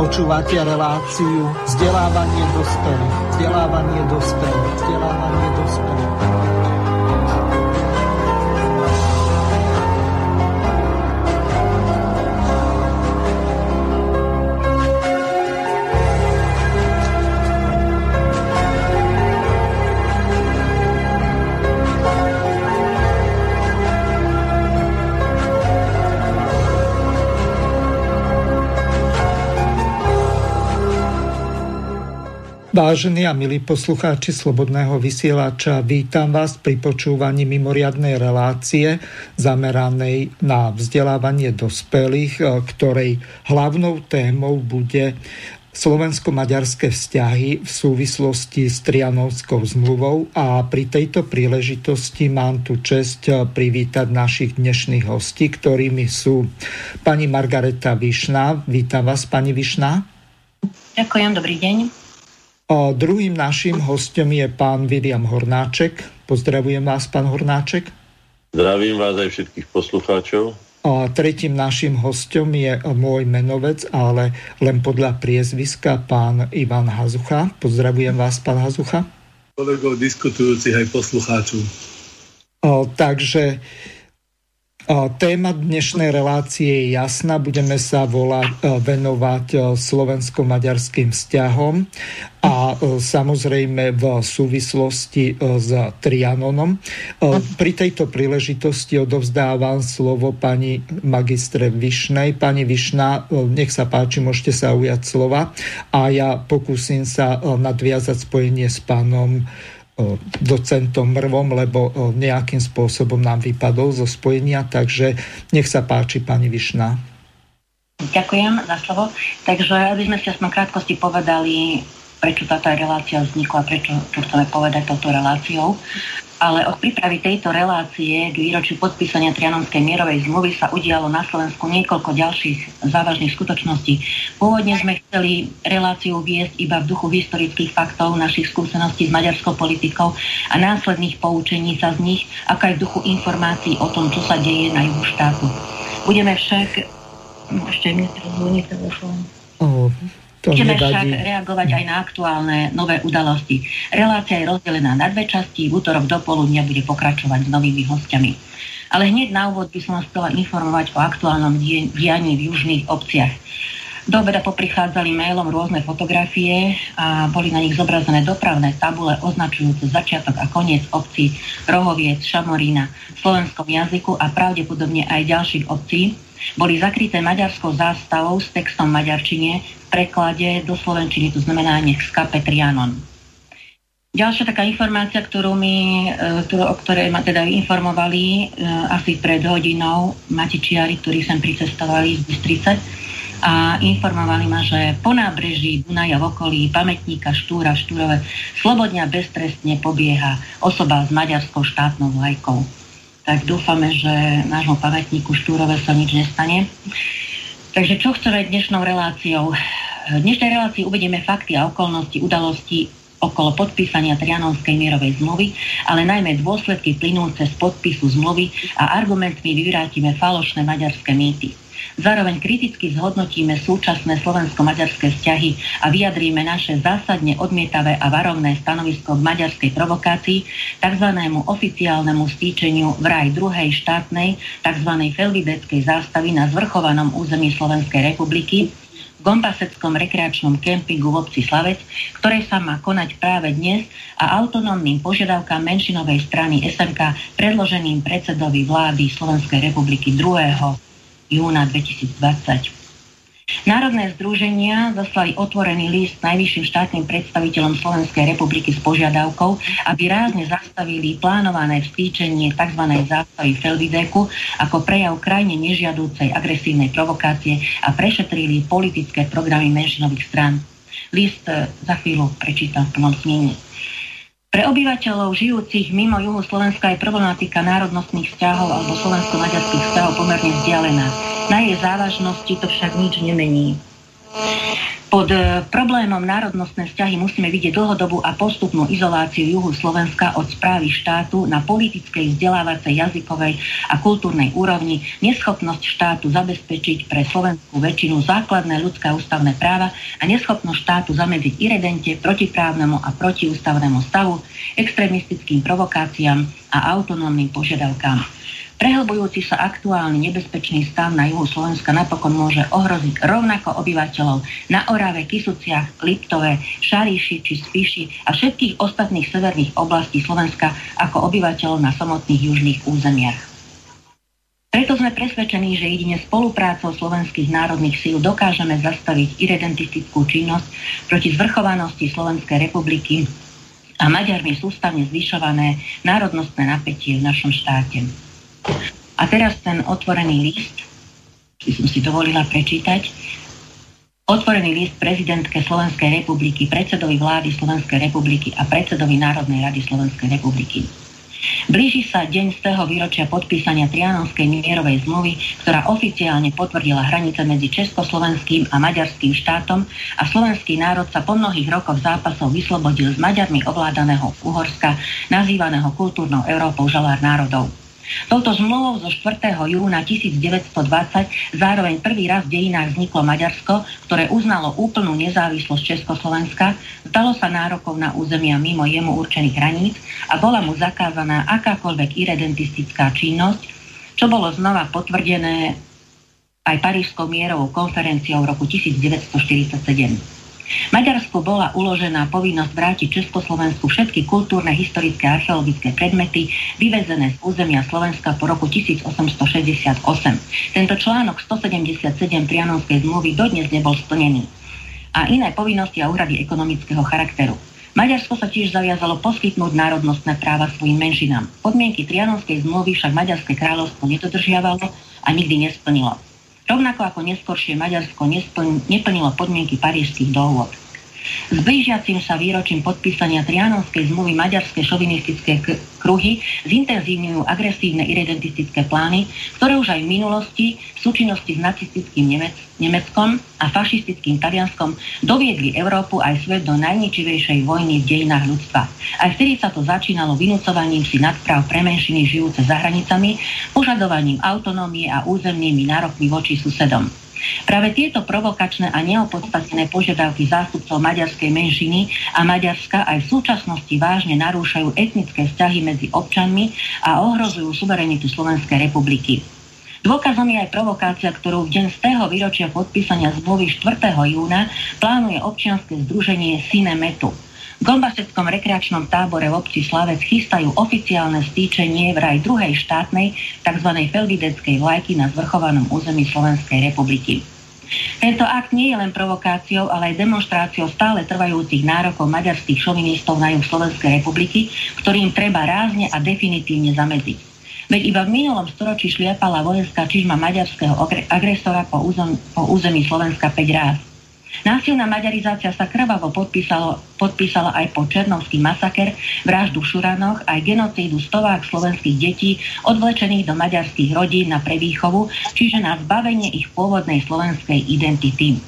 Počúvate reláciu Vzdelávanie dospelých. Vzdelávanie dospelých. Vzdelávanie dospelých. Vážení a milí poslucháči Slobodného vysielača, vítam vás pri počúvaní mimoriadnej relácie zameranej na vzdelávanie dospelých, ktorej hlavnou témou bude slovensko-maďarské vzťahy v súvislosti s Trianonskou zmluvou a pri tejto príležitosti mám tu česť privítať našich dnešných hostí, ktorými sú pani Margareta Višná. Vítam vás, pani Višná. Ďakujem, dobrý deň. A druhým naším hostom je pán Viliam Hornáček. Pozdravujem vás, pán Hornáček. Zdravím vás aj všetkých poslucháčov. A tretím naším hostom je môj menovec, ale len podľa priezviska, pán Ivan Hazucha. Pozdravujem vás, pán Hazucha. Kolegov diskutujúcich aj poslucháčov. Takže téma dnešnej relácie je jasná. Budeme sa venovať slovensko-maďarským vzťahom a samozrejme v súvislosti s Trianonom. Pri tejto príležitosti odovzdávam slovo pani magistre Višnej. Pani Višná, nech sa páči, môžete sa ujať slova a ja pokúsim sa nadviazať spojenie s pánom docentom Mrvom, lebo nejakým spôsobom nám vypadol zo spojenia, takže nech sa páči, pani Višná. Ďakujem za slovo. Takže aby sme si aspoň krátkosti povedali, prečo táto relácia vznikla, prečo čo chceme povedať touto reláciou. Ale od prípravy tejto relácie k výročiu podpísania Trianonskej mierovej zmluvy sa udialo na Slovensku niekoľko ďalších závažných skutočností. Pôvodne sme chceli reláciu viesť iba v duchu historických faktov, našich skúseností s maďarskou politikou a následných poučení sa z nich, ako aj v juhu informácií o tom, čo sa deje na juhu štátu. Budeme však... Budeme však reagovať aj na aktuálne nové udalosti. Relácia je rozdelená na dve časti, v útorok do poludnia bude pokračovať s novými hostiami. Ale hneď na úvod by som vás chcela informovať o aktuálnom dianí v južných obciach. Do obeda poprichádzali mailom rôzne fotografie a boli na nich zobrazené dopravné tabule označujúce začiatok a koniec obcí Rohoviec, Šamorína, v slovenskom jazyku a pravdepodobne aj ďalších obcí, boli zakryté maďarskou zástavou s textom v maďarčine, v preklade do slovenčiny, to znamená nech skape Trianon. Ďalšia taká informácia, o ktorej ma teda informovali asi pred hodinou matičiari, ktorí sem pricestovali z Bystrice a informovali ma, že po nábreží Dunaja v okolí pamätníka Štúra v Štúrove slobodne a beztrestne pobieha osoba s maďarskou štátnou vlajkou. Tak dúfame, že nášmu pamätníku Štúrove sa nič nestane. Takže čo chceme dnešnou reláciou? V dnešnej relácii uvedieme fakty a okolnosti udalostí okolo podpísania Trianonskej mierovej zmluvy, ale najmä dôsledky plynúce z podpisu zmluvy a argumentmi vyvrátime falošné maďarské mýty. Zároveň kriticky zhodnotíme súčasné slovensko-maďarské vzťahy a vyjadríme naše zásadne odmietavé a varovné stanovisko k maďarskej provokácii, takzvanému oficiálnemu stýčeniu vraj druhej štátnej, takzvanej felvideckej zástavy na zvrchovanom území Slovenskej republiky v gombaseckom rekreačnom kempingu v obci Slavec, ktoré sa má konať práve dnes a autonómnym požiadavkám menšinovej strany SMK predloženým predsedovi vlády Slovenskej republiky 2. júna 2020. Národné združenia zaslali otvorený list najvyšším štátnym predstaviteľom Slovenskej republiky s požiadavkou, aby rázne zastavili plánované vstýčenie tzv. Zástavy Felvideku ako prejav krajne nežiadúcej agresívnej provokácie a prešetrili politické programy menšinových strán. List za chvíľu prečítam v plnom znení. Pre obyvateľov žijúcich mimo juhu Slovenska je problematika národnostných vzťahov alebo slovensko-maďarských vzťahov pomerne vzdialená. Na jej závažnosti to však nič nemení. Pod problémom národnostné vzťahy musíme vidieť dlhodobú a postupnú izoláciu juhu Slovenska od správy štátu na politickej, vzdelávacej, jazykovej a kultúrnej úrovni, neschopnosť štátu zabezpečiť pre slovenskú väčšinu základné ľudské ústavné práva a neschopnosť štátu zamedziť iredente, protiprávnemu a protiústavnému stavu, extrémistickým provokáciám a autonómnym požiadavkám. Prehlbujúci sa aktuálny nebezpečný stav na juhu Slovenska napokon môže ohroziť rovnako obyvateľov na Orave, Kysuciach, Liptove, Šariši či Spiši a všetkých ostatných severných oblastí Slovenska ako obyvateľov na samotných južných územiach. Preto sme presvedčení, že jedine spoluprácou slovenských národných síl dokážeme zastaviť iredentistickú činnosť proti zvrchovanosti Slovenskej republiky a Maďarmi sústavne zvyšované národnostné napätie v našom štáte. A teraz ten otvorený list, by som si dovolila prečítať. Otvorený list prezidentke Slovenskej republiky, predsedovi vlády Slovenskej republiky a predsedovi Národnej rady Slovenskej republiky. Blíži sa deň z toho výročia podpísania Trianonskej mierovej zmluvy, ktorá oficiálne potvrdila hranice medzi československým a maďarským štátom a slovenský národ sa po mnohých rokoch zápasov vyslobodil z Maďarmi ovládaného Uhorska, nazývaného kultúrnou Európou žalár národov. Touto zmluvou zo 4. júna 1920 zároveň prvý raz v dejinách vzniklo Maďarsko, ktoré uznalo úplnú nezávislosť Československa, vzdalo sa nárokov na územia mimo jemu určených hraníc a bola mu zakázaná akákoľvek irredentistická činnosť, čo bolo znova potvrdené aj Parížskou mierovou konferenciou v roku 1947. Maďarsku bola uložená povinnosť vrátiť Československu všetky kultúrne, historické a archeologické predmety vyvezené z územia Slovenska po roku 1868. Tento článok 177 Trianonskej zmluvy dodnes nebol splnený. A iné povinnosti a úhrady ekonomického charakteru. Maďarsko sa tiež zaviazalo poskytnúť národnostné práva svojim menšinám. Podmienky Trianonskej zmluvy však Maďarské kráľovstvo nedodržiavalo a nikdy nesplnilo. Rovnako ako neskoršie Maďarsko neplnilo podmienky Parížských dohôd. S blížiacim sa výročím podpísania Trianonskej zmluvy maďarské šovinistické kruhy zintenzívňujú agresívne iridentistické plány, ktoré už aj v minulosti v súčinnosti s nacistickým Nemeckom a fašistickým Talianskom doviedli Európu aj svet do najničivejšej vojny v dejinách ľudstva. Aj vtedy sa to začínalo vynúcovaním si nadpráv pre menšiny žijúce za hranicami, požadovaním autonómie a územnými nárokmi voči susedom. Práve tieto provokačné a neopodstatnené požiadavky zástupcov maďarskej menšiny a Maďarska aj v súčasnosti vážne narúšajú etnické vzťahy medzi občanmi a ohrozujú suverenitu Slovenskej republiky. Dôkazom je aj provokácia, ktorú v deň z toho výročia podpísania zmluvy 4. júna plánuje občianske združenie Synemetu. V gombaseckom rekreačnom tábore v obci Slavec chystajú oficiálne stýčenie vraj druhej štátnej tzv. Feldideckej vlajky na zvrchovanom území Slovenskej republiky. Tento akt nie je len provokáciou, ale aj demonštráciou stále trvajúcich nárokov maďarských šovinistov na juh Slovenskej republiky, ktorým treba rázne a definitívne zamedziť. Veď iba v minulom storočí šliapala vojenská čižma maďarského agresora po území Slovenska 5 ráz. Násilná maďarizácia sa krvavo podpísala aj po Černovský masaker, vraždu v Šuranoch, aj genocídu stovák slovenských detí odvlečených do maďarských rodín na prevýchovu, čiže na zbavenie ich pôvodnej slovenskej identity.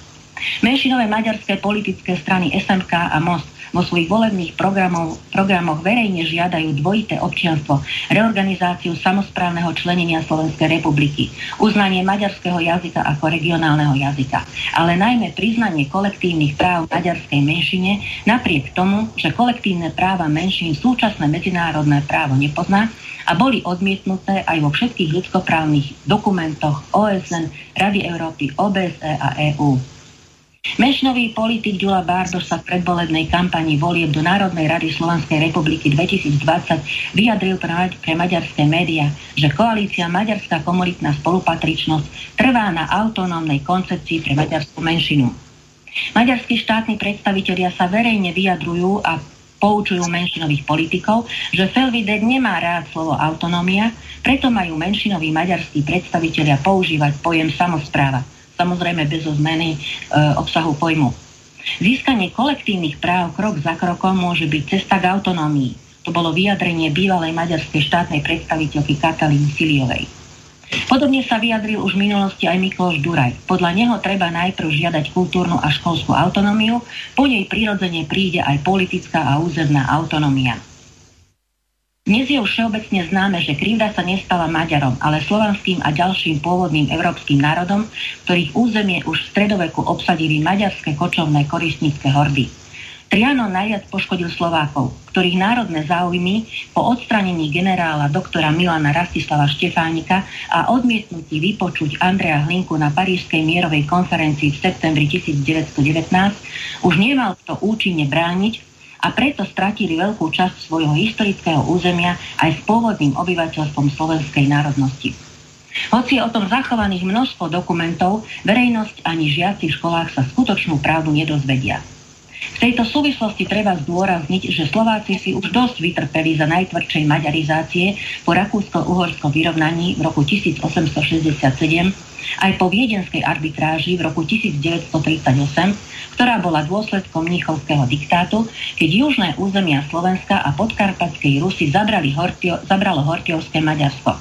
Menšinové maďarské politické strany SMK a Most vo svojich volebných programoch verejne žiadajú dvojité občianstvo, reorganizáciu samosprávneho členenia Slovenskej republiky, uznanie maďarského jazyka ako regionálneho jazyka, ale najmä priznanie kolektívnych práv maďarskej menšine napriek tomu, že kolektívne práva menšín súčasné medzinárodné právo nepozná a boli odmietnuté aj vo všetkých ľudskoprávnych dokumentoch OSN, Rady Európy, OBSE a EÚ. Menšinový politik Gyula Bárdoš sa v predvolebnej kampani volieb do Národnej rady Slovenskej republiky 2020 vyjadril pre maďarské médiá, že koalícia Maďarská komunitná spolupatričnosť trvá na autonómnej koncepcii pre maďarskú menšinu. Maďarskí štátni predstavitelia sa verejne vyjadrujú a poučujú menšinových politikov, že Felvidek nemá rád slovo autonómia, preto majú menšinoví maďarskí predstavitelia používať pojem samospráva. Samozrejme bez zmeny obsahu pojmu. Získanie kolektívnych práv krok za krokom môže byť cesta k autonómii. To bolo vyjadrenie bývalej maďarskej štátnej predstaviteľky Katalíny Siliovej. Podobne sa vyjadril už v minulosti aj Mikloš Duraj. Podľa neho treba najprv žiadať kultúrnu a školskú autonómiu, po nej prirodzene príde aj politická a územná autonómia. Dnes je už všeobecne známe, že krivda sa nestala Maďarom, ale slovanským a ďalším pôvodným európskym národom, ktorých územie už v stredoveku obsadili maďarské kočovné koristnícke hordy. Trianon najviac poškodil Slovákov, ktorých národné záujmy po odstranení generála doktora Milana Rastislava Štefánika a odmietnutí vypočuť Andreja Hlinku na parížskej mierovej konferencii v septembri 1919 už nemal kto účinne brániť, a preto stratili veľkú časť svojho historického územia aj s pôvodným obyvateľstvom slovenskej národnosti. Hoci je o tom zachovaných množstvo dokumentov, verejnosť ani žiaci v školách sa skutočnú pravdu nedozvedia. V tejto súvislosti treba zdôrazniť, že Slováci si už dosť vytrpeli za najtvrdšej maďarizácie po rakúsko-uhorskom vyrovnaní v roku 1867 aj po viedenskej arbitráži v roku 1938, ktorá bola dôsledkom mníchovského diktátu, keď južné územia Slovenska a podkarpatskej Rusy zabralo hortiovské Maďarsko.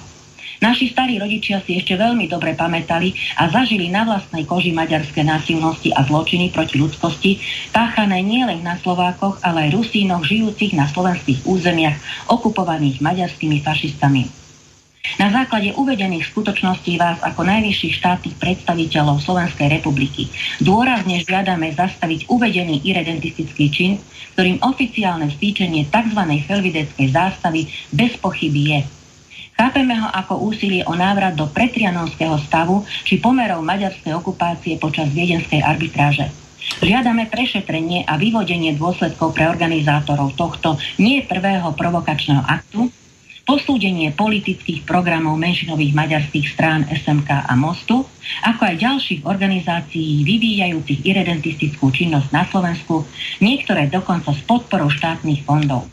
Naši starí rodičia si ešte veľmi dobre pamätali a zažili na vlastnej koži maďarské násilnosti a zločiny proti ľudskosti, páchané nielen na Slovákoch, ale aj Rusínoch žijúcich na slovenských územiach okupovaných maďarskými fašistami. Na základe uvedených skutočností vás ako najvyšších štátnych predstaviteľov Slovenskej republiky dôrazne žiadame zastaviť uvedený irredentistický čin, ktorým oficiálne vstýčenie tzv. Felvideckej zástavy bez pochyby je. Chápeme ho ako úsilie o návrat do pretrianonského stavu či pomerov maďarskej okupácie počas viedenskej arbitráže. Žiadame prešetrenie a vyvodenie dôsledkov pre organizátorov tohto nie prvého provokačného aktu, posúdenie politických programov menšinových maďarských strán SMK a Mostu, ako aj ďalších organizácií vyvíjajúcich irredentistickú činnosť na Slovensku, niektoré dokonca s podporou štátnych fondov.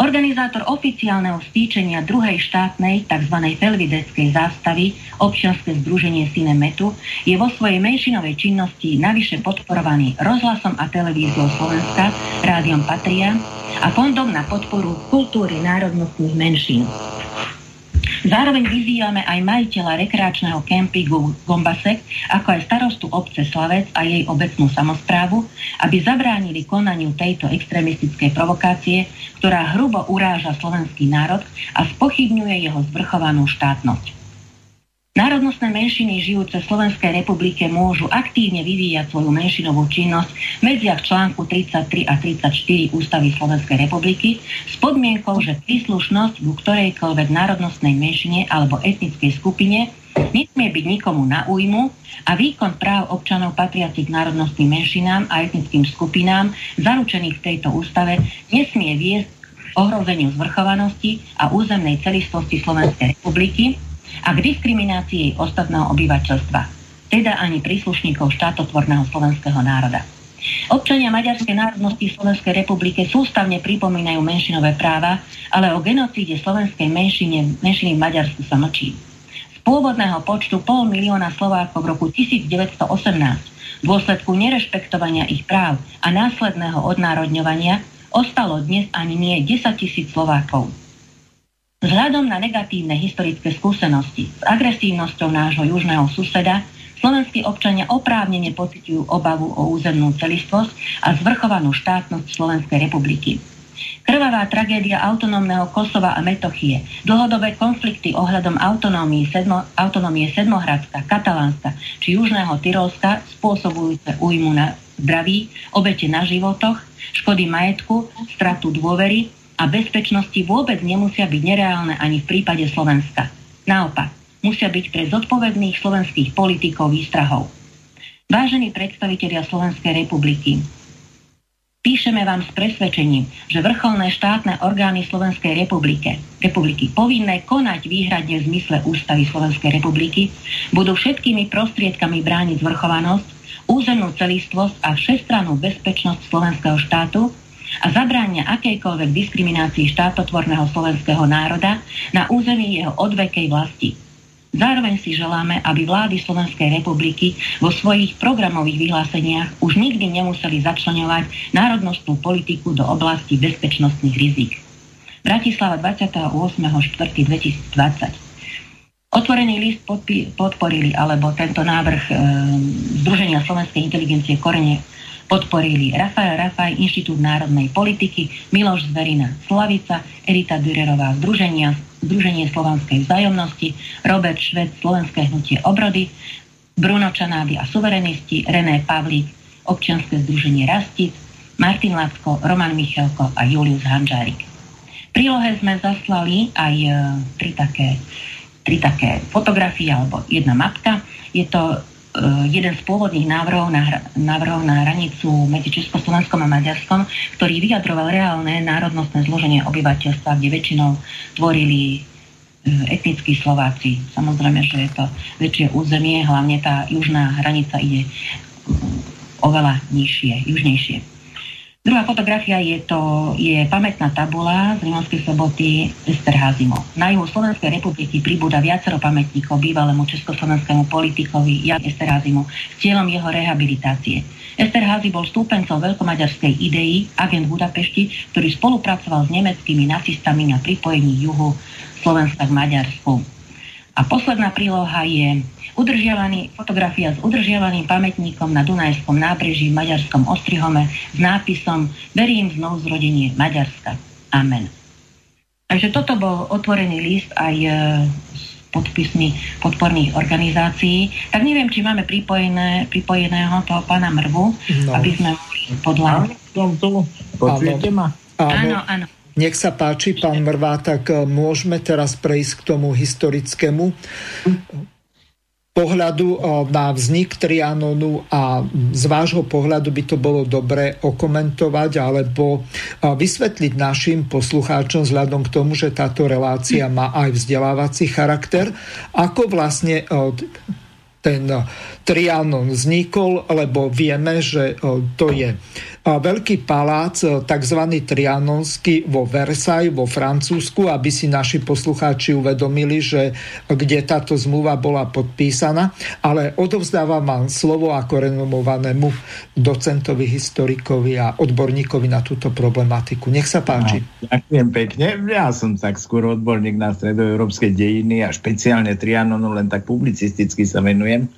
Organizátor oficiálneho vstýčenia druhej štátnej, tzv. Felvideckej zástavy, občianske združenie Synemetu, je vo svojej menšinovej činnosti navyše podporovaný rozhlasom a televíziou Slovenska, rádiom Patria a fondom na podporu kultúry národnostných menšín. Zároveň vyzývame aj majiteľa rekreačného kempingu Gombasek, ako aj starostu obce Slavec a jej obecnú samosprávu, aby zabránili konaniu tejto extrémistickej provokácie, ktorá hrubo uráža slovenský národ a spochybňuje jeho zvrchovanú štátnosť. Národnostné menšiny žijúce v Slovenskej republike môžu aktívne vyvíjať svoju menšinovú činnosť v medziach článku 33 a 34 Ústavy Slovenskej republiky s podmienkou, že príslušnosť ku ktorejkoľvek národnostnej menšine alebo etnickej skupine nesmie byť nikomu na újmu a výkon práv občanov patriacich k národnostným menšinám a etnickým skupinám zaručených v tejto ústave nesmie viesť k ohrozeniu zvrchovanosti a územnej celistvosti Slovenskej republiky a k diskriminácii jej ostatného obyvateľstva, teda ani príslušníkov štátotvorného slovenského národa. Občania maďarskej národnosti v Slovenskej republike sústavne pripomínajú menšinové práva, ale o genocíde slovenskej menšiny v Maďarsku sa mlčí. Z pôvodného počtu 500 000 Slovákov v roku 1918 v dôsledku nerešpektovania ich práv a následného odnárodňovania ostalo dnes ani nie 10 000 Slovákov. Vzhľadom na negatívne historické skúsenosti s agresívnosťou nášho južného suseda, slovenskí občania oprávnene pociťujú obavu o územnú celistvosť a zvrchovanú štátnosť Slovenskej republiky. Krvavá tragédia autonómneho Kosova a Metochie, dlhodobé konflikty ohľadom autonómie Sedmohradska, Katalánska či Južného Tyrolska spôsobujúce újmu na zdraví, obete na životoch, škody majetku, stratu dôvery a bezpečnosti vôbec nemusia byť nereálne ani v prípade Slovenska. Naopak, musia byť pre zodpovedných slovenských politikov výstrahou. Vážení predstavitelia Slovenskej republiky, píšeme vám s presvedčením, že vrcholné štátne orgány Slovenskej republiky povinné konať výhradne v zmysle Ústavy Slovenskej republiky budú všetkými prostriedkami brániť zvrchovanosť, územnú celistvosť a všestrannú bezpečnosť slovenského štátu a zabránia akejkoľvek diskriminácii štátotvorného slovenského národa na území jeho odvekej vlasti. Zároveň si želáme, aby vlády Slovenskej republiky vo svojich programových vyhláseniach už nikdy nemuseli začleňovať národnostnú politiku do oblasti bezpečnostných rizik. Bratislava 28.4.2020. Otvorený list podporili, alebo tento návrh Združenia slovenskej inteligencie Korene podporili Rafael Rafaj, Inštitút národnej politiky, Miloš Zverina, Slavica, Edita Dürerová, Združenie slovanskej vzájomnosti, Robert Švec, Slovenské hnutie obrody, Bruno Čanáby a suverenisti, René Pavlík, Občianske združenie Rastic, Martin Lacko, Roman Michalko a Julius Hanžárik. V prílohe sme zaslali aj tri také fotografie, alebo jedna mapka. Je to jeden z pôvodných návrhov na hranicu medzi Československom a Maďarskom, ktorý vyjadroval reálne národnostné zloženie obyvateľstva, kde väčšinou tvorili etnickí Slováci. Samozrejme, že je to väčšie územie, hlavne tá južná hranica ide oveľa nižšie, južnejšie. Druhá fotografia je pamätná tabula z Rimavskej Soboty Esterházimov. Na juhu Slovenskej republiky pribúda viacero pamätníkov bývalému československému politikovi Janu Esterházimu s cieľom jeho rehabilitácie. Esterházy bol stúpencom veľkomaďarskej idei, agent v Budapešti, ktorý spolupracoval s nemeckými nacistami na pripojení juhu Slovenska k Maďarsku. A posledná príloha je fotografia s udržiavaným pamätníkom na Dunajskom nábreží v maďarskom Ostrihome s nápisom Verím v znovuzrodenie Maďarska. Amen. Takže toto bol otvorený list aj s podpismi podporných organizácií. Tak neviem, či máme pripojeného toho pána Mrvu, no, aby sme podľa... Počujete ma? Áno. Nech sa páči, pán Mrvá, tak môžeme teraz prejsť k tomu historickému pohľadu na vznik Trianonu a z vášho pohľadu by to bolo dobre okomentovať alebo vysvetliť našim poslucháčom vzhľadom k tomu, že táto relácia má aj vzdelávací charakter, ako vlastne ten Trianon vznikol, lebo vieme, že to je veľký palác, tzv. Trianonský vo Versailles, vo Francúzsku, aby si naši poslucháči uvedomili, že kde táto zmluva bola podpísaná. Ale odovzdávam vám slovo ako renomovanému docentovi, historikovi a odborníkovi na túto problematiku. Nech sa páči. Ďakujem pekne. Ja som tak skôr odborník na stredoeurópske dejiny a špeciálne Trianonu, len tak publicisticky sa venujem.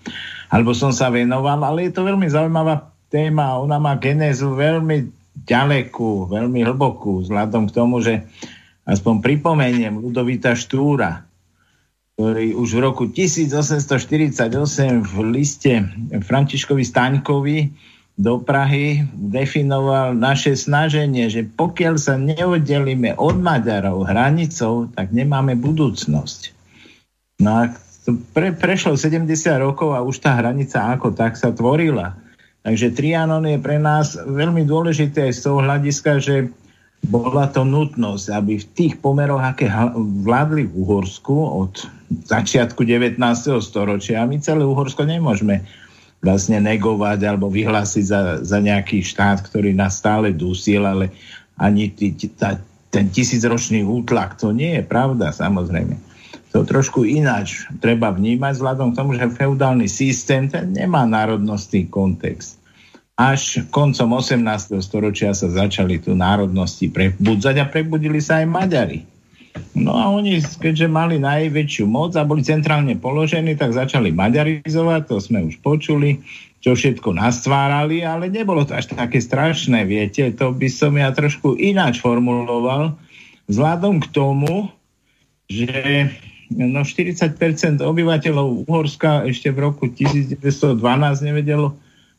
Alebo som sa venoval, ale je to veľmi zaujímavá téma, ona má genézu veľmi ďalekú, veľmi hlbokú, vzhľadom k tomu, že aspoň pripomeniem Ludovita Štúra, ktorý už v roku 1848 v liste Františkovi Staňkovi do Prahy definoval naše snaženie, že pokiaľ sa neoddelíme od Maďarov hranicou, tak nemáme budúcnosť. No a prešlo 70 rokov a už tá hranica ako tak sa tvorila. Takže Trianon je pre nás veľmi dôležité aj z toho hľadiska, že bola to nutnosť, aby v tých pomeroch, aké vládli v Uhorsku od začiatku 19. storočia, a my celé Uhorsko nemôžeme vlastne negovať alebo vyhlásiť za nejaký štát, ktorý nás stále dusil, ale ani ten tisícročný útlak, to nie je pravda, samozrejme. To trošku ináč treba vnímať vzhľadom k tomu, že feudálny systém ten nemá národnostný kontext. Až koncom 18. storočia sa začali tu národnosti prebudzať a prebudili sa aj Maďari. No a oni, keďže mali najväčšiu moc a boli centrálne položení, tak začali maďarizovať, to sme už počuli, čo všetko nastvárali, ale nebolo to až také strašné, viete, to by som ja trošku ináč formuloval vzhľadom k tomu, že 40% obyvateľov Uhorska ešte v roku 1912 nevedelo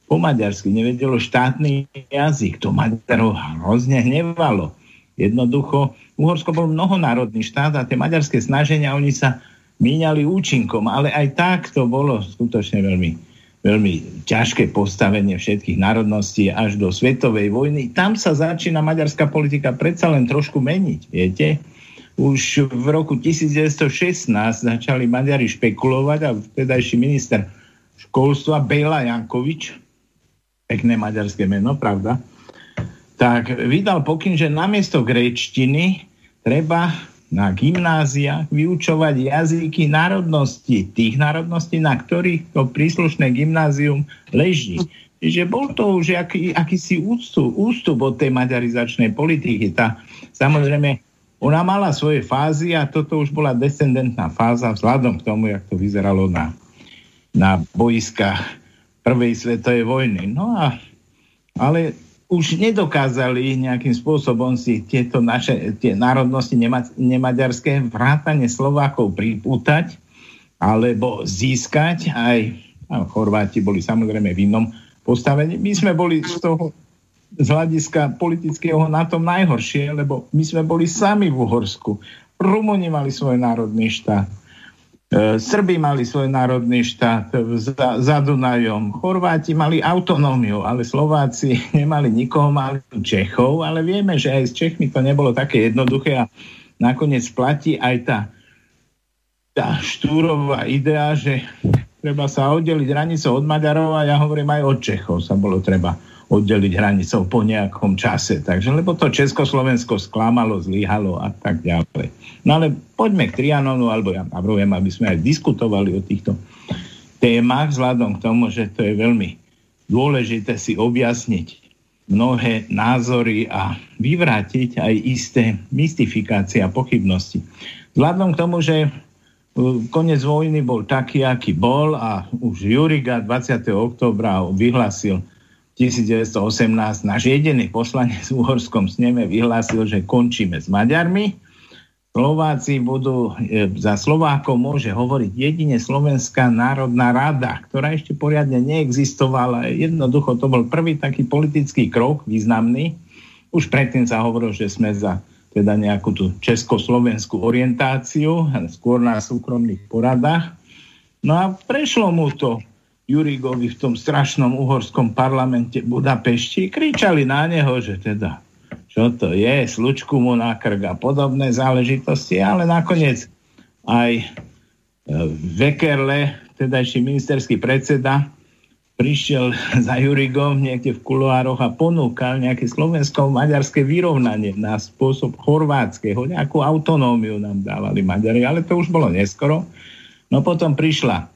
po maďarsky, nevedelo štátny jazyk. To Maďarov hrozne hnevalo. Jednoducho, Uhorsko bol mnohonárodný štát a tie maďarské snaženia, oni sa míňali účinkom, ale aj tak to bolo skutočne veľmi, veľmi ťažké postavenie všetkých národností až do svetovej vojny. Tam sa začína maďarská politika predsa len trošku meniť, viete? Už v roku 1916 začali Maďari špekulovať a vtedajší minister školstva Béla Jankovič, pekné maďarské meno, pravda, tak vydal pokyn, že namiesto gréčtiny treba na gymnáziách vyučovať jazyky národnosti, tých národností, na ktorých to príslušné gymnázium leží. Čiže bol to už akýsi ústup od tej maďarizačnej politiky. Tá, samozrejme, Ona mala svoje fázy a toto už bola descendentná fáza vzhľadom k tomu, jak to vyzeralo na bojiskách Prvej svetovej vojny. No a ale už nedokázali nejakým spôsobom si tieto naše tie národnosti nemaďarské vrátane Slovákov pripútať alebo získať aj Chorváti boli samozrejme v inom postavení. My sme boli z hľadiska politického na tom najhoršie, lebo my sme boli sami v Uhorsku. Rumúni mali svoj národný štát. Srbi mali svoj národný štát za Dunajom. Chorváti mali autonómiu, ale Slováci nemali nikoho, mali Čechov, ale vieme, že aj s Čechmi to nebolo také jednoduché a nakoniec platí aj tá Štúrová idea, že treba sa oddeliť hranicou od Maďarov a ja hovorím aj od Čechov sa bolo treba oddeliť hranicou po nejakom čase. Takže, lebo to Československo sklamalo, zlyhalo a tak ďalej. No ale poďme k Trianonu, alebo ja navrhujem, aby sme aj diskutovali o týchto témach, vzhľadom k tomu, že to je veľmi dôležité si objasniť mnohé názory a vyvrátiť aj isté mystifikácie a pochybnosti. Vzhľadom k tomu, že koniec vojny bol taký, aký bol a už Juriga 20. októbra vyhlasil 1918, náš jediný poslanec v Uhorskom sneme vyhlásil, že končíme s Maďarmi. Slováci budú, za Slovákov môže hovoriť jedine Slovenská národná rada, ktorá ešte poriadne neexistovala. Jednoducho to bol prvý taký politický krok významný. Už predtým sa hovorilo, že sme za teda nejakú tú československú orientáciu, skôr na súkromných poradách. No a prešlo mu to Jurigovi v tom strašnom uhorskom parlamente Budapešti, kričali na neho, že teda, čo to je, slučku mu na krk a podobné záležitosti, ale nakoniec aj Vekerle, tedajší ministerský predseda, prišiel za Jurigom niekde v kuloároch a ponúkal nejaké slovensko-maďarské vyrovnanie na spôsob chorvátskeho, nejakú autonómiu nám dávali Maďari, ale to už bolo neskoro. No potom prišla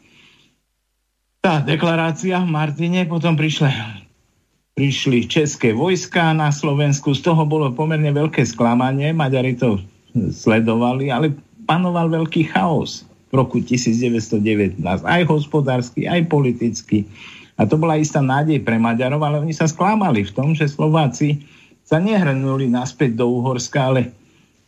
tá deklarácia v Martine, potom prišli české vojska na Slovensku, z toho bolo pomerne veľké sklamanie, Maďari to sledovali, ale panoval veľký chaos v roku 1919, aj hospodársky, aj politicky. A to bola istá nádej pre Maďarov, ale oni sa sklamali v tom, že Slováci sa nehrnuli naspäť do Uhorska, ale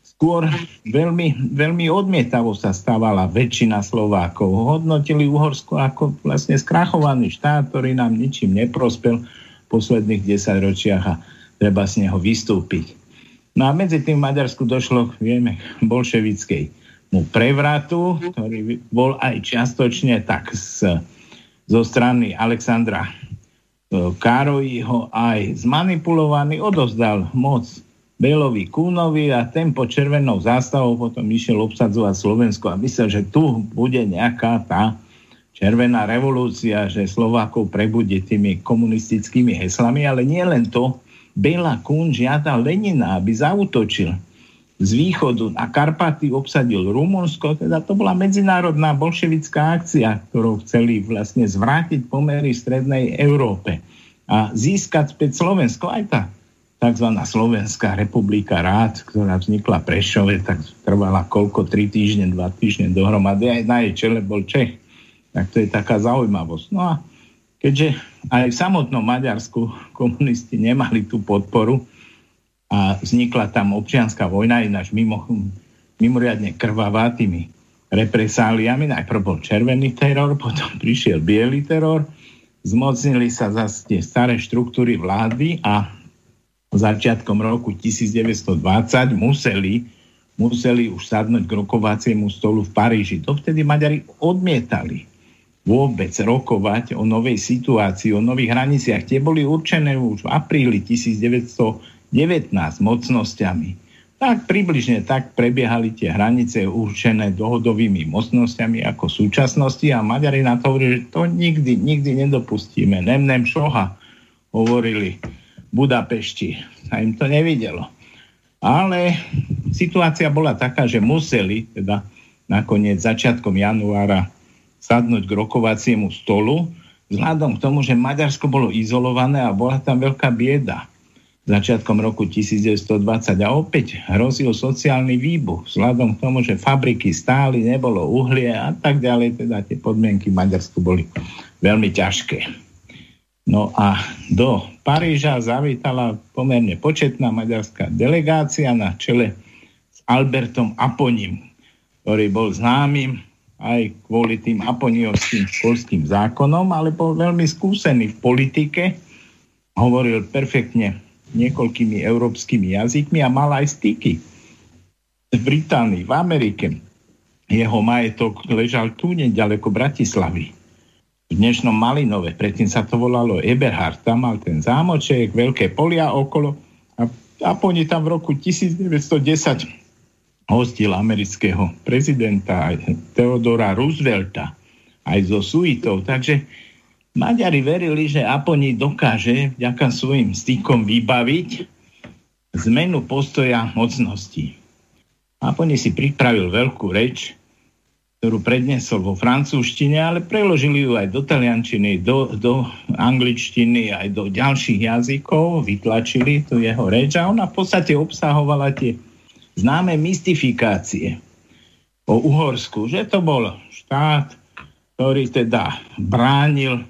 skôr veľmi, veľmi odmietavo sa stávala väčšina Slovákov. Hodnotili Uhorsko ako vlastne skrachovaný štát, ktorý nám ničím neprospel v posledných 10 ročiach a treba z neho vystúpiť. No a medzi tým v Maďarsku došlo, vieme, bolševickej mu prevratu, ktorý bol aj čiastočne tak zo strany Alexandra Károlyho aj zmanipulovaný, odozdal moc Bélovi Kunovi a ten po červenou zástavou potom išiel obsadzovať Slovensko a myslel, že tu bude nejaká tá červená revolúcia, že Slovákov prebudí tými komunistickými heslami, ale nie len to. Béla Kun žiadal Lenina, aby zaútočil z východu na Karpaty, obsadil Rumunsko, teda to bola medzinárodná bolševická akcia, ktorou chceli vlastne zvrátiť pomery strednej Európe a získať späť Slovensko, aj tá takzvaná Slovenská republika rád, ktorá vznikla v Prešove, tak trvala koľko, 3 týždne, 2 týždne dohromady, aj na jej čele bol Čech. Tak to je taká zaujímavosť. No a keďže aj v samotnom Maďarsku komunisti nemali tú podporu a vznikla tam občianská vojna, ináč mimoriadne krvavá tými represáliami, najprv bol červený teror, potom prišiel biely teror, zmocnili sa zase tie staré štruktúry vlády a začiatkom roku 1920 museli už sadnúť k rokovaciemu stolu v Paríži. Dovtedy Maďari odmietali vôbec rokovať o novej situácii, o nových hraniciach. Tie boli určené už v apríli 1919 mocnosťami. Tak približne tak prebiehali tie hranice určené dohodovými mocnosťami ako súčasnosti a Maďari na to hovorili, že to nikdy nedopustíme. Nem šoha, hovorili Budapešti. A im to nevidelo. Ale situácia bola taká, že museli teda nakoniec začiatkom januára sadnúť k rokovaciemu stolu vzhľadom k tomu, že Maďarsko bolo izolované a bola tam veľká bieda. začiatkom roku 1920 a opäť hrozil sociálny výbuch vzhľadom k tomu, že fabriky stáli, nebolo uhlie a tak ďalej, teda tie podmienky v Maďarsku boli veľmi ťažké. No a do Paríža zavítala pomerne početná maďarská delegácia na čele s Albertom Aponim, ktorý bol známym aj kvôli tým aponiovským školským zákonom, ale bol veľmi skúsený v politike, hovoril perfektne niekoľkými európskymi jazykmi a mal aj styky v Británii, v Amerike. Jeho majetok ležal tu neďaleko Bratislavy, v dnešnom Malinove, predtým sa to volalo Eberhard, tam mal ten zámoček, veľké polia okolo a po nej tam v roku 1910 hostil amerického prezidenta Theodora Roosevelta aj so suitou, takže Maďari verili, že Aponi dokáže vďaka svojim stykom vybaviť zmenu postoja mocnosti. Aponi si pripravil veľkú reč, ktorú predniesol vo francúzštine, ale preložili ju aj do taliančiny, do angličtiny, aj do ďalších jazykov, vytlačili tu jeho reč a ona v podstate obsahovala tie známe mystifikácie o Uhorsku, že to bol štát, ktorý teda bránil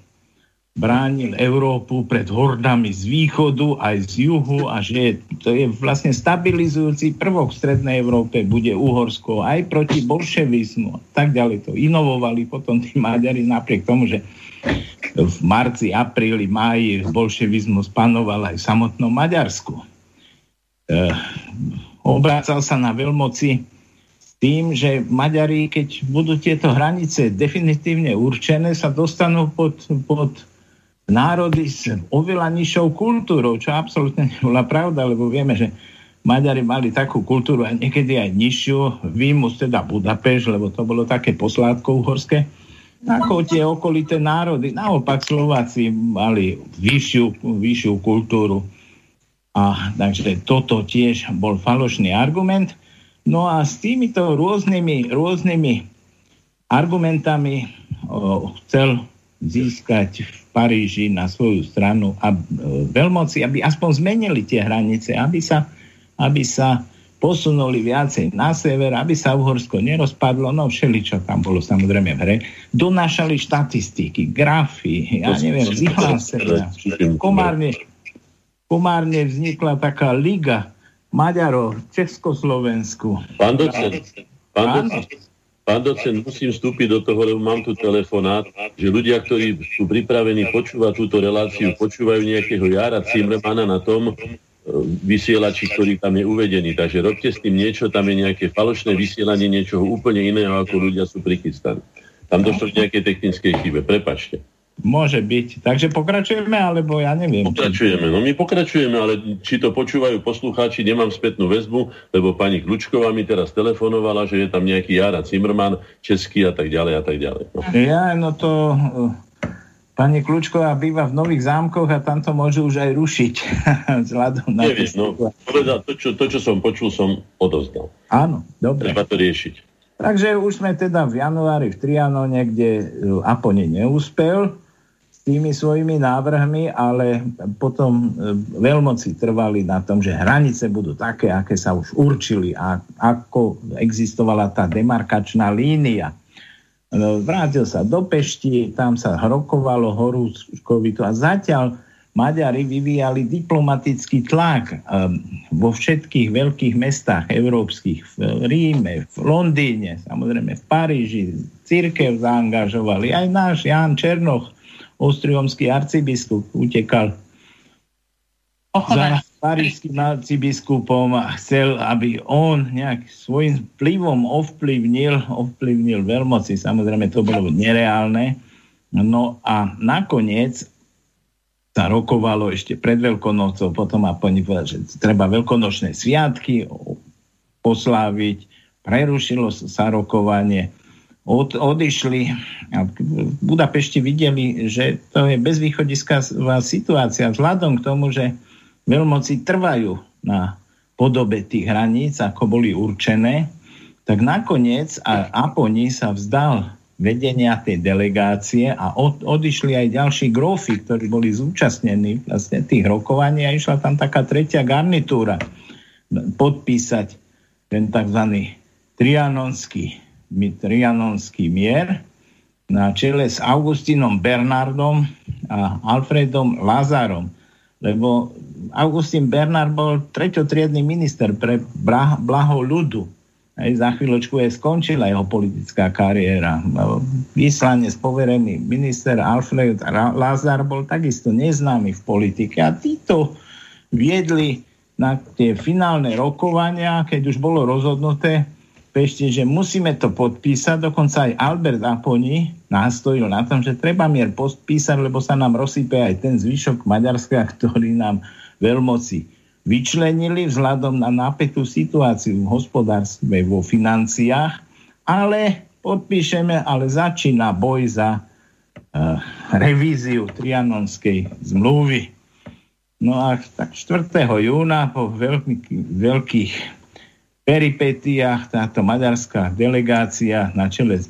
Európu pred hordami z východu aj z juhu a že to je vlastne stabilizujúci prvok v strednej Európe, bude Uhorsko aj proti bolševizmu a tak ďalej. To inovovali potom tí Maďari napriek tomu, že v marci, apríli, máji bolševizmus panoval aj v samotnom Maďarsku. Obrácal sa na veľmoci s tým, že Maďari, keď budú tieto hranice definitívne určené, sa dostanú pod národy s oveľa nižšou kultúrou, čo absolútne nebola pravda, lebo vieme, že Maďari mali takú kultúru a niekedy aj nižšiu, výmus teda Budapešť, lebo to bolo také posládko uhorské, ako tie okolité národy. Naopak Slováci mali vyššiu kultúru. A takže toto tiež bol falošný argument. No a s týmito rôznymi argumentami chcel získať v Paríži na svoju stranu veľmoci, aby aspoň zmenili tie hranice, aby sa posunuli viacej na sever, aby sa Uhorsko nerozpadlo, no všeličo tam bolo samozrejme v hre. Donášali štatistiky, grafy, ja neviem, vyhlásenia. Komárne vznikla taká liga Maďarov v Československu. Pán docent, musím vstúpiť do toho, lebo mám tu telefonát, že ľudia, ktorí sú pripravení počúvať túto reláciu, počúvajú nejakého Jára Cimrmana na tom vysielači, ktorý tam je uvedený. Takže robte s tým niečo, tam je nejaké falošné vysielanie niečoho úplne iného, ako ľudia sú prichystaní. Tam došlo k nejakej technickej chybe, prepáčte. Môže byť. Takže pokračujeme, alebo ja neviem. Pokračujeme. No my pokračujeme, ale či to počúvajú poslucháči, nemám spätnú väzbu, lebo pani Kľučková mi teraz telefonovala, že je tam nejaký Jára Cimrman, český a tak ďalej. No. To pani Kľučková býva v Nových Zámkoch a tam to môžu už aj rušiť. Neviem, to, čo som počul, som odozdal. Áno, dobre. Treba to riešiť. Takže už sme teda v januári v Trianone, kde Aponi neúspel tými svojimi návrhmi, ale potom veľmoci trvali na tom, že hranice budú také, aké sa už určili a ako existovala tá demarkačná línia. Vrátil sa do Pešti, tam sa rokovalo horúčkovi to a zatiaľ Maďari vyvíjali diplomatický tlak vo všetkých veľkých mestách európskych, v Ríme, v Londýne, samozrejme v Paríži, cirkev zaangažovali, aj náš Ján Černoch, ostrihomský arcibiskup, utekal za parížským arcibiskupom a chcel, aby on nejak svojím vplyvom ovplyvnil veľmoci. Samozrejme, to bolo nereálne. No a nakoniec sa rokovalo ešte pred Veľkonocou, potom Aponi povedal, že treba veľkonočné sviatky osláviť, prerušilo sa rokovanie, odišli a v Budapešti videli, že to je bezvýchodisková situácia vzhľadom k tomu, že veľmoci trvajú na podobe tých hraníc, ako boli určené, tak nakoniec a Aponi sa vzdal vedenia tej delegácie a odišli aj ďalší grófi, ktorí boli zúčastnení vlastne tých rokovaní a išla tam taká tretia garnitúra podpísať ten tzv. trianonský mier na čele s Augustínom Bernardom a Alfredom Lazarom, lebo Augustín Bernard bol treťotriedny minister pre blaho ľudu. Aj za chvíľočku je skončila jeho politická kariéra. Vyslanec, poverený minister Alfred Lazar bol takisto neznámy v politike a títo viedli na tie finálne rokovania, keď už bolo rozhodnuté ešte, že musíme to podpísať. Dokonca aj Albert Apponyi nástojil na tom, že treba mier podpísať, lebo sa nám rozsype aj ten zvyšok Maďarska, ktorý nám veľmoci vyčlenili vzhľadom na napätú situáciu v hospodárstve, vo financiách, ale podpíšeme, ale začína boj za revíziu Trianonskej zmluvy. No a tak 4. júna po veľkých peripetiách táto maďarská delegácia na čele s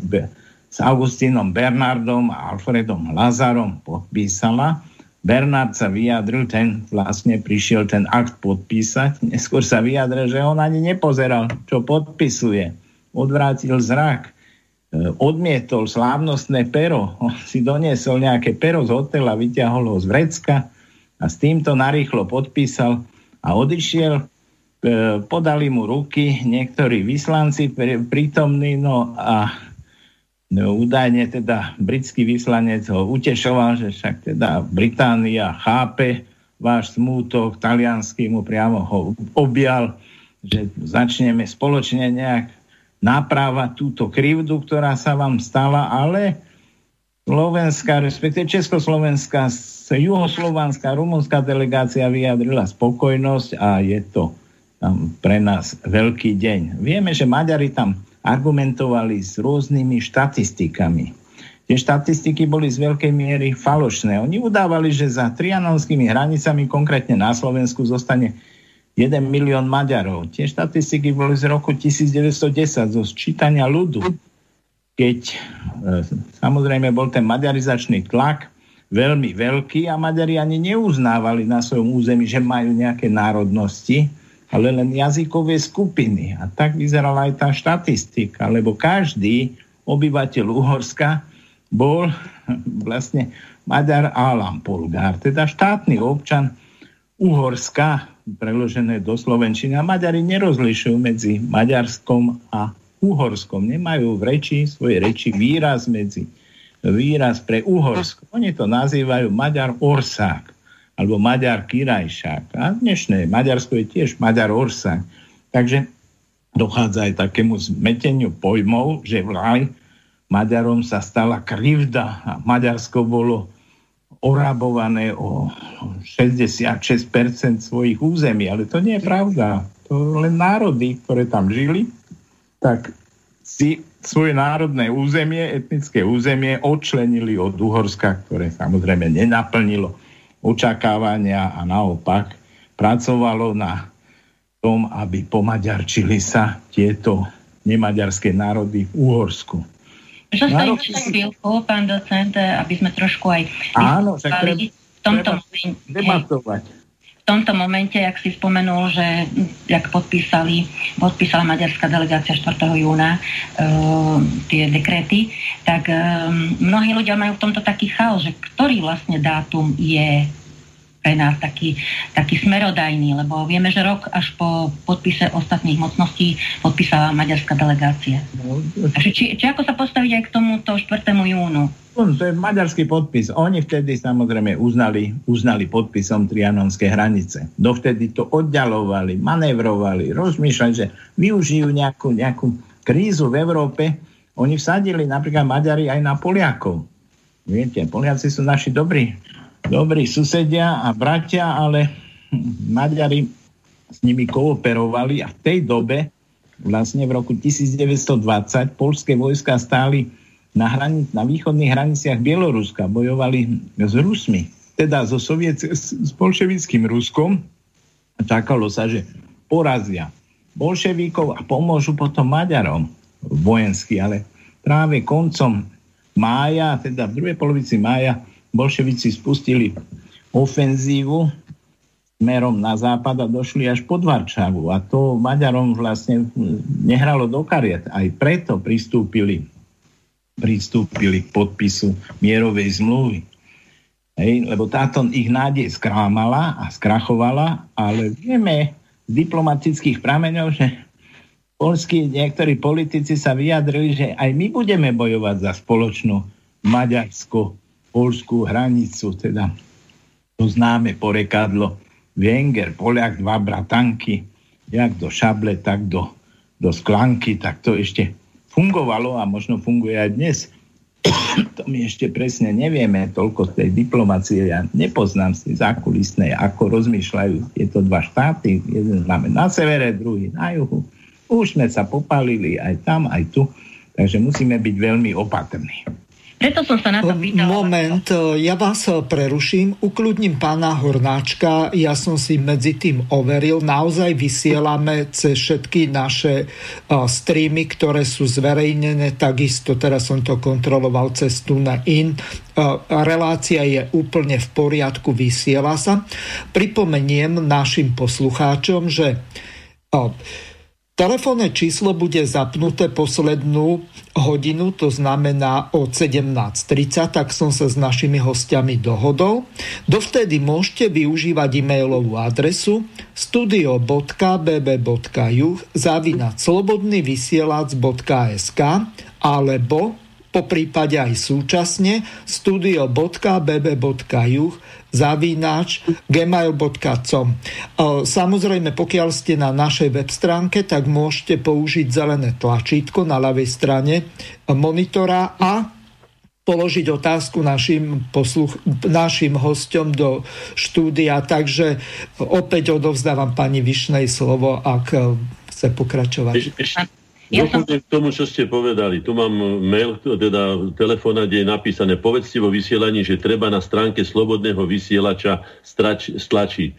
Augustínom Bernardom a Alfredom Lazarom podpísala. Bernard sa vyjadril, ten vlastne prišiel ten akt podpísať. Neskôr sa vyjadril, že on ani nepozeral, čo podpisuje. Odvrátil zrak, odmietol slávnostné pero. On si doniesol nejaké pero z hotela, vyťahol ho z vrecka a s týmto narýchlo podpísal a odišiel. Podali mu ruky niektorí vyslanci prítomní, no a údajne teda britský vyslanec ho utešoval, že však teda Británia chápe váš smútok, taliansky mu priamo ho objal, že začneme spoločne nejak naprávať túto krivdu, ktorá sa vám stala, ale slovenská, respektive československá, juhoslovanská, rumunská delegácia vyjadrila spokojnosť a je to tam pre nás veľký deň. Vieme, že Maďari tam argumentovali s rôznymi štatistikami. Tie štatistiky boli z veľkej miery falošné. Oni udávali, že za trianonskými hranicami, konkrétne na Slovensku, zostane 1 milión Maďarov. Tie štatistiky boli z roku 1910, zo sčítania ľudu, keď samozrejme bol ten maďarizačný tlak veľmi veľký a Maďari ani neuznávali na svojom území, že majú nejaké národnosti, ale len jazykové skupiny. A tak vyzerala aj tá štatistika, lebo každý obyvateľ Uhorska bol vlastne Maďar állampolgár, teda štátny občan Uhorska, preložené do slovenčiny. A Maďari nerozlišujú medzi Maďarskom a Uhorskom. Nemajú v reči, svoje reči výraz pre Uhorsko. Oni to nazývajú Maďar Ország alebo Maďar Királyság. A dnešné Maďarsko je tiež Maďar Ország. Takže dochádza aj takému zmeteniu pojmov, že vraj Maďarom sa stala krivda a Maďarsko bolo orabované o 66% svojich území. Ale to nie je pravda. To len národy, ktoré tam žili, tak si svoje národné územie, etnické územie odčlenili od Uhorska, ktoré samozrejme nenaplnilo očakávania a naopak pracovalo na tom, aby pomaďarčili sa tieto nemaďarské národy v Uhorsku. Zostajme sa chvíľku, pán docent, aby sme trošku aj debatovať. V tomto momente, jak si spomenul, že jak podpísala maďarská delegácia 4. júna tie dekréty, tak mnohí ľudia majú v tomto taký chaos, že ktorý vlastne dátum je pre nás taký smerodajný, lebo vieme, že rok až po podpise ostatných mocností podpísala maďarská delegácia. Takže či ako sa postaviť aj k tomuto 4. júnu? To je maďarský podpis. Oni vtedy samozrejme uznali podpisom trianonské hranice. Dovtedy to oddalovali, manévrovali, rozmýšľali, že využijú nejakú krízu v Európe. Oni vsadili napríklad Maďari aj na Poliakov. Viete, Poliaci sú naši dobrí susedia a bratia, ale Maďari s nimi kooperovali a v tej dobe, vlastne v roku 1920, poľské vojska stáli na východných hraniciach Bieloruska, bojovali s Rusmi, teda s bolševickým Ruskom. Čakalo sa, že porazia bolševíkov a pomôžu potom Maďarom vojensky, ale práve koncom mája, teda v druhej polovici mája bolševici spustili ofenzívu smerom na západ a došli až pod Varšavu. A to Maďarom vlastne nehralo do kariet. Aj preto pristúpili k podpisu mierovej zmluvy. Hej, lebo táto ich nádej skrámala a skrachovala, ale vieme z diplomatických prameňov, že poľskí niektorí politici sa vyjadrili, že aj my budeme bojovať za spoločnú maďarsko-poľskú hranicu, teda to známe porekadlo Wenger, Poliak, dva bratanky, jak do šable, tak do sklanky, tak to ešte fungovalo a možno funguje aj dnes. To my ešte presne nevieme, toľko tej diplomácie ja nepoznám si zákulisné, ako rozmýšľajú tieto dva štáty, jeden máme na severe, druhý na juhu. Už sme sa popálili aj tam, aj tu, takže musíme byť veľmi opatrní. Preto som sa na to pýtala. Moment, ja vás preruším, ukľudním pána Hornáčka, ja som si medzi tým overil, naozaj vysielame cez všetky naše streamy, ktoré sú zverejnené, takisto teraz som to kontroloval cez TuneIn, relácia je úplne v poriadku, vysiela sa. Pripomeniem našim poslucháčom, že telefónne číslo bude zapnuté poslednú hodinu, to znamená od 17.30, tak som sa s našimi hostiami dohodol. Dovtedy môžete využívať e-mailovú adresu studio.bb.juh@slobodnyvysielac.sk alebo po prípade aj súčasne studio.bb.juh@gmail.com. Samozrejme, pokiaľ ste na našej web stránke, tak môžete použiť zelené tlačítko na ľavej strane monitora a položiť otázku našim hosťom do štúdia. Takže opäť odovzdávam pani Višnej slovo, ak chce pokračovať. Dochodím k tomu, čo ste povedali. Tu mám mail, teda telefóna, kde je napísané: povedzte vo vysielaní, že treba na stránke Slobodného vysielača stlačiť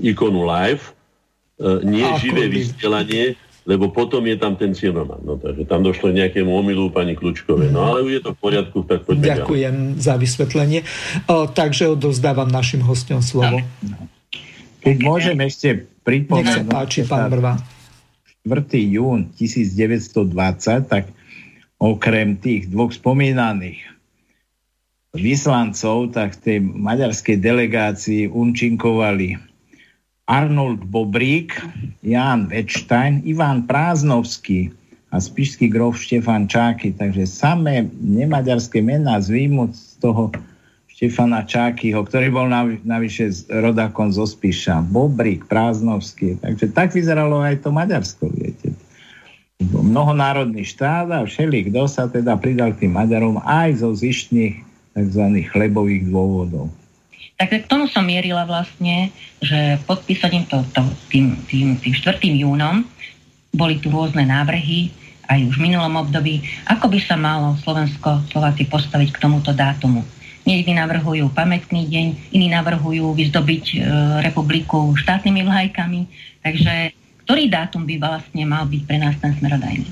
ikonu live, nie živé vysielanie, lebo potom je tam ten cieľoman. No, takže tam došlo k nejakému omylu pani Kľúčkovej. No ale je to v poriadku, tak poďme. Ďakujem ďalej za vysvetlenie. Takže odovzdávam našim hosťom slovo. Keď môžem ešte pripomenúť. Nech sa páči, pán Brva. 4. jún 1920, tak okrem tých dvoch spomínaných vyslancov, tak v tej maďarskej delegácii účinkovali Arnold Bobrík, Ján Wettstein, Iván Práznovský a spišský grof Štefan Čáky. Takže samé nemaďarské mená z výjimkou toho Štefana Čákyho, ktorý bol navyše rodákom zo Spiša. Bobrík, Práznovský. Takže tak vyzeralo aj to Maďarsko, viete. Mnohonárodný štát a všeli, kto sa teda pridal k tým Maďarom aj zo zištných tzv. Chlebových dôvodov. Takže k tomu som mierila vlastne, že podpísaním tým 4. júnom boli tu rôzne návrhy aj už v minulom období, ako by sa malo Slovensko, Slováci postaviť k tomuto dátumu. Niekdy navrhujú pamätný deň, iní navrhujú vyzdobiť republiku štátnymi vlajkami. Takže ktorý dátum by vlastne mal byť pre nás ten smerodajný?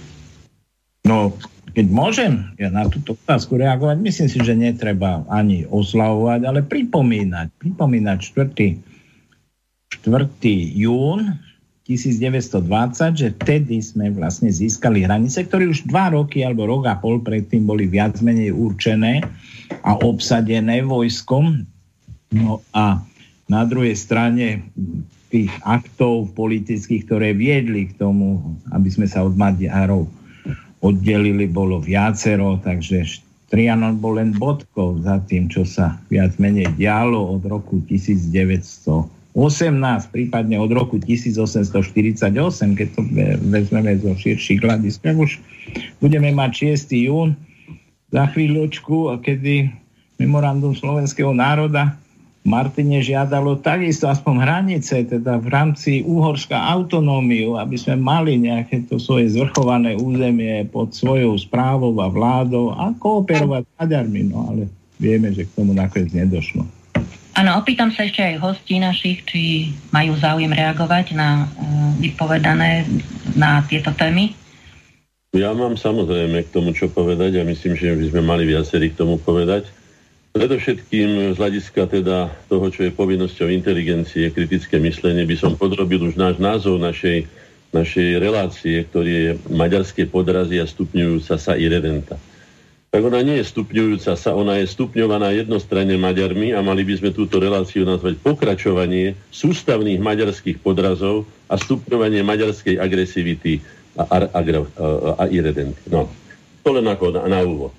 No, keď môžem ja na túto otázku reagovať, myslím si, že netreba ani oslavovať, ale pripomínať 4. jún 1920, že vtedy sme vlastne získali hranice, ktoré už 2 roky alebo rok a pol predtým boli viac menej určené a obsadené vojskom. No a na druhej strane tých aktov politických, ktoré viedli k tomu, aby sme sa od Maďarov oddelili, bolo viacero, takže Trianon bol len bodkou za tým, čo sa viac menej dialo od roku 1918, prípadne od roku 1848, keď to vezmeme zo širších hľadisk. Už budeme mať 6. jún za chvíľočku, kedy memorandum slovenského národa Martine žiadalo takisto aspoň hranice, teda v rámci Úhorska autonómiu, aby sme mali nejaké to svoje zvrchované územie pod svojou správou a vládou a kooperovať s Maďarmi, no ale vieme, že k tomu nakoniec nedošlo. Áno, opýtam sa ešte aj hostí našich, či majú záujem reagovať na vypovedané na tieto témy. Ja mám samozrejme k tomu čo povedať a myslím, že by sme mali viacerí k tomu povedať. Predovšetkým z hľadiska teda toho, čo je povinnosťou inteligencie, kritické myslenie, by som podrobil už náš názov našej relácie, ktorý je maďarské podrazy a stupňujúca sa irredenta. Tak ona nie je stupňujúca sa, ona je stupňovaná jednostranne Maďarmi a mali by sme túto reláciu nazvať pokračovanie sústavných maďarských podrazov a stupňovanie maďarskej agresivity a irredenty. No, to len ako na úvod.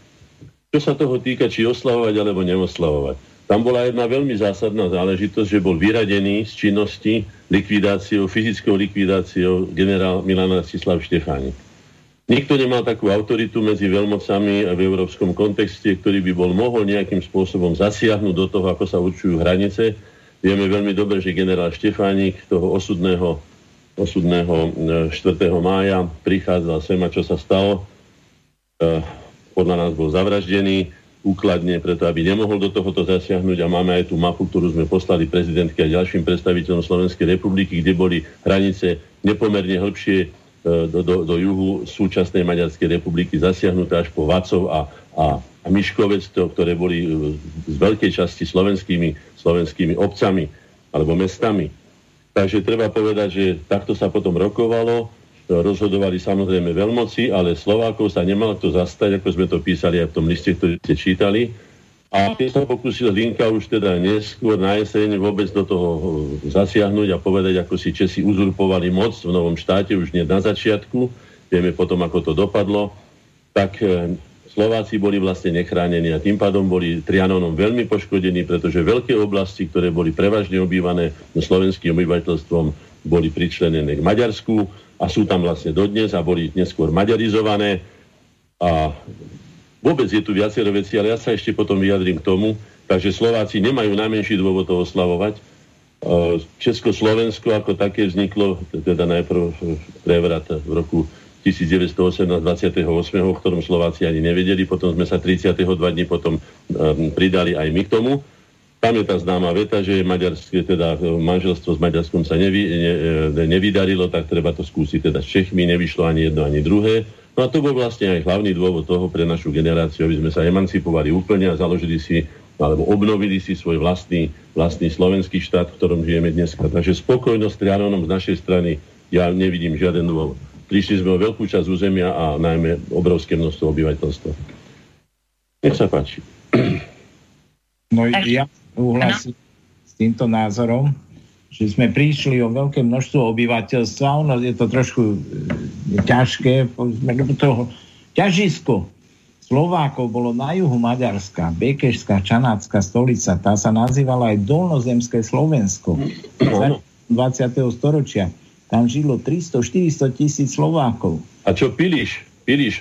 Čo sa toho týka, či oslavovať alebo neoslavovať. Tam bola jedna veľmi zásadná záležitosť, že bol vyradený z činnosti fyzickou likvidáciou generál Milan Rastislav Štefánik. Nikto nemal takú autoritu medzi veľmocami v európskom kontexte, ktorý by bol mohol nejakým spôsobom zasiahnuť do toho, ako sa určujú hranice. Vieme veľmi dobre, že generál Štefánik toho osudného 4. mája prichádzal sem a čo sa stalo. Podľa nás bol zavraždený úkladne, preto aby nemohol do tohoto zasiahnuť a máme aj tú mapu, ktorú sme poslali prezidentke a ďalším predstaviteľom Slovenskej republiky, kde boli hranice nepomerne hĺbšie do juhu súčasnej Maďarskej republiky zasiahnuté až po Vácov a Miškovec, ktoré boli z veľkej časti slovenskými obcami alebo mestami. Takže treba povedať, že takto sa potom rokovalo, rozhodovali samozrejme veľmoci, ale Slovákov sa nemal kto zastať, ako sme to písali aj v tom liste, ktorý ste čítali. A keď sa pokúsil Hlinka už teda neskôr na jeseň vôbec do toho zasiahnuť a povedať, ako si Česi uzurpovali moc v novom štáte, už nie na začiatku, vieme potom, ako to dopadlo, tak Slováci boli vlastne nechránení a tým pádom boli Trianonom veľmi poškodení, pretože veľké oblasti, ktoré boli prevažne obývané slovenským obyvateľstvom, boli pričlenené k Maďarsku a sú tam vlastne dodnes a boli neskôr maďarizované a vôbec je tu viacero vecí, ale ja sa ešte potom vyjadrím k tomu. Takže Slováci nemajú najmenší dôvod to oslavovať. Československo ako také vzniklo, teda najprv prevrat v roku 1918, 28., o ktorom Slováci ani nevedeli. Potom sme sa 32 dní potom pridali aj my k tomu. Tam je tá známa veta, že maďarské, teda manželstvo s Maďarskom sa nevydarilo, tak treba to skúsiť teda s Čechmi, nevyšlo ani jedno, ani druhé. No a to bol vlastne aj hlavný dôvod toho pre našu generáciu, aby sme sa emancipovali úplne a založili si, alebo obnovili si svoj vlastný slovenský štát, v ktorom žijeme dneska. Takže spokojnosť Trianonom z našej strany, ja nevidím žiaden dôvod. Prišli sme o veľkú časť územia a najmä obrovské množstvo obyvateľstva. Nech sa páči. No ja súhlasím s týmto názorom, že sme prišli o veľké množstvo obyvateľstva, ono je to trošku ťažké, ťažisko Slovákov bolo na juhu Maďarska, Békešská, Čanácka stolica, tá sa nazývala aj Dolnozemské Slovensko 20. storočia. Tam žilo 300-400 tisíc Slovákov. A čo Piliš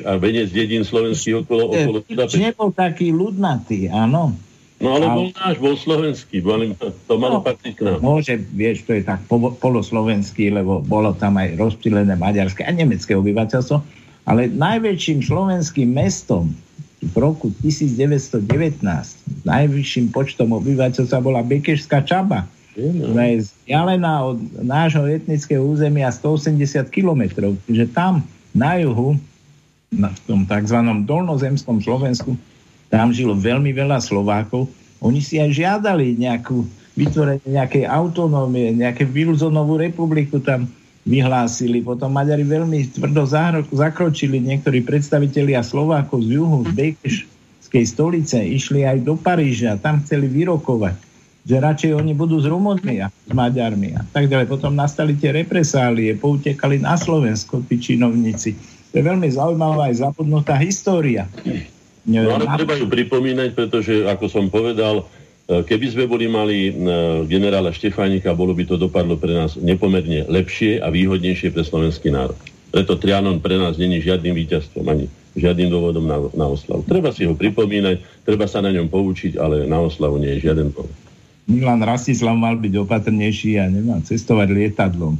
a venec dedín slovenský okolo Budapešti? Piliš nebol taký ľudnatý, áno. No ale bol náš, bol slovenský, to malo patriť k nám. Môže, vieš, to je tak poloslovenský, lebo bolo tam aj rozptýlené maďarské a nemecké obyvateľstvo, ale najväčším slovenským mestom v roku 1919 najvyšším počtom obyvateľstva bola Békešská Čaba. Ona je vzdialená od nášho etnického územia 180 kilometrov, čiže tam na juhu, na tom takzvanom dolnozemskom Slovensku, tam žilo veľmi veľa Slovákov. Oni si aj žiadali vytvorenie nejakej autonómie, nejakú Wilsonovú republiku tam vyhlásili. Potom Maďari veľmi tvrdo zakročili, niektorí predstavitelia Slovákov z juhu, z Békešskej stolice, išli aj do Paríža, tam chceli vyrokovať, že radšej oni budú z Rumunmi a s Maďarmi a tak ďalej. Potom nastali tie represálie, poutekali na Slovensko tí činovníci. To je veľmi zaujímavá aj zabudnutá história. No ale treba ju pripomínať, pretože, ako som povedal, keby sme boli mali generála Štefánika, bolo by to dopadlo pre nás nepomerne lepšie a výhodnejšie pre slovenský národ. Preto Trianon pre nás není žiadnym víťazstvom ani žiadnym dôvodom na oslavu. Treba si ho pripomínať, treba sa na ňom poučiť, ale na oslavu nie je žiaden povod. Milan Rastislav mal byť opatrnejší a nemal cestovať lietadlom.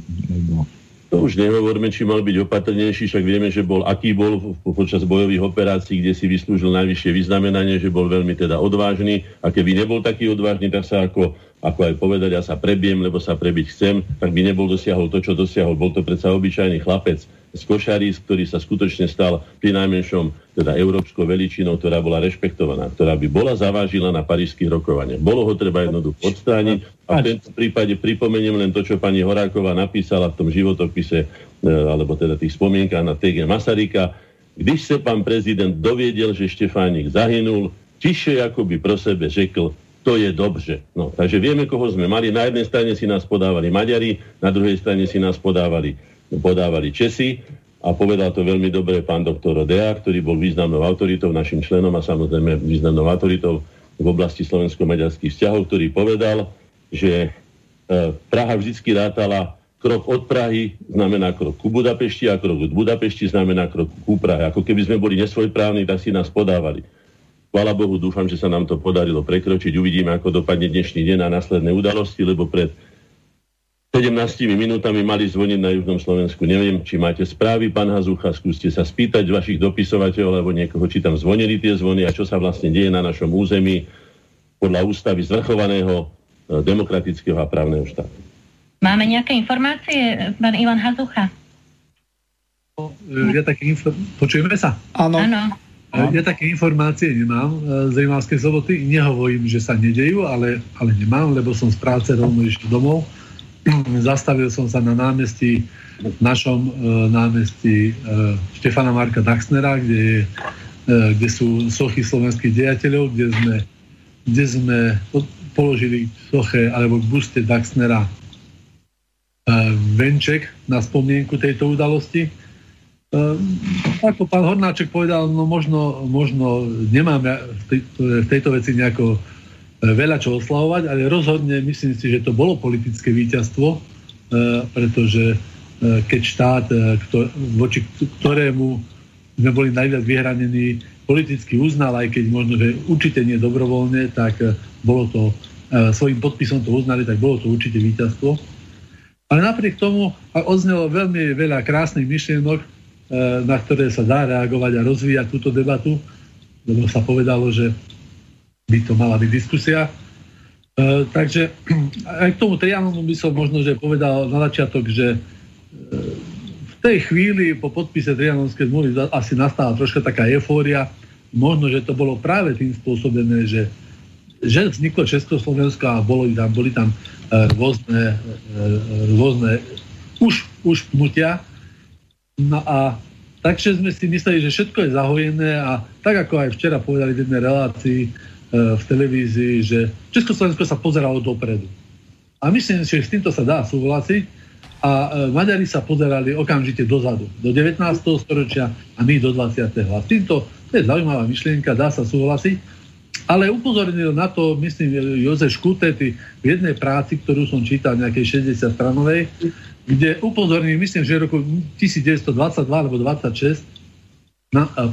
To už nehovorme, či mal byť opatrnejší, však vieme, že bol, aký bol počas bojových operácií, kde si vyslúžil najvyššie vyznamenanie, že bol veľmi teda odvážny a keby nebol taký odvážny, tak sa ako aj povedať, ja sa prebijem, lebo sa prebiť chcem, tak by nebol dosiahol to, čo dosiahol. Bol to predsa obyčajný chlapec, z Košarísk, ktorý sa skutočne stal pri najmenšom teda európskou veličinou, ktorá bola rešpektovaná, ktorá by bola zavážila na parížských rokovaniach. Bolo ho treba jednoducho odstrániť a v tomto prípade pripomeniem len to, čo pani Horáková napísala v tom životopise, alebo teda tých spomienkách na TG Masaryka. Když sa pán prezident doviedel, že Štefánik zahynul, tiše akoby pro sebe řekl, to je dobře. No, takže vieme, koho sme mali. Na jednej strane si nás podávali Maďari, na druhej strane si nás podávali Česi a povedal to veľmi dobre pán doktor Rodea, ktorý bol významnou autoritou, našim členom a samozrejme významnou autoritou v oblasti slovensko-maďarských vzťahov, ktorý povedal, že Praha vždycky rátala krok od Prahy znamená krok ku Budapešti a krok od Budapešti znamená krok ku Prahe. Ako keby sme boli nesvojprávni, tak si nás podávali. Chvála Bohu, dúfam, že sa nám to podarilo prekročiť. Uvidíme, ako dopadne dnešný deň a následné udalosti, lebo pred 17 minútami mali zvoniť na Južnom Slovensku. Neviem, či máte správy, pán Hazucha, skúste sa spýtať vašich dopisovateľov, alebo niekoho, či tam zvonili tie zvony a čo sa vlastne deje na našom území podľa ústavy zvrchovaného demokratického a právneho štátu. Máme nejaké informácie, pán Ivan Hazucha? Počujeme sa? Áno. Ja také informácie nemám z Rimavskej Soboty. Nehovorím, že sa nedejú, ale nemám, lebo som z práce rovno išiel domov. Zastavil som sa na námestí, našom námestí Štefana Marka Daxnera, kde sú sochy slovenských dejateľov, kde sme položili soche alebo k buste Daxnera venček na spomienku tejto udalosti. Ako pán Hornáček povedal, no možno nemám v tejto veci nejako veľa čo oslavovať, ale rozhodne myslím si, že to bolo politické víťazstvo, pretože keď štát, voči ktorému sme boli najviac vyhranení, politicky uznal, aj keď možno, že určite nie dobrovoľne, tak bolo to, svojím podpisom to uznali, tak bolo to určite víťazstvo. Ale napriek tomu odznelo veľmi veľa krásnych myšlienok, na ktoré sa dá reagovať a rozvíjať túto debatu, lebo sa povedalo, že by to mala byť diskusia. Takže aj k tomu Trianonu by som možno, že povedal na začiatok, že v tej chvíli po podpise Trianonskej zmluvy asi nastala troška taká eufória. Možno, že to bolo práve tým spôsobené, že vzniklo Československo a boli tam rôzne už pnutia. No a takže sme si mysleli, že všetko je zahojené a tak ako aj včera povedali v jednej relácii v televízii, že Československo sa pozeralo dopredu. A myslím, že s týmto sa dá súhlasiť a Maďari sa pozerali okamžite dozadu, do 19. storočia a my do 20. A týmto, to je zaujímavá myšlienka, dá sa súhlasiť, ale upozornil na to, myslím, Jozef Škutety v jednej práci, ktorú som čítal nejakej 60 stranovej, kde upozornil, myslím, že v roku 1922 alebo 26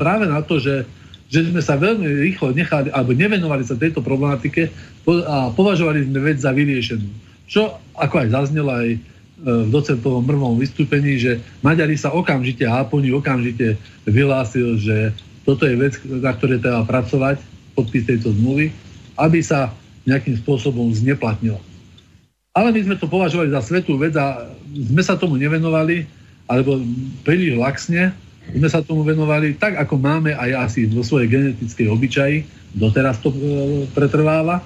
práve na to, že sme sa veľmi rýchlo nechali, alebo nevenovali sa tejto problematike a považovali sme vec za vyriešenú. Čo, ako aj zaznelo aj v docentovom mrvom vystúpení, že Maďari sa okamžite a Japoni okamžite vyhlásil, že toto je vec, na ktorej treba pracovať, podpis tejto zmluvy, aby sa nejakým spôsobom zneplatnilo. Ale my sme to považovali za svetú vec a sme sa tomu nevenovali, alebo príliš laxne sme sa tomu venovali, tak ako máme aj asi vo svojej genetickej obyčaji, doteraz to pretrváva,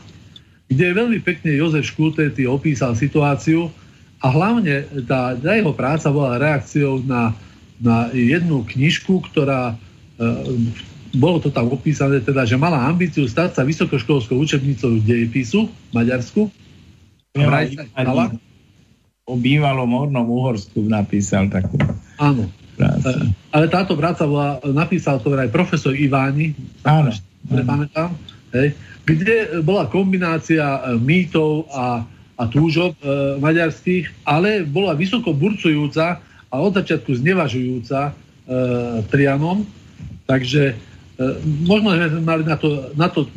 kde veľmi pekne Jozef Škutety opísal situáciu a hlavne tá jeho práca bola reakciou na jednu knižku, ktorá bolo to tam opísané, teda, že mala ambíciu stať sa vysokoškolskou učebnicou dejepisu v Maďarsku. O bývalom Hornom Uhorsku napísal takú. Áno. Prácu. Ale táto práca napísal to aj profesor Iváni. Áno. Nepamätám. Hej, kde bola kombinácia mýtov a túžob maďarských, ale bola vysoko burcujúca a od začiatku znevažujúca Trianon. Takže možno sme mali na to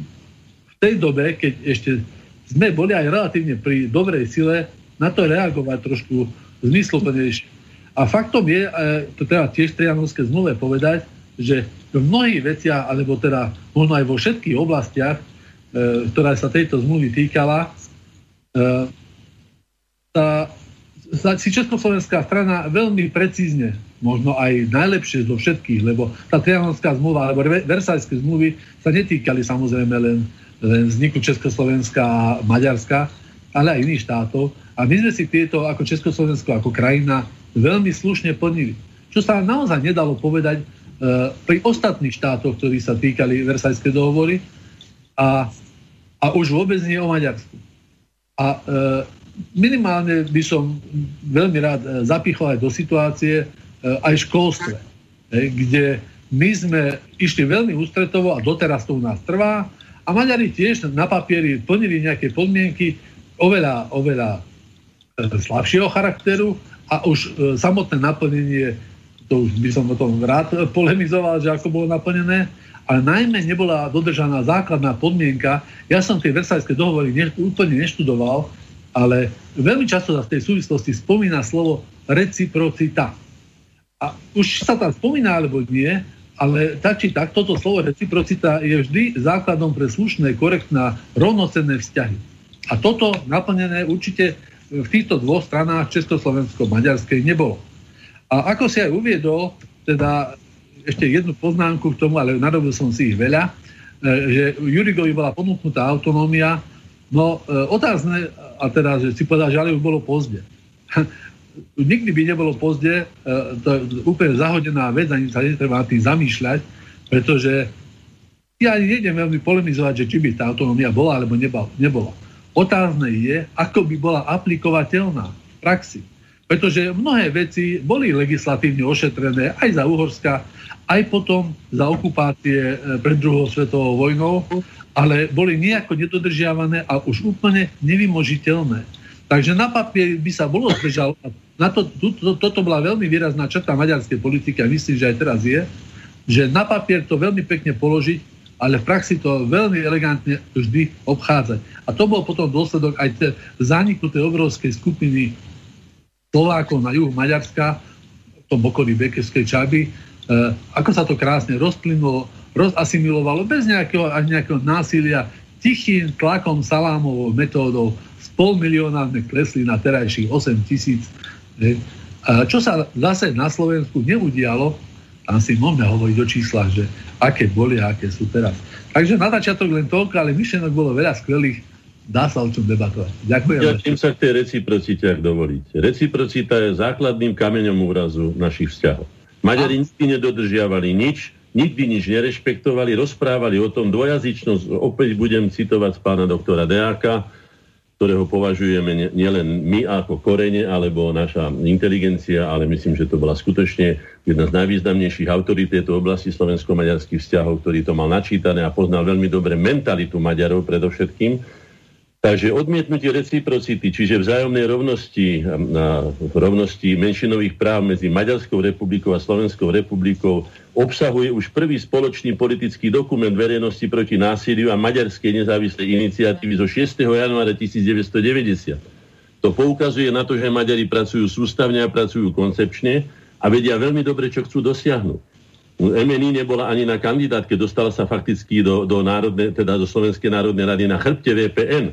v tej dobe, keď ešte sme boli aj relatívne pri dobrej sile, na to reagovať trošku zmysluplnejšie. A faktom je, to treba tiež Trianonskej zmluve povedať, že v mnohých veciach, alebo teda možno aj vo všetkých oblastiach, ktorá sa tejto zmluvy týkala, si Československá strana veľmi precízne, možno aj najlepšie zo všetkých, lebo tá trianonská zmluva, alebo versajské zmluvy sa netýkali samozrejme len vzniku Československa a Maďarska, ale aj iných štátov. A my sme si tieto ako Československo, ako krajina veľmi slušne plnili. Čo sa naozaj nedalo povedať pri ostatných štátoch, ktorí sa týkali versajské dohovory a už vôbec nie o Maďarsku. A minimálne by som veľmi rád zapichol aj do situácie aj v školstve, kde my sme išli veľmi ústretovo a doteraz to u nás trvá a Maďari tiež na papieri plnili nejaké podmienky oveľa slabšieho charakteru a už samotné naplnenie, to už by som o tom rád polemizoval, že ako bolo naplnené, ale najmä nebola dodržaná základná podmienka. Ja som tie versajské dohovory úplne neštudoval, ale veľmi často sa v tej súvislosti spomína slovo reciprocita. A už sa tam spomína, alebo nie, ale tak či tak, toto slovo reciprocita je vždy základom pre slušné, korektné a rovnocenné vzťahy. A toto naplnené určite v týchto dvoch stranách československo-maďarskej nebolo. A ako si aj uviedol, teda ešte jednu poznámku k tomu, ale narobil som si ich veľa, že Jurigovi bola ponúknutá autonómia. No otázne, a teda že si povedal, že ale už bolo pozde. Nikdy by nebolo pozde, to je úplne zahodená vec, ani sa netreba tým zamýšľať, pretože ja ani nejdem veľmi polemizovať, že či by tá autonómia bola alebo nebola. Otázne je, ako by bola aplikovateľná v praxi. Pretože mnohé veci boli legislatívne ošetrené aj za Uhorska, aj potom za okupácie pred druhou svetovou vojnou, ale boli nejako nedodržiavané a už úplne nevymožiteľné. Takže na papieri by sa bolo zdržalo. Toto bola veľmi výrazná črta maďarskej politiky a myslím, že aj teraz je, že na papier to veľmi pekne položiť, ale v praxi to veľmi elegantne vždy obchádzať. A to bol potom dôsledok aj zániku tej obrovskej skupiny Slovákov na juhu Maďarska, v tom okolí Bekeskej Čaby, ako sa to krásne rozplynulo, rozasimilovalo bez nejakého násilia, tichým tlakom salámovou metódou z 500,000 klesli na terajších 8,000. Čo sa zase na Slovensku neudialo, tam si môžeme hovoriť o číslach, že aké boli a aké sú teraz. Takže na začiatok len toľko, ale myšlienok bolo veľa skvelých. Dá sa o čom debatovať. Ďakujem. Ďakujem sa k tej reciprocite, ak dovolíte. Reciprocita je základným kameňom úrazu našich vzťahov. Maďari nikdy nedodržiavali nič, nikdy nič nerešpektovali, rozprávali o tom dvojazyčnosť. Opäť budem citovať pána doktora Deáka, ktorého považujeme nielen my ako korene, alebo naša inteligencia, ale myslím, že to bola skutočne jedna z najvýznamnejších autoritét v oblasti slovensko-maďarských vzťahov, ktorý to mal načítané a poznal veľmi dobre mentalitu Maďarov predovšetkým. Takže odmietnutie reciprocity, čiže vzájomnej rovnosti, rovnosti menšinových práv medzi Maďarskou republikou a Slovenskou republikou obsahuje už prvý spoločný politický dokument verejnosti proti násiliu a Maďarskej nezávislej iniciatívy zo 6. januára 1990. To poukazuje na to, že Maďari pracujú sústavne a pracujú koncepčne a vedia veľmi dobre, čo chcú dosiahnuť. MNI nebola ani na kandidátke, dostala sa fakticky do Slovenskej národnej rady na chrbte VPN.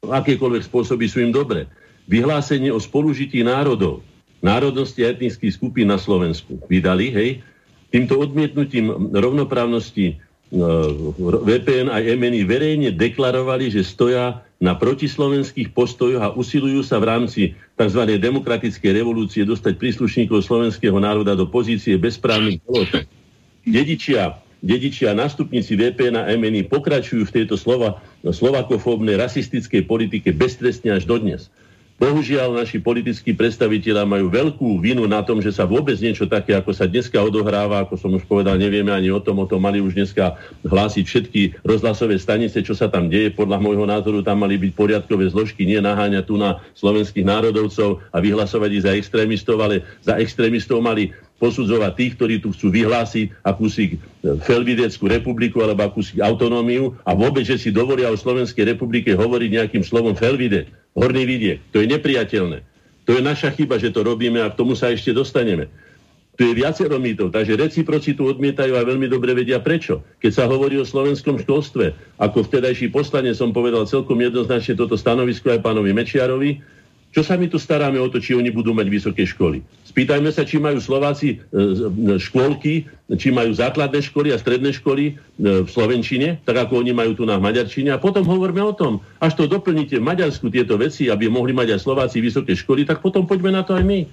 Akékoľvek spôsoby sú im dobre. Vyhlásenie o spolužití národov, národnosti a etnických skupín na Slovensku vydali, hej, týmto odmietnutím rovnoprávnosti VPN aj MNI verejne deklarovali, že stoja na protislovenských postojoch a usilujú sa v rámci tzv. Demokratickej revolúcie dostať príslušníkov slovenského národa do pozície bezprávnych bolotok. Dedičia nástupníci VPN a MNI pokračujú v tejto slovakofóbnej rasistickej politike beztrestne až dodnes. Bohužiaľ, naši politickí predstavitelia majú veľkú vinu na tom, že sa vôbec niečo také, ako sa dneska odohráva, ako som už povedal, nevieme ani o tom mali už dneska hlásiť všetky rozhlasové stanice, čo sa tam deje. Podľa môjho názoru tam mali byť poriadkové zložky, nie naháňať tu na slovenských národovcov a vyhlasovať ich za extrémistov, ale za extrémistov mali posudzovať tých, ktorí tu chcú vyhlásiť akúsi Felvideckú republiku alebo akúsi autonómiu a vôbec, že si dovolia o Slovenskej republike hovoriť nejakým slovom Felvidec, Horný vidiek. To je nepriateľné. To je naša chyba, že to robíme a k tomu sa ešte dostaneme. Tu je viacero mýtov, takže reciprocitu odmietajú a veľmi dobre vedia prečo. Keď sa hovorí o slovenskom školstve, ako vtedajší poslanec som povedal celkom jednoznačne toto stanovisko aj pánovi Mečiarovi, Čo sa my tu staráme o to, či oni budú mať vysoké školy? Spýtajme sa, či majú Slováci škôlky, či majú základné školy a stredné školy v slovenčine, tak ako oni majú tu na maďarčine. A potom hovoríme o tom, až to doplníte v Maďarsku tieto veci, aby mohli mať aj Slováci vysoké školy, tak potom poďme na to aj my.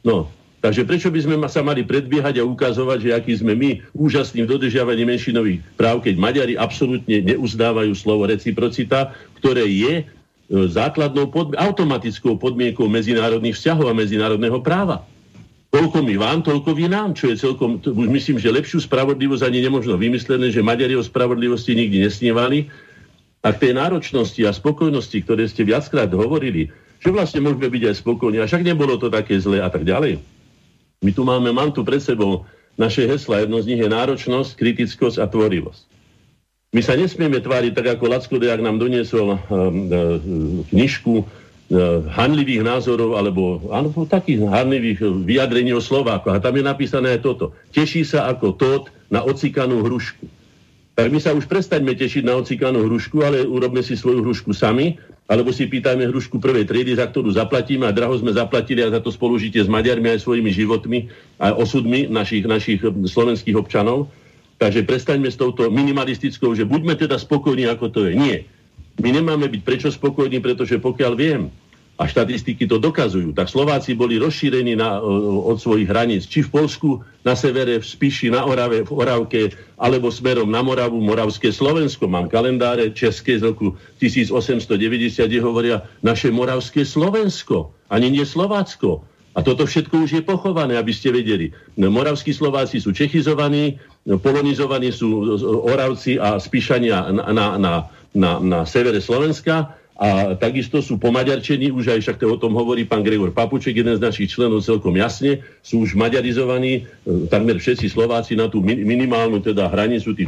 No, takže prečo by sme sa mali predbiehať a ukazovať, že aký sme my úžasní v dodržiavaní menšinových práv, keď Maďari absolútne neuznávajú slovo reciprocita, ktoré je základnou automatickou podmienkou medzinárodných vzťahov a medzinárodného práva. Koľko my vám, toľko vy nám, čo je celkom, už myslím, že lepšiu spravodlivosť ani nemožno vymyslené, že Maďari o spravodlivosti nikdy nesnívali. A k tej náročnosti a spokojnosti, ktoré ste viackrát hovorili, že vlastne môžeme byť aj spokojní, a však nebolo to také zlé a tak ďalej. My tu mám tu pred sebou naše hesla, jedno z nich je náročnosť, kritickosť a tvorivosť. My sa nesmieme tváriť, tak ako Lacko Dejak nám doniesol knižku hanlivých názorov, alebo áno, takých hanlivých vyjadrení o Slovákoch. A tam je napísané aj toto. Teší sa ako tót na ocikanú hrušku. Tak my sa už prestaňme tešiť na ocikanú hrušku, ale urobme si svoju hrušku sami, alebo si pýtajme hrušku prvej triedy, za ktorú zaplatíme a draho sme zaplatili a za to spolužite s Maďarmi aj svojimi životmi a osudmi našich slovenských občanov. Takže prestaňme s touto minimalistickou, že buďme teda spokojní, ako to je. Nie. My nemáme byť prečo spokojní, pretože pokiaľ viem, a štatistiky to dokazujú, tak Slováci boli rozšírení od svojich hraníc, či v Poľsku, na severe, v Spiši, na Orave, v Oravke, alebo smerom na Moravu, Moravské Slovensko. Mám kalendáre české z roku 1890, kde hovoria naše Moravské Slovensko, ani nie Slovácko. A toto všetko už je pochované, aby ste vedeli. Moravskí Slováci sú čechizovaní, polonizovaní sú Oravci a Spišania na severe Slovenska a takisto sú pomaďarčení, už aj však to o tom hovorí pán Gregor Papuček, jeden z našich členov celkom jasne, sú už maďarizovaní, takmer všetci Slováci na tú minimálnu teda hranicu tých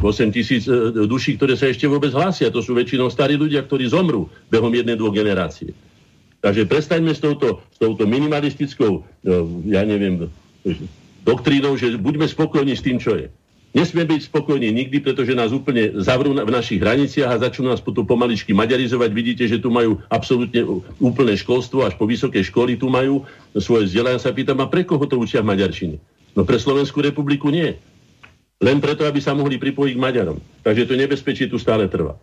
8 000 duší, ktoré sa ešte vôbec hlásia. To sú väčšinou starí ľudia, ktorí zomrú behom 1-2 generácie. Takže prestaňme s touto minimalistickou, ja neviem, doktrínou, že buďme spokojní s tým, čo je. Nesmie byť spokojní nikdy, pretože nás úplne zavrú v našich hraniciach a začnú nás potom pomaličky maďarizovať. Vidíte, že tu majú absolútne úplné školstvo, až po vysoké školy tu majú svoje vzdelanie. Ja sa pýtam, a pre koho to učia v maďarčine? No pre Slovenskú republiku nie. Len preto, aby sa mohli pripojiť k Maďarom. Takže to nebezpečie tu stále trvá.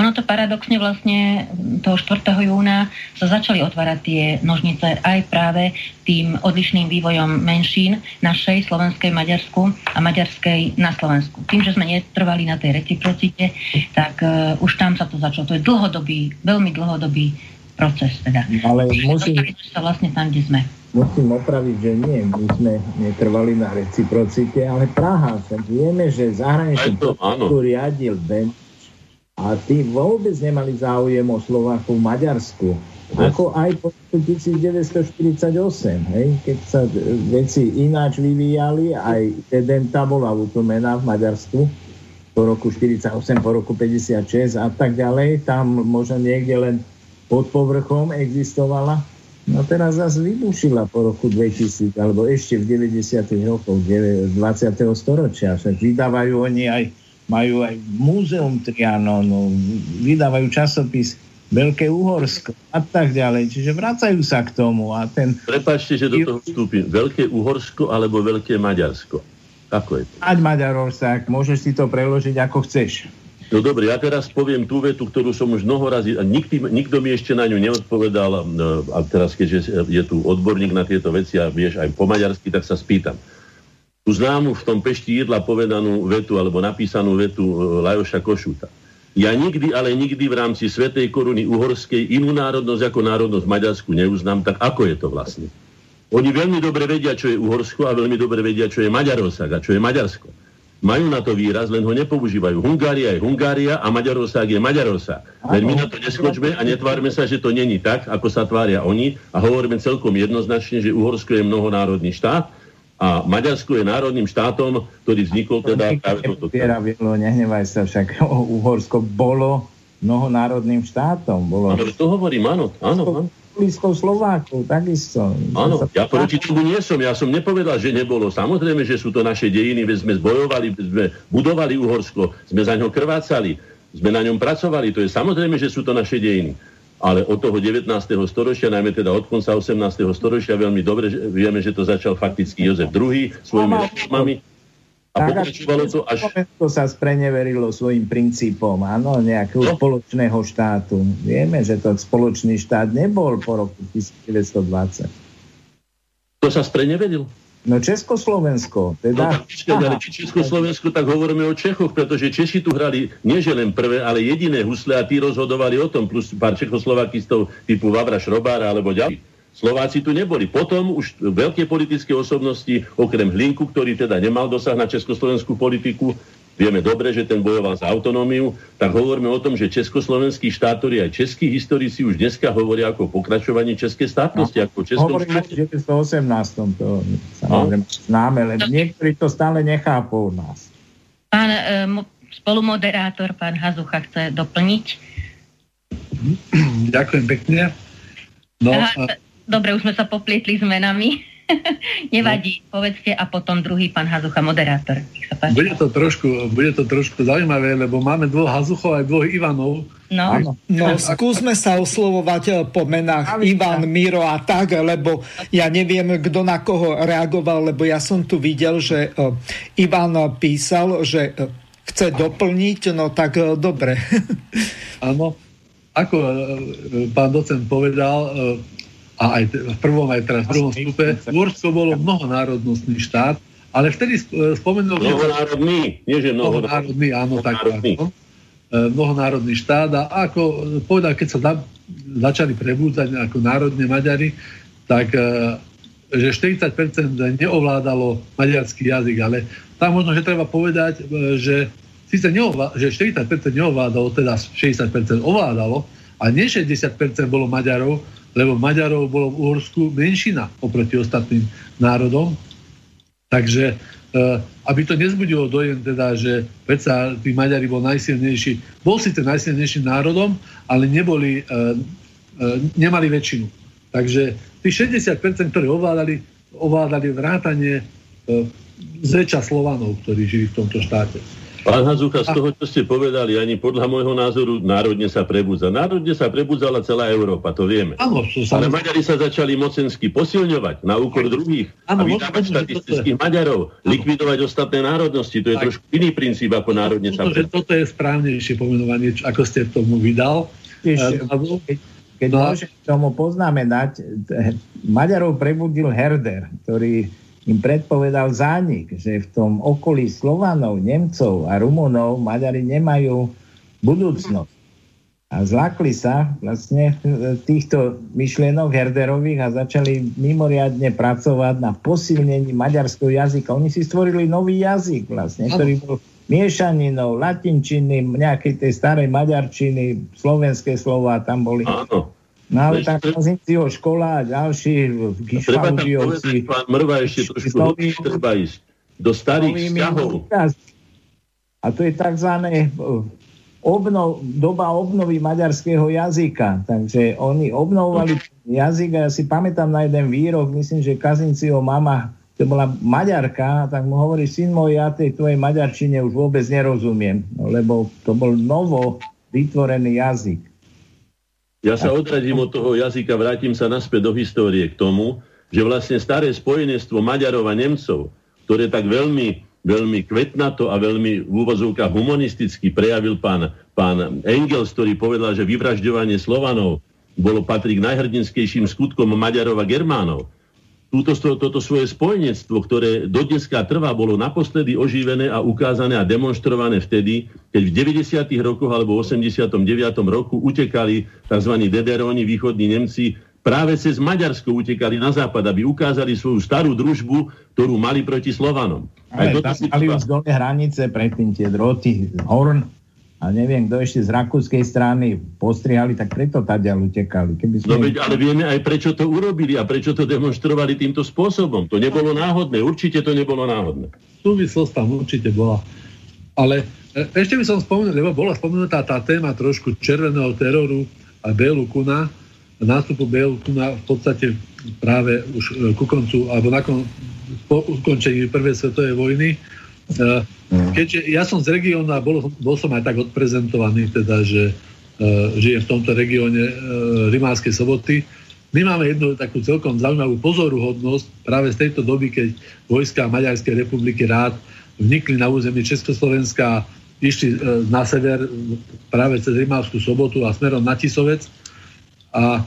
Ono to paradoxne vlastne toho 4. júna sa začali otvárať tie nožnice aj práve tým odlišným vývojom menšín našej, slovenskej, Maďarsku a maďarskej na Slovensku. Tým, že sme netrvali na tej reciprocite, tak už tam sa to začalo. To je dlhodobý, veľmi dlhodobý proces teda. Ale musím sa vlastne tam, kde sme. Musím opraviť, že nie, my sme netrvali na reciprocite, ale Praha sa vieme, že zahraničnú politiku riadil Ben. A tí vôbec nemali záujem o Slovákov v Maďarsku. Ako aj po 1948, hej? Keď sa veci ináč vyvíjali, aj Edenta bola utlmená v Maďarsku po roku 1948, po roku 1956 a tak ďalej. Tam možno niekde len pod povrchom existovala. No teraz zase vybušila po roku 2000, alebo ešte v 90. rokoch 20. storočia. Vydávajú oni aj majú aj múzeum Trianonu, vydávajú časopis Veľké Uhorsko a tak ďalej. Čiže vracajú sa k tomu. A ten... Prepáčte, že do toho vstúpim. Veľké Uhorsko alebo Veľké Maďarsko? Ako je to? Ať Maďarovsák, môžeš si to preložiť ako chceš. No dobre, ja teraz poviem tú vetu, ktorú som už mnoho razy... A nikto mi ešte na ňu neodpovedal. A teraz, keďže je tu odborník na tieto veci a vieš aj po maďarsky, tak sa spýtam. Tu známu v tom Pešti Jirla povedanú vetu alebo napísanú vetu Lajoša Košúta. Ja nikdy, ale nikdy v rámci Svätej koruny uhorskej inú národnosť ako národnosť Maďarsku neuznám, tak ako je to vlastne? Oni veľmi dobre vedia, čo je Uhorsko a veľmi dobre vedia, čo je Maďarovsák a čo je Maďarsko. Majú na to výraz, len ho nepoužívajú. Hungária je Hungária a Maďarovsák je Maďarovsák. Veď my na to neskočme a netvárme sa, že to není tak, ako sa tvária oni a hovoríme celkom jednoznačne, že Uhorsko je mnohonárodný štát. A Maďarsko je národným štátom, ktorý vznikol teda práve toto. Nehnevaj sa však, Uhorsko bolo mnohonárodným štátom. Bolo. Ano, to hovorím, áno. Blízko Slovákov, takisto. Áno, ja proti tomu nie som. Ja som nepovedal, že nebolo. Samozrejme, že sú to naše dejiny, veď sme zbojovali, sme budovali Uhorsko, sme za ňo krvácali, sme na ňom pracovali. To je samozrejme, že sú to naše dejiny. ale od toho 19. storočia, najmä teda od konca 18. storočia, veľmi dobre vieme, že to začal fakticky Jozef II. Svojimi reformami. A pokračovalo to až... Slovensko sa spreneverilo svojim princípom, áno, nejakého spoločného štátu. Vieme, že to spoločný štát nebol po roku 1920. To sa spreneveril? No Československo. Teda... No, Československo, tak hovoríme o Čechoch, pretože Češi tu hrali nie že len prvé, ale jediné husle a tí rozhodovali o tom, plus pár čechoslovakistov typu Vavra Šrobára alebo ďalší. Slováci tu neboli. Potom už veľké politické osobnosti, okrem Hlinku, ktorý teda nemal dosah na československú politiku, vieme dobre, že ten bojoval za autonómiu, tak hovoríme o tom, že československý štát, ktorý aj českí historici už dneska hovoria ako pokračovanie českej státnosti, no, ako o českom štáte. Hovoríme o 1918. To samozrejme známe, len niektorí to stále nechápou u nás. Pán spolumoderátor, pán Hazucha, chce doplniť. Ďakujem pekne. No, dobre, už sme sa poplietli zmenami. Nevadí, no. Povedzte a potom druhý pán Hazucha, moderátor. Bude to trošku zaujímavé, lebo máme dvoch Hazuchov aj dvoch Ivanov. No, skúsme sa oslovovať po menách Ivan, Miro a tak, lebo ja neviem, kto na koho reagoval, lebo ja som tu videl, že Ivan písal, že chce doplniť, no tak dobre. Áno. Ako pán docent povedal, a aj v prvom stupe, Uhorsko bolo mnohonárodnostný štát, ale vtedy spomenul... Mnohonárodný, áno, tak. Mnohonárodný štát a ako povedal, keď sa začali prebúdzať ako národne Maďari, tak že 40% neovládalo maďarský jazyk, ale tam možno, že treba povedať, že 40% neovládalo, teda 60% ovládalo a nie 60% bolo Maďarov, lebo Maďarov bolo v Uhorsku menšina oproti ostatným národom. Takže, aby to nezbudilo dojem, teda, že predsa tí Maďari bol najsilnejší. Bol síce najsilnejším národom, ale nemali väčšinu. Takže tých 60%, ktorí ovládali vrátanie zväčša Slovanov, ktorí žili v tomto štáte. Pán Hazucha, z toho, čo ste povedali, ani podľa môjho názoru národne sa prebudza. Národne sa prebudzala celá Európa, to vieme. Áno, ale Maďari sa začali mocensky posilňovať na úkor druhých a vydávať štatistických Maďarov, likvidovať ostatné národnosti. To je trošku iný princíp, ako národne sa prebudza. Toto je správnejšie pomenovanie, ako ste tomu vydal. Keď môžem tomu poznamenať, Maďarov prebudil Herder, ktorý im predpovedal zánik, že v tom okolí Slovanov, Nemcov a Rumunov Maďari nemajú budúcnosť. A zlákli sa vlastne týchto myšlienok Herderových a začali mimoriadne pracovať na posilnení maďarského jazyka. Oni si stvorili nový jazyk vlastne, ktorý bol miešaninou, latinčiny, nejakej tej starej maďarčiny, slovenské slová tam boli. Áno. No ale tak Kazincího škola a ďalší Gišvaldiovci. Pán Mrva ešte trošku hodí, treba ísť do starých vzťahov. A to je takzvané doba obnovy maďarského jazyka. Takže oni obnovovali jazyk a ja si pamätám na jeden výrok, myslím, že Kazincího mama, to bola Maďarka, tak mu hovorí, syn môj, ja tej tvojej maďarčine už vôbec nerozumiem, lebo to bol novo vytvorený jazyk. Ja sa odradím od toho jazyka, vrátim sa naspäť do histórie k tomu, že vlastne staré spojenectvo Maďarov a Nemcov, ktoré tak veľmi, veľmi kvetnato a veľmi v úvozovkách humanisticky prejavil pán Engels, ktorý povedal, že vyvražďovanie Slovanov patrí k najhrdinskejším skutkom Maďarov a Germánov. Toto svoje spojenectvo, ktoré do dneska trvá, bolo naposledy oživené a ukázané a demonstrované vtedy, keď v 90. rokoch alebo 89. roku utekali tzv. Dederóni, východní Nemci, práve cez Maďarsko utekali na západ, aby ukázali svoju starú družbu, ktorú mali proti Slovanom. Ale tam mali už dole hranice, predtým tie droty, Horn, a neviem, kto ešte z rakúskej strany postrihali, tak preto tadiaľ utekali. Ale vieme aj, prečo to urobili a prečo to demonstrovali týmto spôsobom. To nebolo náhodné, určite to nebolo náhodné. Súvislosť tam určite bola. Ale ešte by som spomenul, lebo bola spomenutá tá téma trošku červeného teroru a Bélu Kuna, nástupu Bélu Kuna v podstate práve už ku koncu, alebo po ukončení prvej svetovej vojny. Keďže ja som z regiónu a bol som aj tak odprezentovaný, teda, že žije v tomto regióne Rimavskej Soboty. My máme jednu takú celkom zaujímavú pozoruhodnosť práve z tejto doby, keď vojska Maďarskej republiky rád vnikli na územie Československa, išli na sever práve cez Rimavskú Sobotu a smerom na Tisovec. A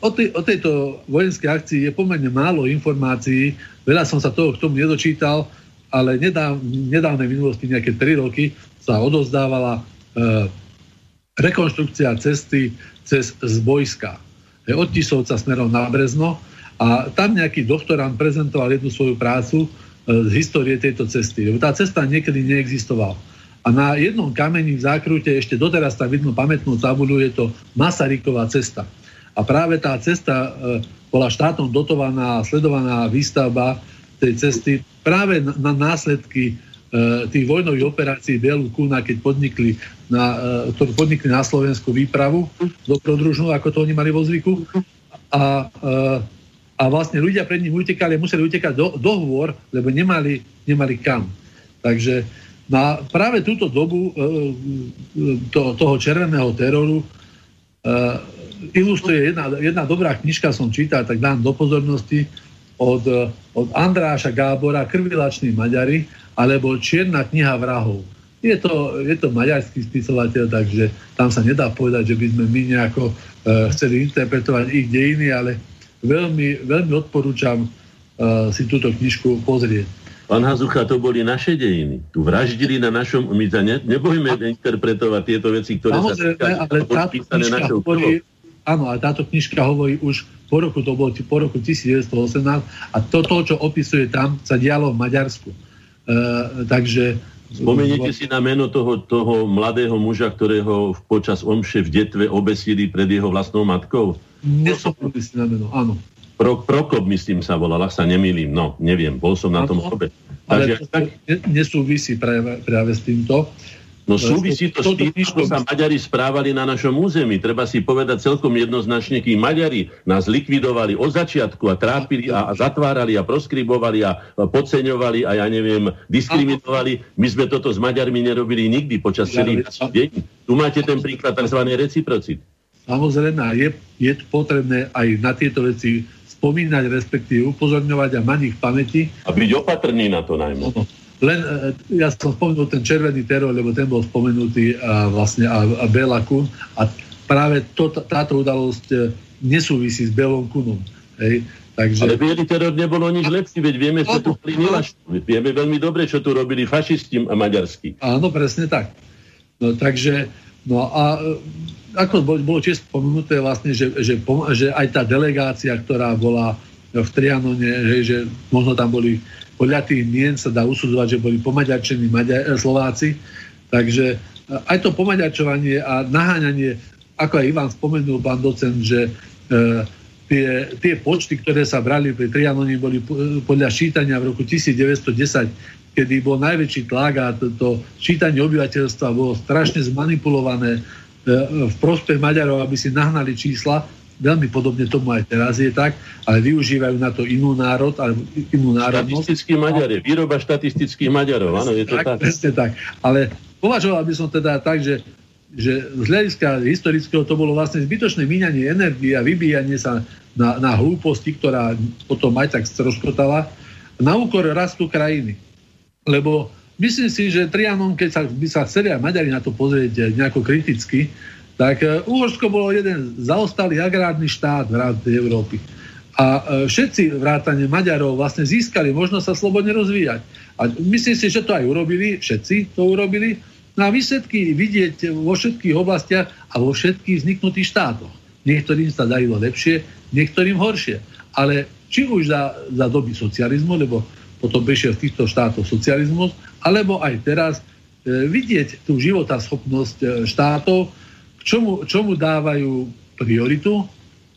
o tejto vojenskej akcii je pomerne málo informácií. Veľa som sa toho k tomu nedočítal, ale nedávnej minulosti, nejaké 3 roky, sa odovzdávala rekonštrukcia cesty cez Zbojska. Od Tisovca smerom na Brezno a tam nejaký doktorant prezentoval jednu svoju prácu z histórie tejto cesty. Tá cesta niekedy neexistovala. A na jednom kameni v zákrute ešte doteraz tam vidno pamätnú tabuľu, je to Masaryková cesta. A práve tá cesta bola štátom dotovaná, sledovaná výstavba tej cesty práve na následky tých vojnových operácií Bielu Kuna, keď podnikli na Slovensku výpravu dobrodružnú, ako to oni mali vo zvyku. A vlastne ľudia pred nimi utekali, museli utekať do hôr, lebo nemali kam. Takže na práve túto dobu toho červeného teroru ilustruje jedna dobrá knižka, som čítal, tak dám do pozornosti, od Andráša Gábora, Krvilační Maďari, alebo Čierna kniha vrahov. Je to maďarský spisovateľ, takže tam sa nedá povedať, že by sme my nejako chceli interpretovať ich dejiny, ale veľmi, veľmi odporúčam si túto knižku pozrieť. Pán Hazucha, to boli naše dejiny. Tu vraždili na našom umýtane. Nebojme interpretovať tieto veci, ktoré samozrejme, sa týkajú. Áno, ale táto knižka hovorí už po roku, to bolo po roku 1918 a toto, čo opisuje tam, sa dialo v Maďarsku. Takže... Spomeniete si na meno toho mladého muža, ktorého počas omše v Detve obesili pred jeho vlastnou matkou? Nespomenul si na meno, áno. Prokop, myslím, sa volal, ak sa nemýlim. No, neviem, bol som na tom sobe. Ale tak... nesúvisí práve s týmto. No súvisí to s tým, ako sa Maďari správali na našom území. Treba si povedať celkom jednoznačne, kým Maďari nás likvidovali od začiatku a trápili a zatvárali a proskribovali a podceňovali a ja neviem, diskriminovali. My sme toto s Maďarmi nerobili nikdy počas celých deň. Tu máte ten príklad tzv. Reciprocity. Samozrejme, je potrebné aj na tieto veci spomínať, respektíve upozorňovať a mať ich v pamäti. A byť opatrný na to najmä. Len ja som spomenul ten červený teror, lebo ten bol spomenutý a Béla Kun a práve táto udalosť nesúvisí s Bélom Kunom. Hej. Takže... Ale bielý teror nebolo nič lepší, veď vieme, čo tu vieme veľmi dobre, čo tu robili fašisti a maďarskí. Áno, presne tak. No, takže, no a ako bolo tiež spomenuté vlastne, že aj tá delegácia, ktorá bola v Trianone, že možno tam boli podľa tých mien sa dá usudzovať, že boli pomaďačení Slováci. Takže aj to pomaďačovanie a naháňanie, ako aj Ivan spomenul, pán docent, že tie počty, ktoré sa brali pri Trianone, boli podľa šítania v roku 1910, kedy bol najväčší tlak a to šítanie obyvateľstva bolo strašne zmanipulované v prospech Maďarov, aby si nahnali čísla. Veľmi podobne tomu aj teraz je tak, ale využívajú na to inú národ, alebo inú národnosť. Štatistických Maďarov, výroba štatistických Maďarov, áno, je to tak. Presne tak, ale považoval by som teda tak, že z hľadiska historického to bolo vlastne zbytočné míňanie energie a vybíjanie sa na hlúposti, ktorá potom aj tak stroskotala, na úkor rastu krajiny. Lebo myslím si, že Trianon, keď by sa chceli aj Maďari na to pozrieť nejako kriticky, tak Uhorsko bolo jeden zaostalý agrárny štát v rámci Európy. A všetci vrátane Maďarov vlastne získali možnosť sa slobodne rozvíjať. A myslím si, že to aj urobili, všetci to urobili. No a výsledky vidieť vo všetkých oblastiach a vo všetkých vzniknutých štátoch. Niektorým sa darilo lepšie, niektorým horšie. Ale či už za doby socializmu, lebo potom prišiel v týchto štátoch socializmus, alebo aj teraz vidieť tú životaschopnosť štátov, K čomu dávajú prioritu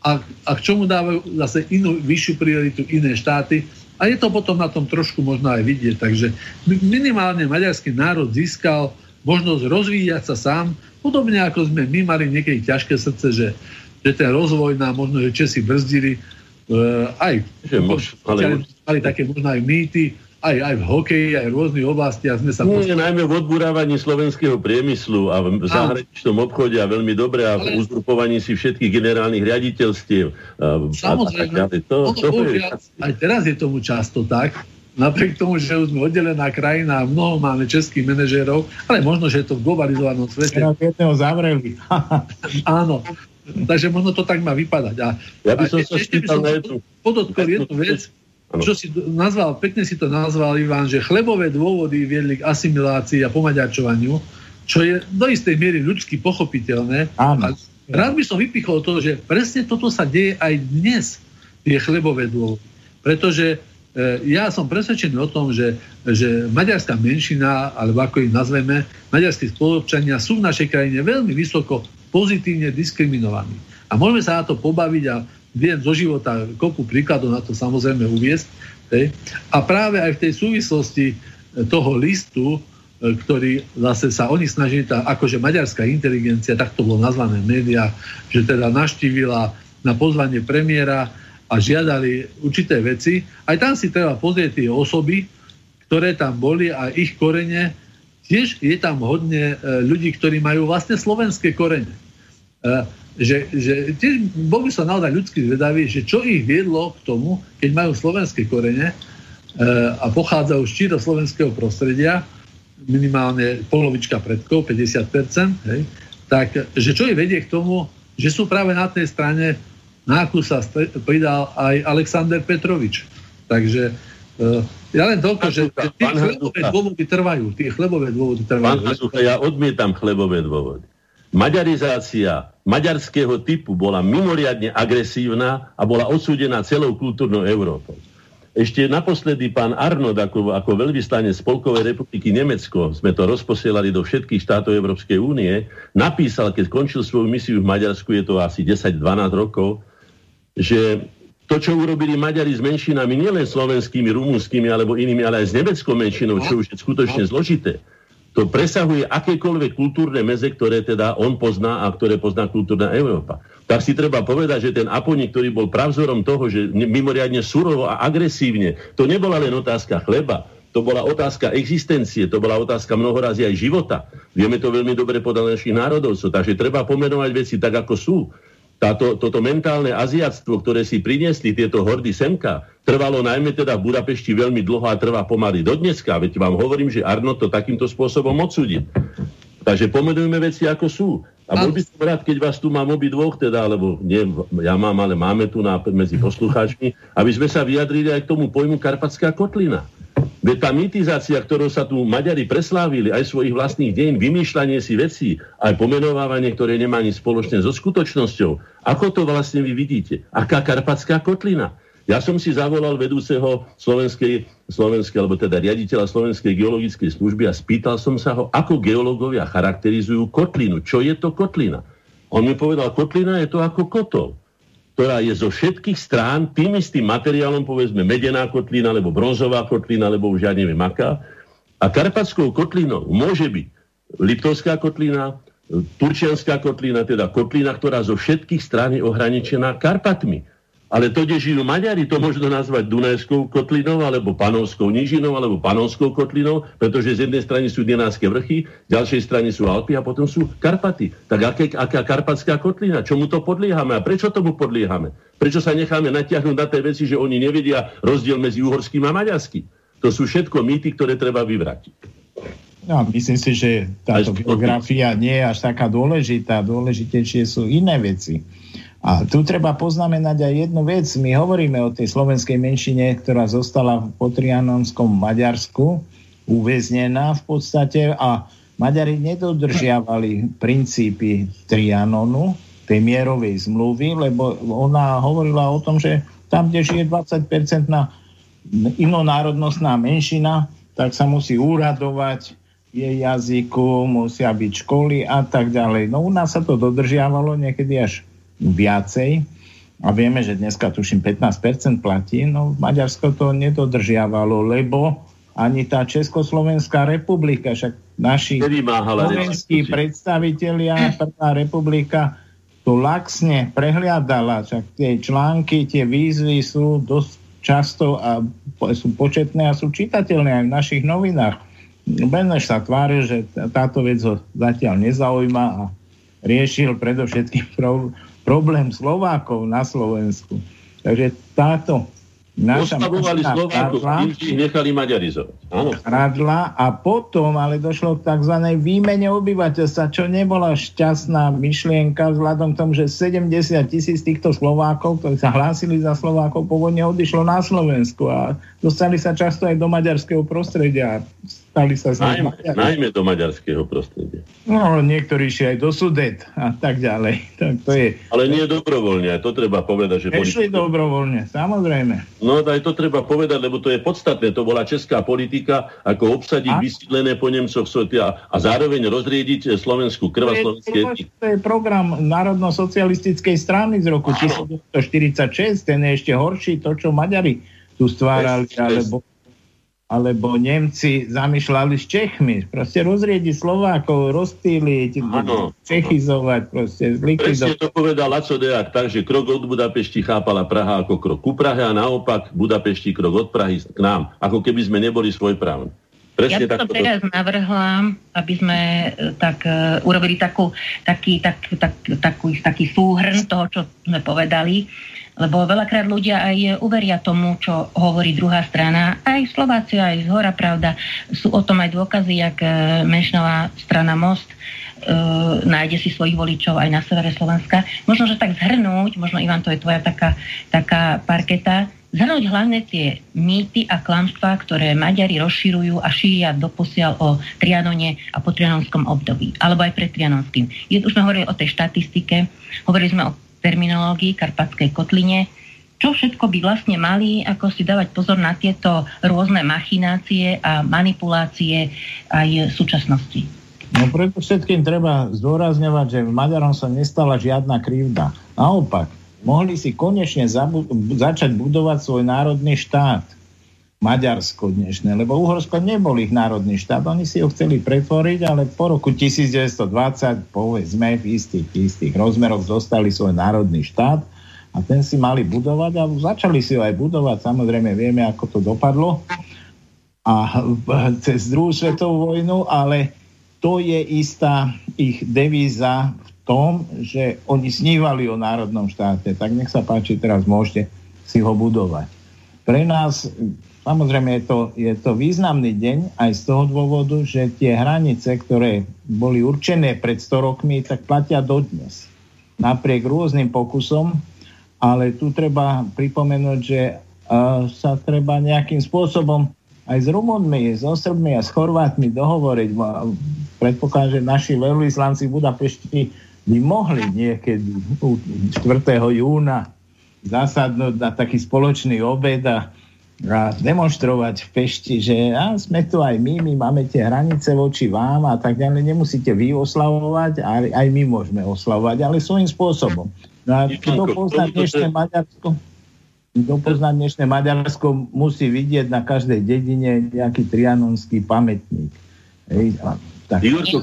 a k čomu dávajú zase inú vyššiu prioritu iné štáty. A je to potom na tom trošku možno aj vidieť. Takže minimálne maďarský národ získal možnosť rozvíjať sa sám, podobne ako sme my mali niekedy ťažké srdce, že ten rozvoj nám možno, že Česi brzdili aj. Mali také možno aj mýty, aj v hokeji, aj v rôznych oblastiach sme sa... Najmä v odburávaní slovenského priemyslu a v zahraničnom obchode a veľmi dobre a v uzurpovaní si všetkých generálnych riaditeľstiev. Samozrejme. Aj teraz je tomu často tak. Napriek tomu, že sme oddelená krajina a mnoho máme českých manažérov, ale možno, že je to v globalizovanom svete. Jedného zavreli. Áno. Takže možno to tak má vypadať. A, ja by som sa spýtal na jednu... Podotkol jednu vec, čo si nazval, pekne si to nazval, Ivan, že chlebové dôvody viedli k asimilácii a pomaďačovaniu, čo je do istej miery ľudsky pochopiteľné. Áno. A rád by som vypichol to, že presne toto sa deje aj dnes, tie chlebové dôvody. Pretože ja som presvedčený o tom, že maďarská menšina, alebo ako ich nazveme, maďarskí spoluobčania sú v našej krajine veľmi vysoko pozitívne diskriminovaní. A môžeme sa na to pobaviť a viem zo života kopu príkladov na to samozrejme uviesť. Hej. A práve aj v tej súvislosti toho listu, ktorý zase sa oni snažili, akože maďarská inteligencia, tak to bolo nazvané v médiách, že teda navštívila na pozvanie premiéra a žiadali určité veci. Aj tam si treba pozrieť tie osoby, ktoré tam boli a ich korene. Tiež je tam hodne ľudí, ktorí majú vlastne slovenské korene. Tiež boli sa naozaj ľudskí zvedaví, že čo ich viedlo k tomu, keď majú slovenské korene a pochádzajú z čiro slovenského prostredia, minimálne polovička predkov, 50%, hej, tak že čo ich vedie k tomu, že sú práve na tej strane, na akú sa pridal aj Alexander Petrovič. Takže ja len toľko, že tie chlebové dôvody trvajú. Pán Hazucha, ja odmietam chlebové dôvody. Maďarizácia maďarského typu bola mimoriadne agresívna a bola odsúdená celou kultúrnou Európou. Ešte naposledy pán Arnold ako veľvyslanec Spolkovej republiky Nemecko, sme to rozposielali do všetkých štátov Európskej únie, napísal, keď skončil svoju misiu v Maďarsku, je to asi 10-12 rokov, že to, čo urobili Maďari s menšinami, nielen slovenskými, rumúnskymi alebo inými, ale aj s nemeckou menšinou, čo už je skutočne zložité, to presahuje akékoľvek kultúrne meze, ktoré teda on pozná a ktoré pozná kultúrna Európa. Tak si treba povedať, že ten Aponi, ktorý bol pravzorom toho, že mimoriadne surovo a agresívne, to nebola len otázka chleba, to bola otázka existencie, to bola otázka mnohorazí aj života. Vieme to veľmi dobre podľa našich národovcov, takže treba pomenovať veci tak, ako sú. Toto mentálne aziatstvo, ktoré si priniesli tieto hordy semka, trvalo najmä teda v Budapešti veľmi dlho a trvá pomaly do dneska. Veď vám hovorím, že Arnold to takýmto spôsobom odsúdi. Takže pomenujme veci, ako sú. A bol by som rád, keď vás tu mám obi dvoch, teda, alebo nie, ja mám, ale máme tu medzi poslucháčmi, aby sme sa vyjadrili aj k tomu pojmu Karpatská kotlina. Veď tá mitizácia, ktorou sa tu Maďari preslávili, aj svojich vlastných dejín, vymýšľanie si vecí, aj pomenovávanie, ktoré nemá nič spoločné so skutočnosťou. Ako to vlastne vy vidíte? Aká Karpatská kotlina? Ja som si zavolal vedúceho slovenskej alebo teda riaditeľa Slovenskej geologickej služby a spýtal som sa ho, ako geológovia charakterizujú kotlinu. Čo je to kotlina? On mi povedal, kotlina je to ako kotol, ktorá je zo všetkých strán tým istým materiálom, povedzme medená kotlina, alebo bronzová kotlina, alebo už ja neviem aká. A karpatskou kotlinou môže byť Liptovská kotlina, Turčianská kotlina, teda kotlina, ktorá zo všetkých strán je ohraničená Karpatmi. Ale to, kde žijú Maďari, to možno nazvať Dunajskou kotlinou, alebo Panovskou nížinou, alebo Panovskou kotlinou, pretože z jednej strany sú Dinárske vrchy, z ďalšej strany sú Alpy a potom sú Karpaty. Tak aká Karpatská kotlina? Čomu to podliehame a prečo tomu podliehame? Prečo sa necháme natiahnuť na tie veci, že oni nevedia rozdiel medzi uhorským a maďarským? To sú všetko mýty, ktoré treba vyvrátiť. No, myslím si, že táto biografia nie je až taká dôležitá. Dôležitejšie sú iné veci. A tu treba poznamenať aj jednu vec. My hovoríme o tej slovenskej menšine, ktorá zostala v potrianonskom Maďarsku, uväznená v podstate, a Maďari nedodržiavali princípy Trianonu, tej mierovej zmluvy, lebo ona hovorila o tom, že tam, kde žije 20-percentná inonárodnostná menšina, tak sa musí úradovať jej jazyku, musia byť školy a tak ďalej. No u nás sa to dodržiavalo niekedy až viacej a vieme, že dneska tuším 15% platí, no Maďarsko to nedodržiavalo, lebo ani tá Československá republika, však naši slovenskí predstavitelia, prvá republika to laxne prehliadala, však tie články, tie výzvy sú dosť často a sú početné a sú čitateľné aj v našich novinách. Beneš sa tvári, že táto vec ho zatiaľ nezaujíma a riešil predovšetkým problém Slovákov na Slovensku. Takže táto naša kradla a potom ale došlo k tzv. Výmene obyvateľstva, čo nebola šťastná myšlienka vzhľadom k tomu, že 70 000 týchto Slovákov, ktorí sa hlásili za Slovákov, pôvodne odišlo na Slovensku a dostali sa často aj do maďarského prostredia. Najmä do maďarského prostredia. No, niektorí šli aj do Sudet a tak ďalej. Tak to je. Ale nie dobrovoľne, aj to treba povedať. Išli dobrovoľne, samozrejme. No, aj to treba povedať, lebo to je podstatné. To bola česká politika, ako obsadiť vysídlené po Nemcoch a zároveň rozriediť slovenskú krv a slovenské etnikum. To je program národno-socialistickej strany z roku 1946, ten je ešte horší, to, čo Maďari tu stvárali, alebo Nemci zamýšľali s Čechmi. Proste rozriediť Slovákov, rozptýliť, čechizovať, proste zlikvidovať. Presne to povedal Laco Deák, takže krok od Budapešti chápala Praha ako krok ku Prahe a naopak Budapešti krok od Prahy k nám, ako keby sme neboli svojprávni. Presne ja by som teraz navrhla, aby sme urobili taký súhrn toho, čo sme povedali, lebo veľakrát ľudia aj uveria tomu, čo hovorí druhá strana. Aj Slováci, aj zhora pravda. Sú o tom aj dôkazy, jak menšinová strana Most nájde si svojich voličov aj na severe Slovenska. Možno, že tak zhrnúť, možno Ivan, to je tvoja taká parketa, zhrnúť hlavne tie mýty a klamstvá, ktoré Maďari rozširujú a šíria doposiaľ o Trianone a po trianonskom období. Alebo aj pred trianonským. Už sme hovorili o tej štatistike, hovorili sme o terminológii Karpatskej kotline, čo všetko by vlastne mali, ako si dávať pozor na tieto rôzne machinácie a manipulácie aj v súčasnosti. No preto všetkým treba zdôrazňovať, že Maďarom sa nestala žiadna krivda. Naopak, mohli si konečne začať budovať svoj národný štát. Maďarsko dnešné, lebo Uhorsko nebol ich národný štát, oni si ho chceli pretvoriť, ale po roku 1920 povedzme v istých rozmeroch dostali svoj národný štát a ten si mali budovať a začali si ho aj budovať, samozrejme vieme, ako to dopadlo a cez druhú svetovú vojnu, ale to je istá ich devíza v tom, že oni snívali o národnom štáte, tak nech sa páči, teraz môžete si ho budovať. Pre nás samozrejme je to významný deň aj z toho dôvodu, že tie hranice, ktoré boli určené pred 100 rokmi, tak platia dodnes. Napriek rôznym pokusom, ale tu treba pripomenúť, že sa treba nejakým spôsobom aj s Rumunmi, so Srbmi a s Chorvátmi dohovoriť. Predpokladám, že naši veľvyslanci v Budapešti by mohli niekedy 4. júna zasadnúť na taký spoločný obed a demonštrovať v Pešti, že sme tu aj my máme tie hranice voči vám a tak ďalej, nemusíte vy oslavovať, aj my môžeme oslavovať, ale svojím spôsobom. No a kto pozná dnešné Maďarsko, musí vidieť na každej dedine nejaký trianonský pamätník. Jurko,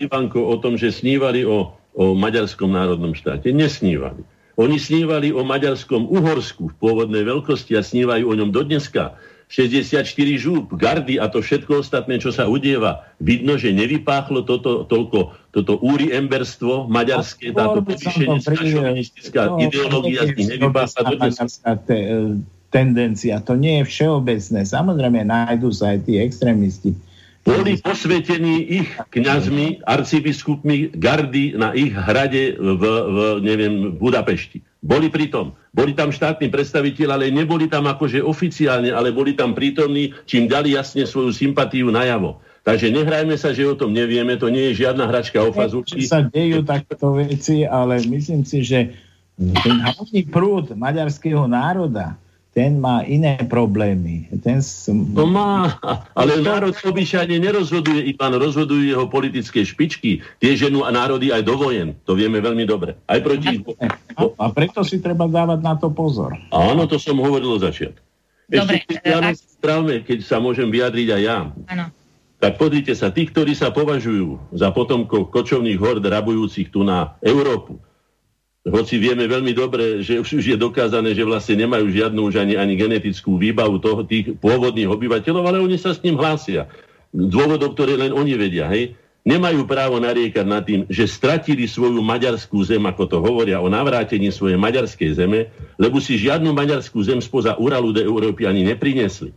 Ivanko o tom, že snívali o maďarskom národnom štáte. Nesnívali. Oni snívali o maďarskom Uhorsku v pôvodnej veľkosti a snívajú o ňom dodneska. 64 žúb, gardy a to všetko ostatné, čo sa udieva. Vidno, že nevypáchlo toto úriemberstvo maďarské, táto povýšenecká šovinistická ideológia nevypáchla dodneska. Tendencia, to nie je všeobecné. Samozrejme, nájdú sa aj tí extrémisti. Boli posvetení ich kňazmi, arcibiskupmi gardy na ich hrade v Budapešti. Boli pritom. Boli tam štátni predstavitelia, ale neboli tam akože oficiálne, ale boli tam prítomní, čím dali jasne svoju sympatiu najavo. Takže nehrajme sa, že o tom nevieme, to nie je žiadna hračka o fazúrky. Sa dejú takto veci, ale myslím si, že ten hlavný prúd maďarského národa, ten má iné problémy. To má, ale národ obyčajne nerozhoduje, Ivan, rozhodujú jeho politické špičky. Tie ženú a národy aj do vojen. To vieme veľmi dobre. Aj proti... A preto si treba dávať na to pozor. Áno, to som hovoril od začiatku. Ešte keď sa môžem vyjadriť aj ja. Áno. Tak podrite sa, tí, ktorí sa považujú za potomkov kočovných hord rabujúcich tu na Európu, Hoci vieme veľmi dobre, že už je dokázané, že vlastne nemajú žiadnu už ani genetickú výbavu toho, tých pôvodných obyvateľov, ale oni sa s ním hlásia. Dôvodov, ktoré len oni vedia, hej. Nemajú právo nariekať nad tým, že stratili svoju maďarskú zem, ako to hovoria o navrátení svojej maďarskej zeme, lebo si žiadnu maďarskú zem spoza Uralu do Európy ani neprinesli.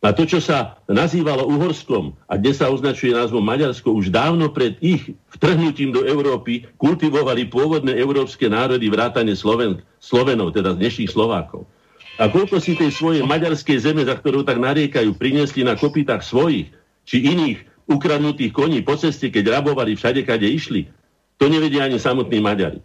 A to, čo sa nazývalo Uhorskom a dnes sa označuje názvom Maďarsko, už dávno pred ich vtrhnutím do Európy kultivovali pôvodné európske národy vrátane Slovenov, teda dnešných Slovákov. A koľko si tej svojej maďarskej zeme, za ktorú tak nariekajú, priniesli na kopytách svojich či iných ukradnutých koní po ceste, keď rabovali všade, kade išli. To nevedia ani samotní Maďari.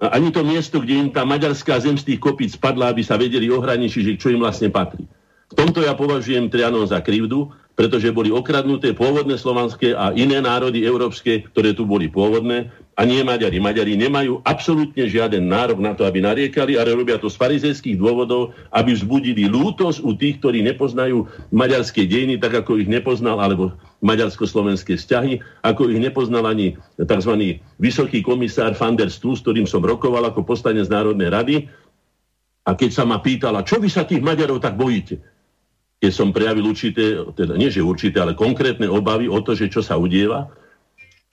A ani to miesto, kde im tá maďarská zem z tých kopíc spadla, aby sa vedeli ohraničiť, že čo im vlastne patrí. V tomto ja považujem Trianon za krivdu, pretože boli okradnuté pôvodné slovanské a iné národy európske, ktoré tu boli pôvodné, a nie Maďari. Maďari nemajú absolútne žiaden nárok na to, aby nariekali, ale robia to z farizejských dôvodov, aby vzbudili lútosť u tých, ktorí nepoznajú maďarské dejiny, tak ako ich nepoznal, alebo maďarsko-slovenské vzťahy, ako ich nepoznal ani tzv. Vysoký komisár van der Stoel, s ktorým som rokoval ako poslanec Národnej rady. A keď sa ma pýtala, čo vy sa tých Maďarov tak bojíte? Keď som prejavil určité, teda nie že určité, ale konkrétne obavy o to, že čo sa udieva,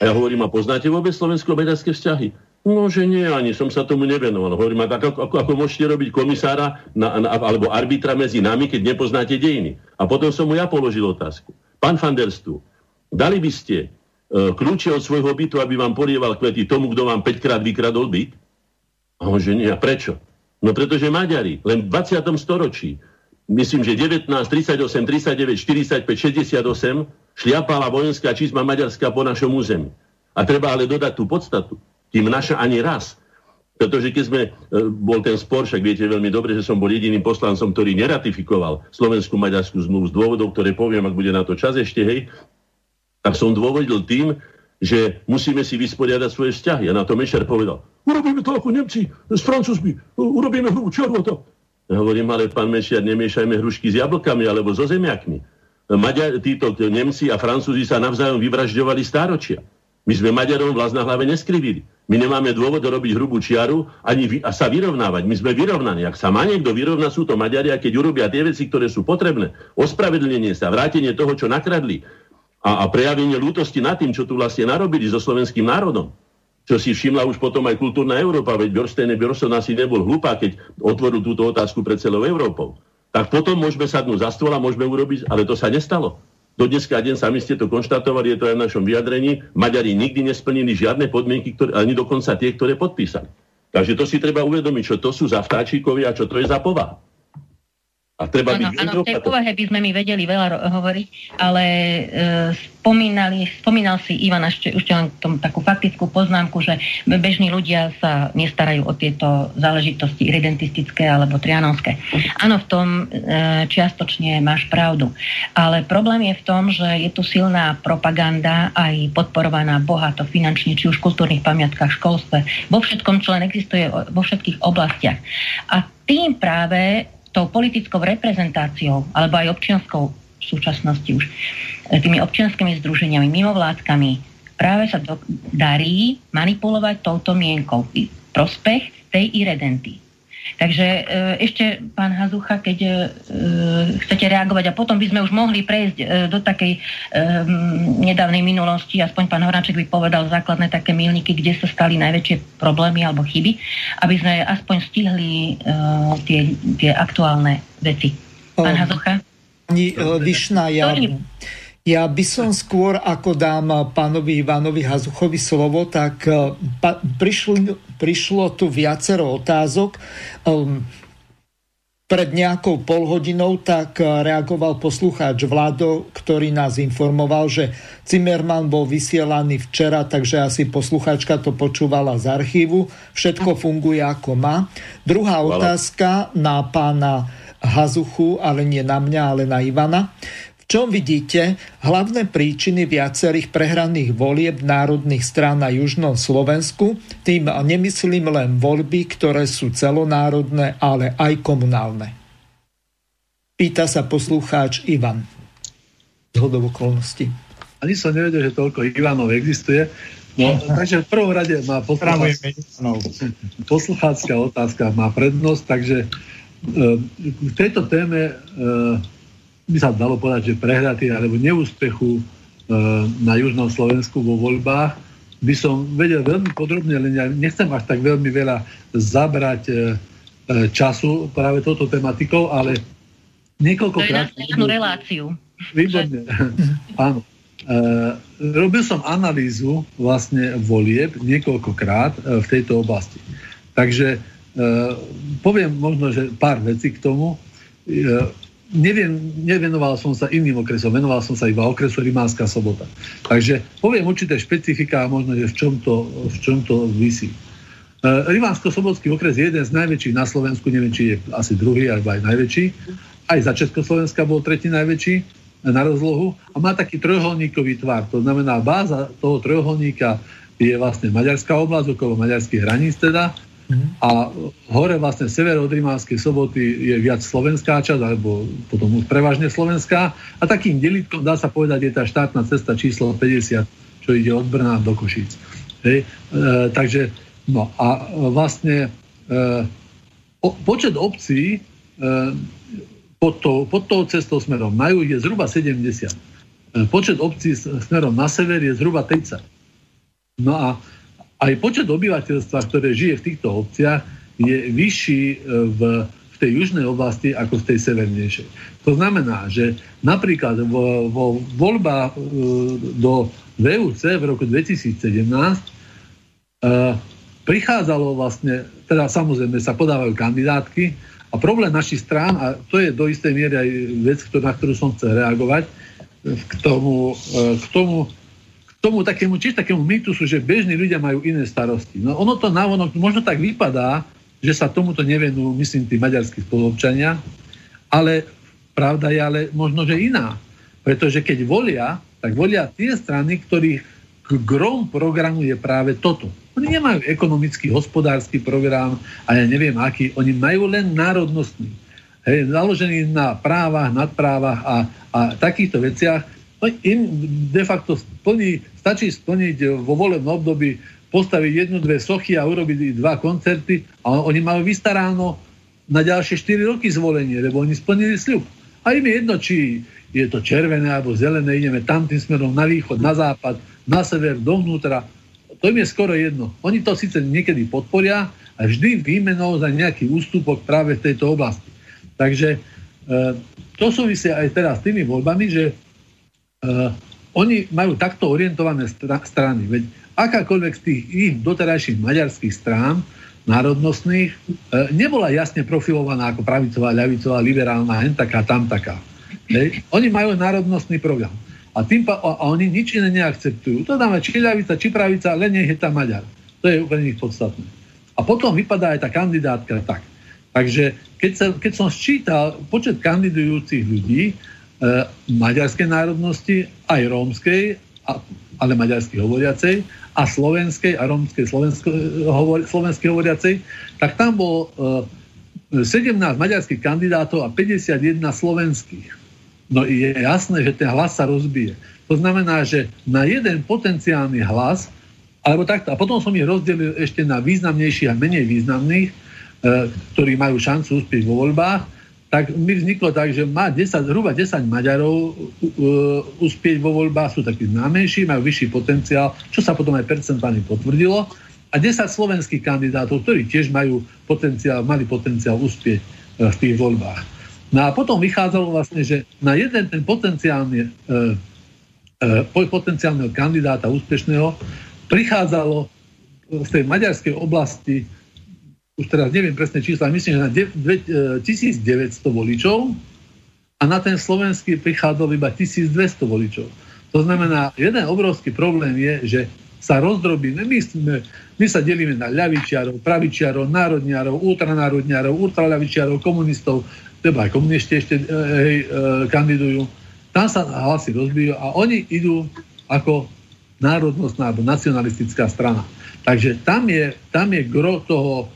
a ja hovorím, a poznáte vôbec slovensko-maďarské vzťahy? No, že nie, ani som sa tomu nevenoval. Hovorím, a tak ako môžete robiť komisára alebo arbitra medzi nami, keď nepoznáte dejiny? A potom som mu ja položil otázku. Pán van der Stoel, dali by ste kľúče od svojho bytu, aby vám polieval kvety tomu, kto vám 5-krát vykradol byt? A on, že nie, a prečo? No, pretože Maďari len v 20. storočí, myslím, že 19, 38, 39, 45, 68, šliapala vojenská čizma maďarská po našom území. A treba ale dodať tú podstatu. Tým naša ani raz. Pretože keď bol ten spor, však viete veľmi dobre, že som bol jediným poslancom, ktorý neratifikoval slovenskú maďarskú zmluvu z dôvodov, ktoré poviem, ak bude na to čas ešte, hej, tak som dôvodil tým, že musíme si vysporiadať svoje vzťahy. A na to Mešer povedal, urobíme to ako Nemci s Francúzmi, urobíme hru červoto. Ja hovorím, ale pán Mešer, nemiešajme hrušky s jablkami alebo so zemiakmi. Títo Nemci a Francúzi sa navzájom vyvražďovali stáročia. My sme Maďarom vlas na hlave neskrivili. My nemáme dôvod robiť hrubú čiaru ani sa vyrovnávať. My sme vyrovnaní. Ak sa má niekto vyrovná, sú to Maďari, a keď urobia tie veci, ktoré sú potrebné, ospravedlnenie sa, vrátenie toho, čo nakradli a prejavenie ľútosti nad tým, čo tu vlastne narobili so slovenským národom. Čo si všimla už potom aj kultúrna Európa, veď Björnstjerne asi nebol hlupá, keď otvoril túto otázku pre celou Európou. Tak potom môžeme sadnúť za stôl a môžeme urobiť, ale to sa nestalo. Do dneska deň sami ste to konštatovali, je to aj v našom vyjadrení. Maďari nikdy nesplnili žiadne podmienky, ani dokonca tie, ktoré podpísali. Takže to si treba uvedomiť, čo to sú za vtáčikovia a čo to je za povaha. A treba byť v tej povahe by sme my vedeli veľa hovoriť, ale spomínal si Ivan ešte len tom takú faktickú poznámku, že bežní ľudia sa nestarajú o tieto záležitosti irredentistické alebo trianonské. Áno, v tom čiastočne máš pravdu. Ale problém je v tom, že je tu silná propaganda, aj podporovaná bohato finančne, či už v kultúrnych pamiatkách, školstve. Vo všetkom, čo len existuje, vo všetkých oblastiach. A tým práve tou politickou reprezentáciou, alebo aj občianskou v súčasnosti už, tými občianskými združeniami, mimovládkami, práve sa darí manipulovať touto mienkou v prospech tej irredenty. Takže ešte, pán Hazucha, keď chcete reagovať, a potom by sme už mohli prejsť do takej nedávnej minulosti, aspoň pán Hornáček by povedal základné také milníky, kde sa stali najväčšie problémy alebo chyby, aby sme aspoň stihli tie aktuálne veci. Pán Hazucha? Pani Vyšná, ja by som skôr, ako dám pánovi Ivanovi Hazuchovi slovo, tak prišlo tu viacero otázok. Pred nejakou polhodinou tak reagoval poslucháč Vlado, ktorý nás informoval, že Cimerman bol vysielaný včera, takže asi poslucháčka to počúvala z archívu. Všetko funguje ako má. Druhá otázka na pána Hazuchu, ale nie na mňa, ale na Ivana. V čom vidíte hlavné príčiny viacerých prehraných volieb národných strán na južnom Slovensku? Tým nemyslím len voľby, ktoré sú celonárodné, ale aj komunálne. Pýta sa poslucháč Ivan. Zhodou okolností. Ani som nevedel, že toľko Ivanov existuje. No. Takže v prvom rade má posluchácka otázka má prednosť, takže v tejto téme by sa dalo povedať, že prehraty alebo neúspechu na južnom Slovensku vo voľbách by som vedel veľmi podrobne, len ja nechcem až tak veľmi veľa zabrať času práve touto tematikou, ale niekoľkokrát... To je na reláciu. Výborne, áno. Robil som analýzu vlastne volieb niekoľkokrát v tejto oblasti. Takže poviem možno, že pár vecí k tomu. Nevenoval som sa iným okresom, venoval som sa iba okresu Rimavská Sobota. Takže poviem určité špecifika a možno, že v čom to visí. Rimavsko-Sobotský okres je jeden z najväčších na Slovensku, neviem, či je asi druhý, alebo aj najväčší. Aj za Československa bol tretí najväčší na rozlohu a má taký trojuholníkový tvar. To znamená, báza toho trojuholníka je vlastne maďarská oblasť, okolo maďarských hraníc teda, a hore vlastne sever od Rimavskej Soboty je viac slovenská časť, alebo potom už prevažne slovenská. A takým delítkom, dá sa povedať, je tá štátna cesta číslo 50, čo ide od Brna do Košíc. Hej. Takže, no a vlastne počet obcí pod tou cestou smerom na juh je zhruba 70. Počet obcí smerom na sever je zhruba 30. No a aj počet obyvateľstva, ktoré žije v týchto obciach, je vyšší v tej južnej oblasti ako v tej severnejšej. To znamená, že napríklad vo voľbách do VUC v roku 2017 prichádzalo vlastne, teda samozrejme sa podávajú kandidátky. A problém našich strán, a to je do istej miery aj vec, na ktorú som chcel reagovať, k tomu takému, čiže takému mýtusu, že bežní ľudia majú iné starosti. No ono to navonok možno tak vypadá, že sa tomuto nevenujú, myslím, tí maďarskí spoluobčania, ale pravda je ale možno, že iná. Pretože keď volia, tak volia tie strany, ktorých grom programu je práve toto. Oni nemajú ekonomický, hospodársky program a ja neviem aký. Oni majú len národnostný. Hej, založený na právach, nadprávach a takýchto veciach. No, im de facto stačí splniť vo volebnom období, postaviť jednu, dve sochy a urobiť dva koncerty a oni majú vystaráno na ďalšie 4 roky zvolenie, lebo oni splnili sľub. A im je jedno, či je to červené alebo zelené, ideme tamtým smerom na východ, na západ, na sever, dovnútra. To im je skoro jedno. Oni to síce niekedy podporia a vždy výmenou za nejaký ústupok práve v tejto oblasti. Takže to súvisí aj teraz s tými voľbami, že oni majú takto orientované strany. Veď akákoľvek z tých ich doterajších maďarských strán národnostných nebola jasne profilovaná ako pravicová, ľavicová, liberálna, len taká, tam taká. Oni majú národnostný program. A oni nič iné neakceptujú. To dáme či ľavica, či pravica, len nech je tam Maďar. To je úplne ich podstatné. A potom vypadá aj tá kandidátka tak. Takže keď som sčítal počet kandidujúcich ľudí maďarskej národnosti, aj rómskej, ale maďarsky hovoriacej, a slovenskej a rómskej slovensky hovoriacej, tak tam bol 17 maďarských kandidátov a 51 slovenských. No je jasné, že ten hlas sa rozbije. To znamená, že na jeden potenciálny hlas, alebo takto, a potom som ich rozdelil ešte na významnejších a menej významných, ktorí majú šancu uspieť vo voľbách, tak mi vzniklo tak, že má zhruba 10 Maďarov uspieť vo voľbách, sú takí známejší, majú vyšší potenciál, čo sa potom aj percentuálne potvrdilo, a 10 slovenských kandidátov, ktorí tiež mali potenciál uspieť v tých voľbách. No a potom vychádzalo vlastne, že na jeden ten potenciálneho kandidáta úspešného prichádzalo z tej maďarskej oblasti, už teraz neviem presné čísla, myslím, že na 1900 voličov a na ten slovenský prichádzalo iba 1200 voličov. To znamená, jeden obrovský problém je, že sa rozdrobíme. My sa delíme na ľavičiarov, pravičiarov, národniarov, ultranárodniarov, ultraľavičiarov, komunistov, teda aj komunisti ešte kandidujú, tam sa hlasy rozbijú a oni idú ako národnostná alebo nacionalistická strana. Takže tam je gro toho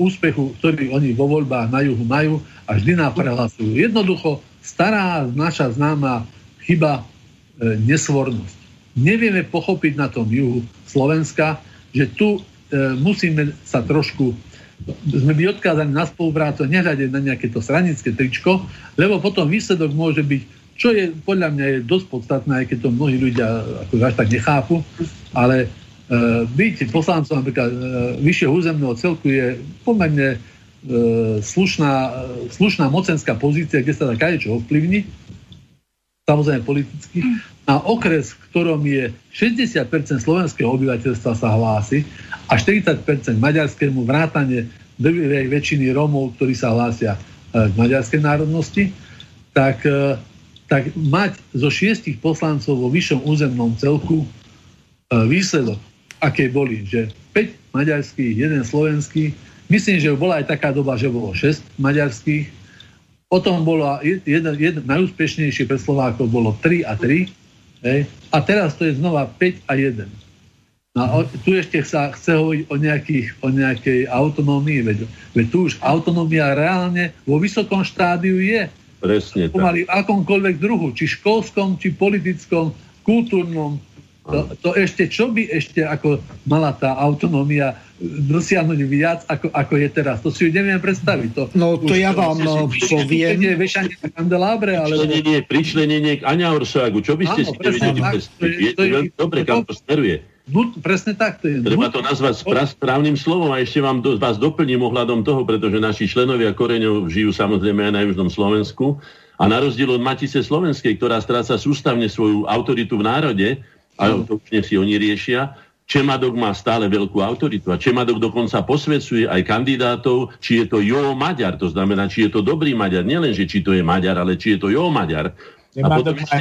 úspechu, ktorý oni vo voľbách na juhu majú a vždy nám prehlasujú. Jednoducho stará naša známa chyba, nesvornosť. nevieme pochopiť na tom juhu Slovenska, že tu musíme sa trošku, sme byli odkázaní na spoluprácu, nehľadať na nejaké to stranické tričko, lebo potom výsledok môže byť, čo je podľa mňa je dosť podstatné, aj keď to mnohí ľudia ako až tak nechápu, ale byť poslancom napríklad vyššieho územného celku je pomerne slušná mocenská pozícia, kde sa dá kadečo ovplyvniť, samozrejme politicky. A okres, v ktorom je 60% slovenského obyvateľstva sa hlási a 40% maďarskému, vrátane druhej väčšiny Rómov, ktorí sa hlásia k maďarskej národnosti, tak mať zo 6 poslancov vo vyššom územnom celku výsledok, aké boli, že 5 maďarských, 1 slovenský, myslím, že bola aj taká doba, že bolo 6 maďarských, potom bola najúspešnejšie pre Slovákov bolo 3-3, hej? A teraz to je znova 5-1. No, tu ešte sa chce hovoriť o nejakej autonómii, veď tu už autonómia reálne vo vysokom štádiu je. Presne tak. Pomaly akomkoľvek druhu, či školskom, či politickom, kultúrnom. To ešte, čo by ešte ako mala tá autonómia dosiahnuť viac, ako je teraz. To si ju neviem predstaviť. Ja vám poviem. Pričlenenie k Aňa Orságu. Čo by ste si nevedeli predstaviť? Viete veľmi dobre, kam to smeruje. Presne tak. Treba to nazvať správnym slovom a ešte vás doplním ohľadom toho, pretože naši členovia koreňov žijú samozrejme aj na južnom Slovensku a na rozdiel od Matice slovenskej, ktorá stráca sústavne svoju autoritu v národe, a to už si oni riešia. Čemadok má stále veľkú autoritu a Čemadok dokonca posvedzuje aj kandidátov, či je to Jo Maďar, to znamená, či je to dobrý Maďar, nielenže či to je Maďar, ale či je to Jo Maďar. Čemadok má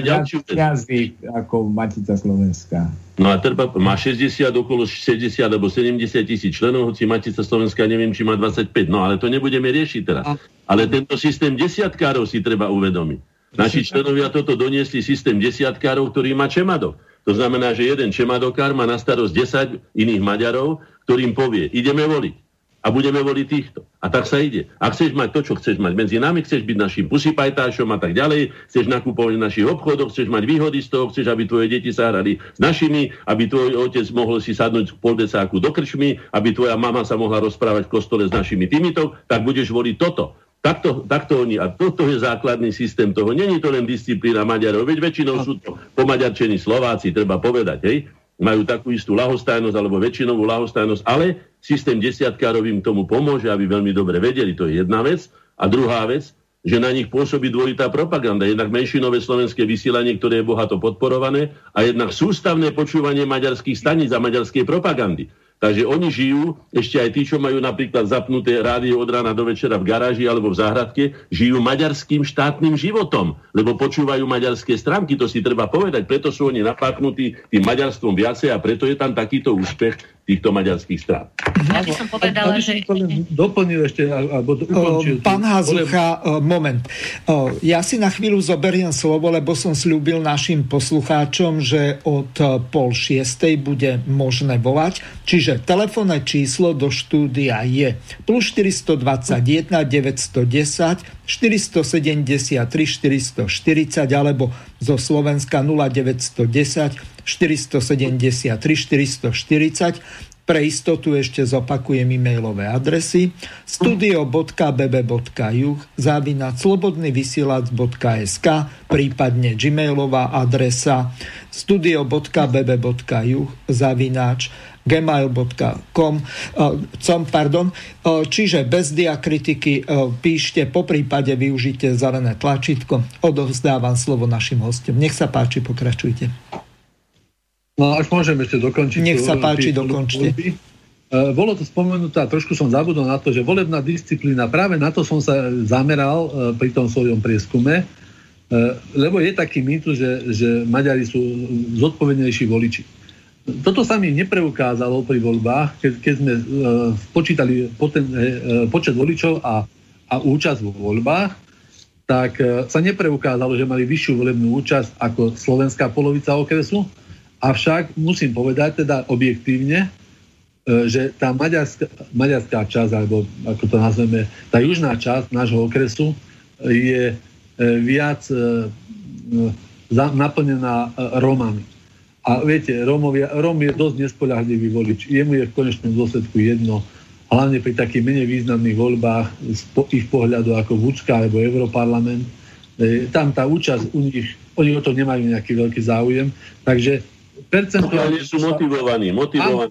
jazyk ako Matica Slovenská. No a treba, má 60, okolo 60 alebo 70 000 členov, hoci Matica Slovenská neviem, či má 25, no ale to nebudeme riešiť teraz. Ale tento systém desiatkárov si treba uvedomiť. Naši členovia toto doniesli systém desiatkárov, ktorý má Čemadok. To znamená, že jeden čemadokár má na starosť 10 iných Maďarov, ktorým povie, ideme voliť a budeme voliť týchto. A tak sa ide. A chceš mať to, čo chceš mať. Medzi nami chceš byť našim pusipajtášom a tak ďalej, chceš nakupovať v našich obchodoch, chceš mať výhody z toho, chceš, aby tvoje deti sa hrali s našimi, aby tvoj otec mohol si sadnúť k poldecáku do krčmy, aby tvoja mama sa mohla rozprávať v kostole s našimi týmito, tak budeš voliť toto. Takto oni, a toto je základný systém toho. Není to len disciplína Maďarov, veď väčšinou sú to pomaďarčení Slováci, treba povedať, hej. Majú takú istú ľahostajnosť, alebo väčšinovú ľahostajnosť, ale systém desiatkárov im tomu pomôže, aby veľmi dobre vedeli, to je jedna vec. A druhá vec, že na nich pôsobí dvojitá propaganda. Jednak menšinové slovenské vysielanie, ktoré je bohato podporované, a jednak sústavné počúvanie maďarských staníc a maďarskej propagandy. Takže oni žijú, ešte aj tí, čo majú napríklad zapnuté rádio od rána do večera v garáži alebo v záhradke, žijú maďarským štátnym životom, lebo počúvajú maďarské stránky, to si treba povedať, preto sú oni napáknutí tým maďarstvom viacej a preto je tam takýto úspech týchto maďarských strán. Ja by som povedala, že... Doplnil ešte, alebo ukončil... Pán Hazucha, moment. Ja si na chvíľu zoberiem slovo, lebo som sľúbil našim poslucháčom, že od 5:30 bude možné volať, čiže telefónne číslo do štúdia je +421 910 473 440 alebo zo Slovenska 0910 473 440. Pre istotu ešte zopakujem e-mailové adresy studio.bb.juh@slobodnyvysielac.sk, prípadne gmailová adresa studio.bb.juh@gmail.com. Čiže bez diakritiky píšte, poprípade využite zelené tlačítko. Odovzdávam slovo našim hostom. Nech sa páči, pokračujte. No až môžem ešte dokončiť. Nech sa páči, dokončte. Bolo to spomenuté, trošku som zabudol na to, že volebná disciplína, práve na to som sa zameral pri tom svojom prieskume, lebo je taký mýtus, že Maďari sú zodpovednejší voliči. Toto sa mi nepreukázalo pri voľbách, keď sme počítali počet voličov a účasť vo voľbách, tak sa nepreukázalo, že mali vyššiu volebnú účasť ako slovenská polovica okresu. Avšak musím povedať teda objektívne, že tá maďarská časť, alebo ako to nazveme, tá južná časť nášho okresu je viac naplnená Rómami. A viete, Róm je dosť nespoľahlivý volič. Jemu je v konečnom dôsledku jedno, hlavne pri takých menej významných voľbách z ich pohľadu ako Vučka alebo Europarlament. Tam tá účasť u nich, oni o to nemajú nejaký veľký záujem, takže percentuálne sú motivovaní. Áno,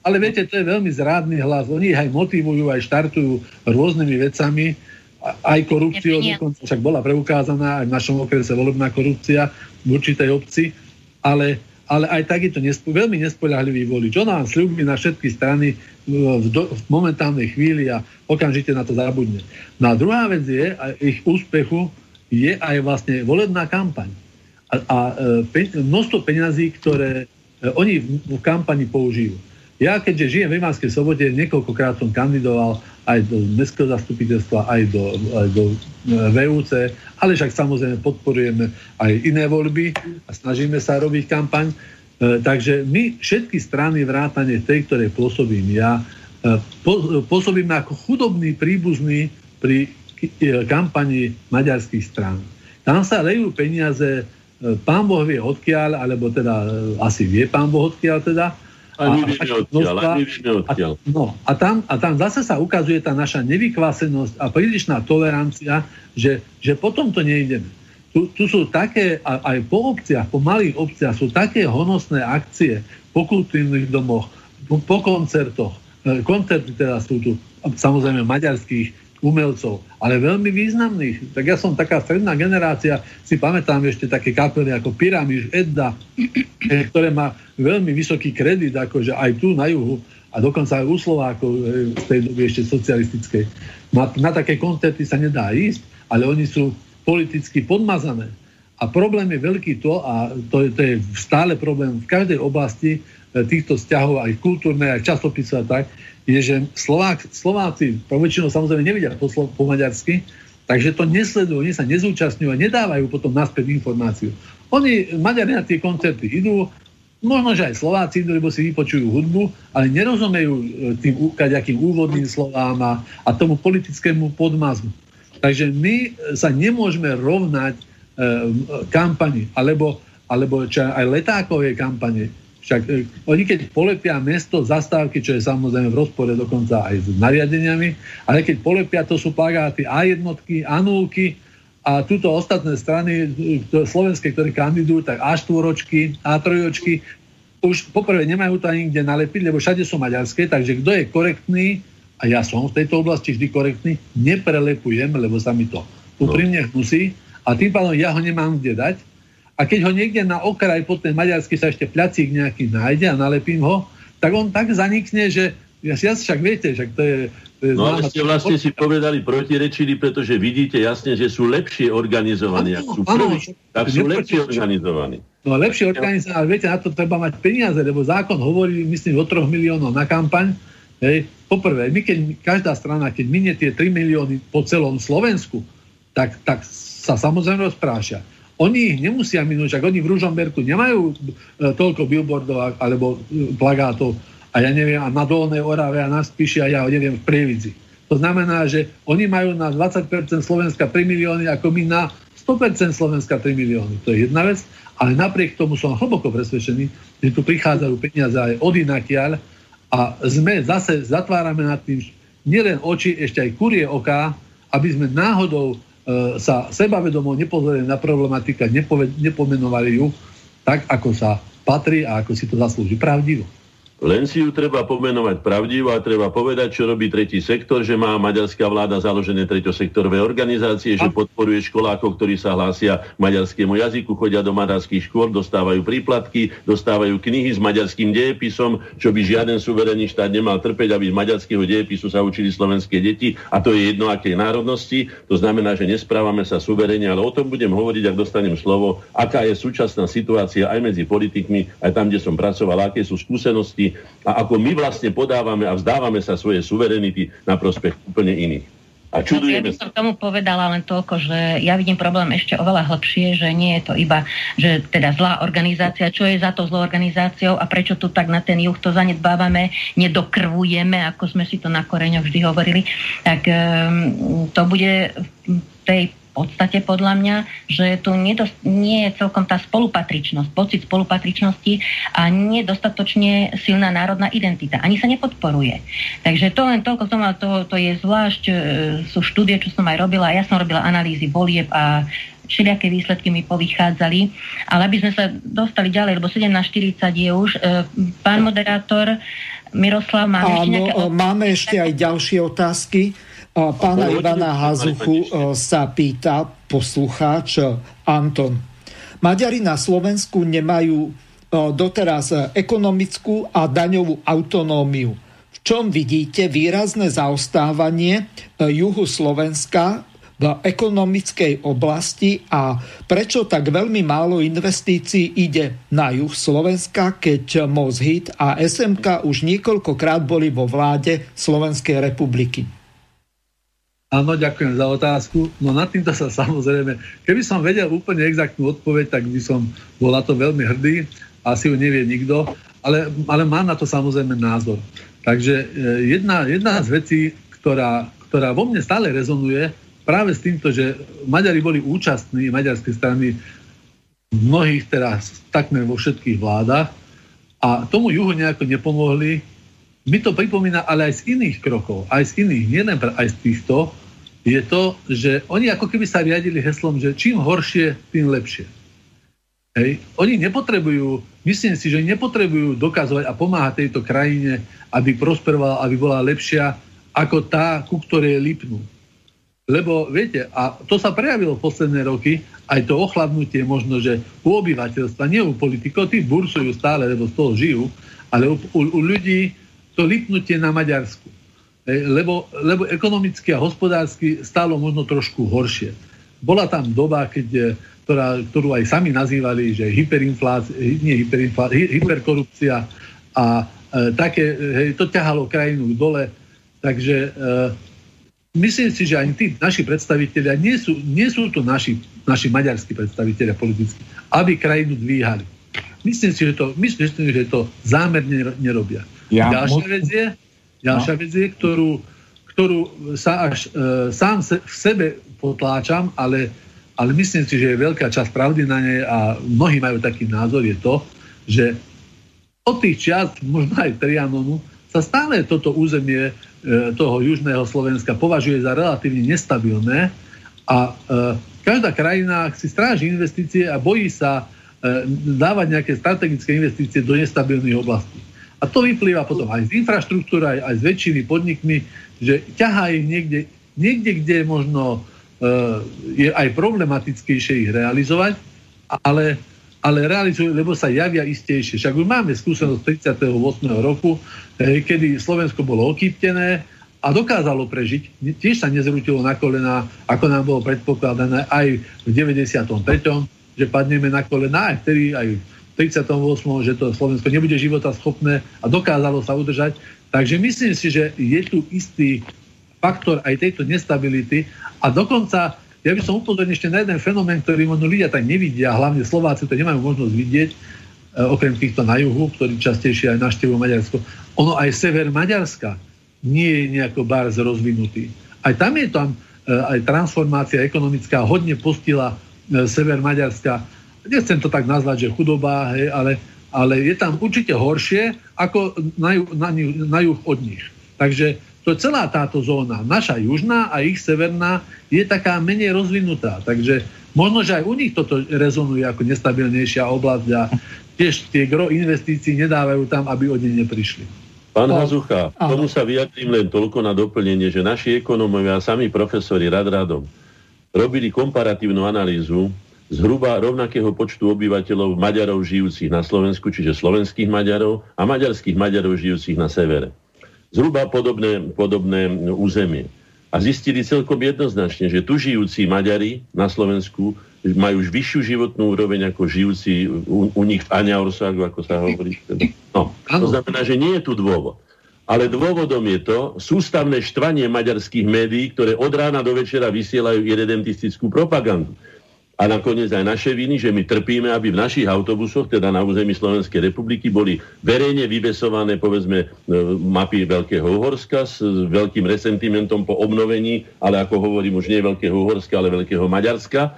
ale viete, to je veľmi zrádny hlas. Oni ich aj motivujú, aj štartujú rôznymi vecami, aj korupciou, dokonca však bola preukázaná aj v našom okrese volebná korupcia v určitej obci, ale aj tak je to veľmi nespoľahlivý volič. On vám sľubí na všetky strany v momentálnej chvíli a okamžite na to zabudne. No a druhá vec je, ich úspechu je aj vlastne volebná kampaň. Množstvo peňazí, ktoré oni v kampani použijú. Ja, keďže žijem v Rimavskej Sobote, niekoľkokrát som kandidoval aj do mestského zastupiteľstva, aj do VUC, ale však samozrejme podporujeme aj iné voľby a snažíme sa robiť kampaň. Takže my všetky strany vrátane tej, ktorej pôsobím ja, pôsobím ako chudobný príbuzný pri kampani maďarských strán. Tam sa lejú peniaze, pán Boh vie odkiaľ, alebo teda asi vie pán Boh odkiaľ teda, a tam zase sa ukazuje tá naša nevykvasenosť a prílišná tolerancia, že potom to nejdeme. Tu sú také, aj po obciach, po malých obciach sú také honosné akcie po kultúrnych domoch, po koncertoch. Koncerty teda sú tu samozrejme maďarských umelcov, ale veľmi významných. Tak ja som taká stredná generácia, si pamätám ešte také kapely ako Pyramid, Edda, ktoré má veľmi vysoký kredit, akože aj tu na juhu a dokonca aj u Slovákov v tej dobe ešte socialistickej. Na také koncerty sa nedá ísť, ale oni sú politicky podmazané. A problém je veľký to je stále problém v každej oblasti týchto vzťahov, aj kultúrnej, aj časopisov a tak, je, že Slováci väčšinou samozrejme nevidia po maďarsky, takže to nesledujú, oni sa nezúčastňujú a nedávajú potom naspäť informáciu. Oni, Maďari, na tie koncerty idú, možno, že aj Slováci, lebo si vypočujú hudbu, ale nerozumejú tým kaďakým úvodným slovám a tomu politickému podmazu. Takže my sa nemôžeme rovnať kampani, alebo aj letákovej kampani. Však oni keď polepia mesto zastávky, čo je samozrejme v rozpore dokonca aj s nariadeniami, ale keď polepia, to sú plagáty A1, A0, a túto ostatné strany slovenské, ktoré kandidujú, tak A4, A3, už poprvé nemajú to ani kde nalepiť, lebo všade sú maďarské, takže kto je korektný, a ja som v tejto oblasti vždy korektný, neprelepujem, lebo sa mi to úprimne hnusí a tým pádom ja ho nemám kde dať. A keď ho niekde na okraj po ten maďarský sa ešte placík nejaký nájde a nalepím ho, tak on tak zanikne, že ja však viete, však to je ale ste vlastne si povedali, protirečili, pretože vidíte jasne, že sú lepšie organizovaní. Sú lepšie organizovaní. No lepšie organizovaní, ale viete, na to treba mať peniaze, lebo zákon hovorí, myslím, o 3 miliónov na kampaň. Hej. Poprvé, každá strana, keď minie tie 3 milióny po celom Slovensku, tak sa samozrejme rozprášia. Oni ich nemusia minúť, ak oni v Ružomberku nemajú toľko billboardov alebo plagátov a ja neviem, a na Dolnej Orave a na Spiši a ja neviem, v Prievidzi. To znamená, že oni majú na 20% Slovenska 3 milióny, ako my na 100% Slovenska 3 milióny. To je jedna vec, ale napriek tomu som hlboko presvedčený, že tu prichádzajú peniaze aj od inakiaľ a sme zase zatvárame nad tým nielen oči, ešte aj kurie oka, aby sme náhodou sa sebavedomo nepozerali na problematika, nepomenovali ju tak, ako sa patrí a ako si to zaslúži pravdivo. Len si ju treba pomenovať pravdivo a treba povedať, čo robí tretí sektor, že má maďarská vláda založené treťosektorové organizácie, že podporuje školákov, ktorí sa hlásia k maďarskému jazyku, chodia do maďarských škôl, dostávajú príplatky, dostávajú knihy s maďarským dejepisom, čo by žiaden suverénny štát nemal trpeť, aby z maďarského dejepisu sa učili slovenské deti, a to je jedno akej národnosti. To znamená, že nesprávame sa suverénne, ale o tom budem hovoriť, ak dostanem slovo, aká je súčasná situácia aj medzi politikmi, aj tam, kde som pracoval, aké sú skúsenosti a ako my vlastne podávame a vzdávame sa svoje suverenity na prospech úplne iných. A čudujeme. Ja by som tomu povedala len toľko, že ja vidím problém ešte oveľa hlbšie, že nie je to iba, že teda zlá organizácia, čo je za to zlou organizáciou a prečo tu tak na ten juh to zanedbávame, nedokrvujeme, ako sme si to na koreňoch vždy hovorili, tak to bude v tej podstate podľa mňa, že tu nie je celkom tá spolupatričnosť, pocit spolupatričnosti a nedostatočne silná národná identita. Ani sa nepodporuje. Takže to len toľko som mal, to je zvlášť, sú štúdie, čo som aj robila, ja som robila analýzy volieb a všelijaké výsledky mi povychádzali. Ale aby sme sa dostali ďalej, lebo 7:40 je už. Pán moderátor Miroslav, máme ešte aj ďalšie otázky. Pána Ivana Hazuchu sa pýta poslucháč Anton. Maďari na Slovensku nemajú doteraz ekonomickú a daňovú autonómiu. V čom vidíte výrazné zaostávanie juhu Slovenska v ekonomickej oblasti a prečo tak veľmi málo investícií ide na juh Slovenska, keď Moshyt a SMK už niekoľkokrát boli vo vláde Slovenskej republiky? Áno, ďakujem za otázku. No nad týmto sa samozrejme, keby som vedel úplne exaktnú odpoveď, tak by som bol na to veľmi hrdý, asi ju nevie nikto, ale mám na to samozrejme názor. Takže jedna z vecí, ktorá vo mne stále rezonuje, práve s týmto, že Maďari boli účastní maďarskej strany v mnohých, teraz takmer vo všetkých vládach a tomu juhu nejako nepomohli. Mi to pripomína ale aj z iných krokov, aj z iných, nielen aj z týchto, je to, že oni ako keby sa riadili heslom, že čím horšie, tým lepšie. Hej. Oni nepotrebujú, myslím si, že nepotrebujú dokazovať a pomáhať tejto krajine, aby prosperovala, aby bola lepšia ako tá, ku ktorej lipnú. Lebo viete, a to sa prejavilo v posledné roky, aj to ochladnutie možno, že u obyvateľstva, nie u politikov, tí bursujú stále, lebo z toho žijú, ale u ľudí to lipnutie na Maďarsku. Lebo ekonomicky a hospodársky stálo možno trošku horšie. Bola tam doba, ktorú aj sami nazývali, že hyperkorupcia a také, hej, to ťahalo krajinu dole, takže... Myslím si, že ani tí naši predstavitelia nie sú to naši maďarskí predstavitelia politickí, aby krajinu dvíhali. Myslím si, že to zámerne nerobia. Ďalšia vec je, ktorú sa až sám v sebe potláčam, ale myslím si, že je veľká časť pravdy na nej a mnohí majú taký názor, je to, že od tých čiast, možno aj Trianonu, sa stále toto územie toho južného Slovenska považuje za relatívne nestabilné a každá krajina si stráži investície a bojí sa dávať nejaké strategické investície do nestabilných oblastí. A to vyplýva potom aj z infraštruktúry, aj z väčšími podnikmi, že ťahá ich niekde, kde možno je aj problematickejšie ich realizovať, ale realizujú, lebo sa javia istejšie. Však už máme skúsenosť 38. roku, kedy Slovensko bolo okýptené a dokázalo prežiť. Tiež sa nezrútilo na kolená, ako nám bolo predpokladané aj v 93., že padneme na kolená, aj vtedy, aj v 38., že to Slovensko nebude životaschopné a dokázalo sa udržať. Takže myslím si, že je tu istý faktor aj tejto nestability a dokonca... Ja by som upozornil ešte na jeden fenomén, ktorý možno ľudia tak nevidia, hlavne Slováci to nemajú možnosť vidieť, okrem týchto na juhu, ktorí častejšie aj navštevujú Maďarsko. Ono aj sever Maďarska nie je nejako bárz rozvinutý. Aj tam je tam aj transformácia ekonomická, hodne postila sever Maďarska. Nechcem to tak nazvať, že chudoba, hej, ale je tam určite horšie ako na juh od nich. Takže to celá táto zóna, naša južná a ich severná, je taká menej rozvinutá. Takže možno, že aj u nich toto rezonuje ako nestabilnejšia oblasť a tiež tie gro investícií nedávajú tam, aby od nej neprišli. Pán Hazucha, tomu sa vyjadrím len toľko na doplnenie, že naši ekonómovia a sami profesori radom robili komparatívnu analýzu zhruba rovnakého počtu obyvateľov Maďarov žijúcich na Slovensku, čiže slovenských Maďarov a maďarských Maďarov žijúcich na severe. Zhruba podobné územie. A zistili celkom jednoznačne, že tu žijúci Maďari na Slovensku majú už vyššiu životnú úroveň ako žijúci u nich v Aňaországu, ako sa hovorí. No, to znamená, že nie je tu dôvod. Ale dôvodom je to sústavné štvanie maďarských médií, ktoré od rána do večera vysielajú irredentistickú propagandu. a nakoniec aj naše viny, že my trpíme, aby v našich autobusoch, teda na území Slovenskej republiky, boli verejne vybesované, povedzme, mapy Veľkého Uhorska s veľkým resentimentom po obnovení, ale ako hovorím, už nie Veľkého Uhorska, ale Veľkého Maďarska,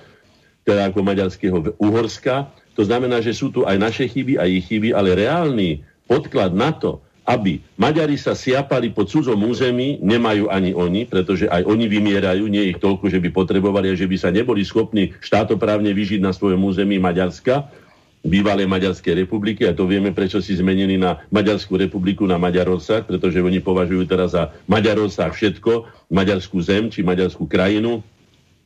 teda ako Maďarského Uhorska. To znamená, že sú tu aj naše chyby, aj ich chyby, ale reálny podklad na to, aby Maďari sa siapali po cudzom území, nemajú ani oni, pretože aj oni vymierajú, nie ich toľko, že by potrebovali a že by sa neboli schopní štátoprávne vyžiť na svojom území Maďarska, bývalej Maďarskej republiky, a to vieme, prečo si zmenili na Maďarskú republiku na Maďarorsách, pretože oni považujú teraz za Maďarorsách všetko, maďarskú zem či maďarskú krajinu,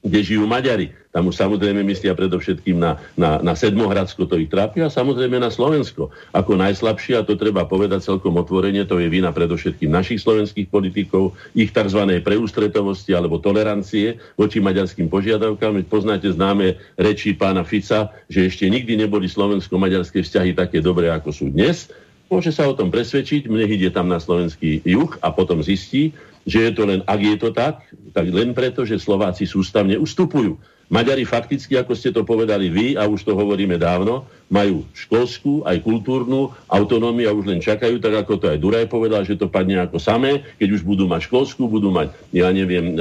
kde žijú Maďari. Tam už samozrejme myslia predovšetkým na Sedmohradsko, to ich trápi, a samozrejme na Slovensko. Ako najslabšie, a to treba povedať celkom otvorene, to je vina predovšetkým našich slovenských politikov, ich tzv. Preústretovosti alebo tolerancie voči maďarským požiadavkám. Poznáte známe reči pána Fica, že ešte nikdy neboli slovensko-maďarské vzťahy také dobré, ako sú dnes. Môže sa o tom presvedčiť, nech ide tam na slovenský juh a potom zistí, že je to len, ak je to tak len preto, že Slováci sústavne ustupujú. Maďari fakticky, ako ste to povedali vy, a už to hovoríme dávno, majú školskú, aj kultúrnu autonómiu a už len čakajú, tak ako to aj Duraj povedal, že to padne ako samé, keď už budú mať školskú, budú mať, ja neviem,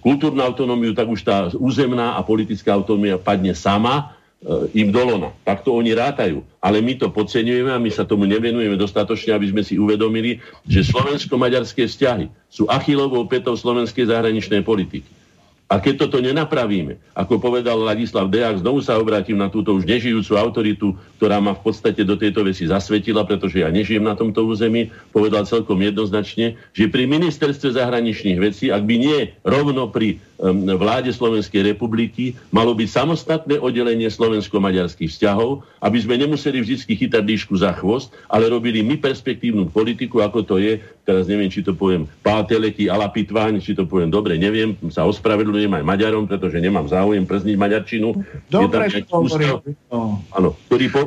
kultúrnu autonómiu, tak už tá územná a politická autonómia padne sama im do lona. Tak to oni rátajú. Ale my to podceňujeme a my sa tomu nevenujeme dostatočne, aby sme si uvedomili, že slovensko-maďarské vzťahy sú Achillovou pätou slovenskej zahraničnej politiky. A keď toto nenapravíme, ako povedal Ladislav Deák, znovu sa obrátim na túto už nežijúcu autoritu, ktorá ma v podstate do tejto veci zasvetila, pretože ja nežijem na tomto území, povedal celkom jednoznačne, že pri ministerstve zahraničných vecí, ak by nie rovno pri vláde Slovenskej republiky, malo byť samostatné oddelenie slovensko-maďarských vzťahov, aby sme nemuseli vždy chytať líšku za chvost, ale robili my perspektívnu politiku, ako to je, teraz neviem, či to poviem Páteleki, Alapitváň, či to poviem dobre, neviem, sa ospravedlňujem aj Maďarom, pretože nemám záujem przniť maďarčinu. Dobre, je tam ústav, áno,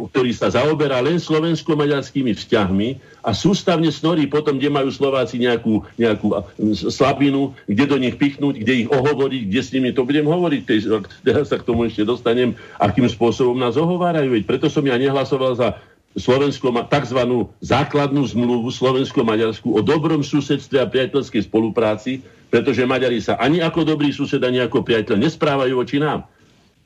ktorý sa zaoberá len slovensko-maďarskými vzťahmi a sústavne snorí potom, kde majú Slováci nejakú slabinu, kde do nich pichnúť, kde ich ohovoriť, kde s nimi to budem hovoriť. Teraz sa k tomu ešte dostanem, akým spôsobom nás ohovárajú. Veď preto som ja nehlasoval za tzv. Základnú zmluvu slovensko-maďarskú o dobrom susedstve a priateľskej spolupráci, pretože Maďari sa ani ako dobrý sused, ani ako priateľ nesprávajú voči nám.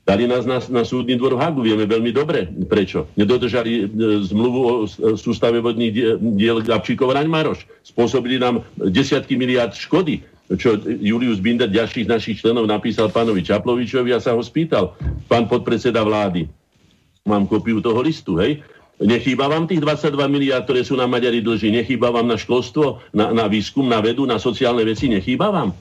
Dali nás na súdny dvor v Hagu, vieme veľmi dobre prečo. Nedodržali zmluvu o sústave vodných diel Gabčíkov-Raňmaroš. Spôsobili nám desiatky miliárd škody, čo Julius Binder ďalších našich členov napísal pánovi Čaplovičovi a sa ho spýtal. Pán podpredseda vlády, mám kopiu toho listu, hej? Nechýba vám tých 22 miliárd, ktoré sú na Maďari dlží? Nechýba vám na školstvo, na výskum, na vedu, na sociálne veci? Nechýba vám?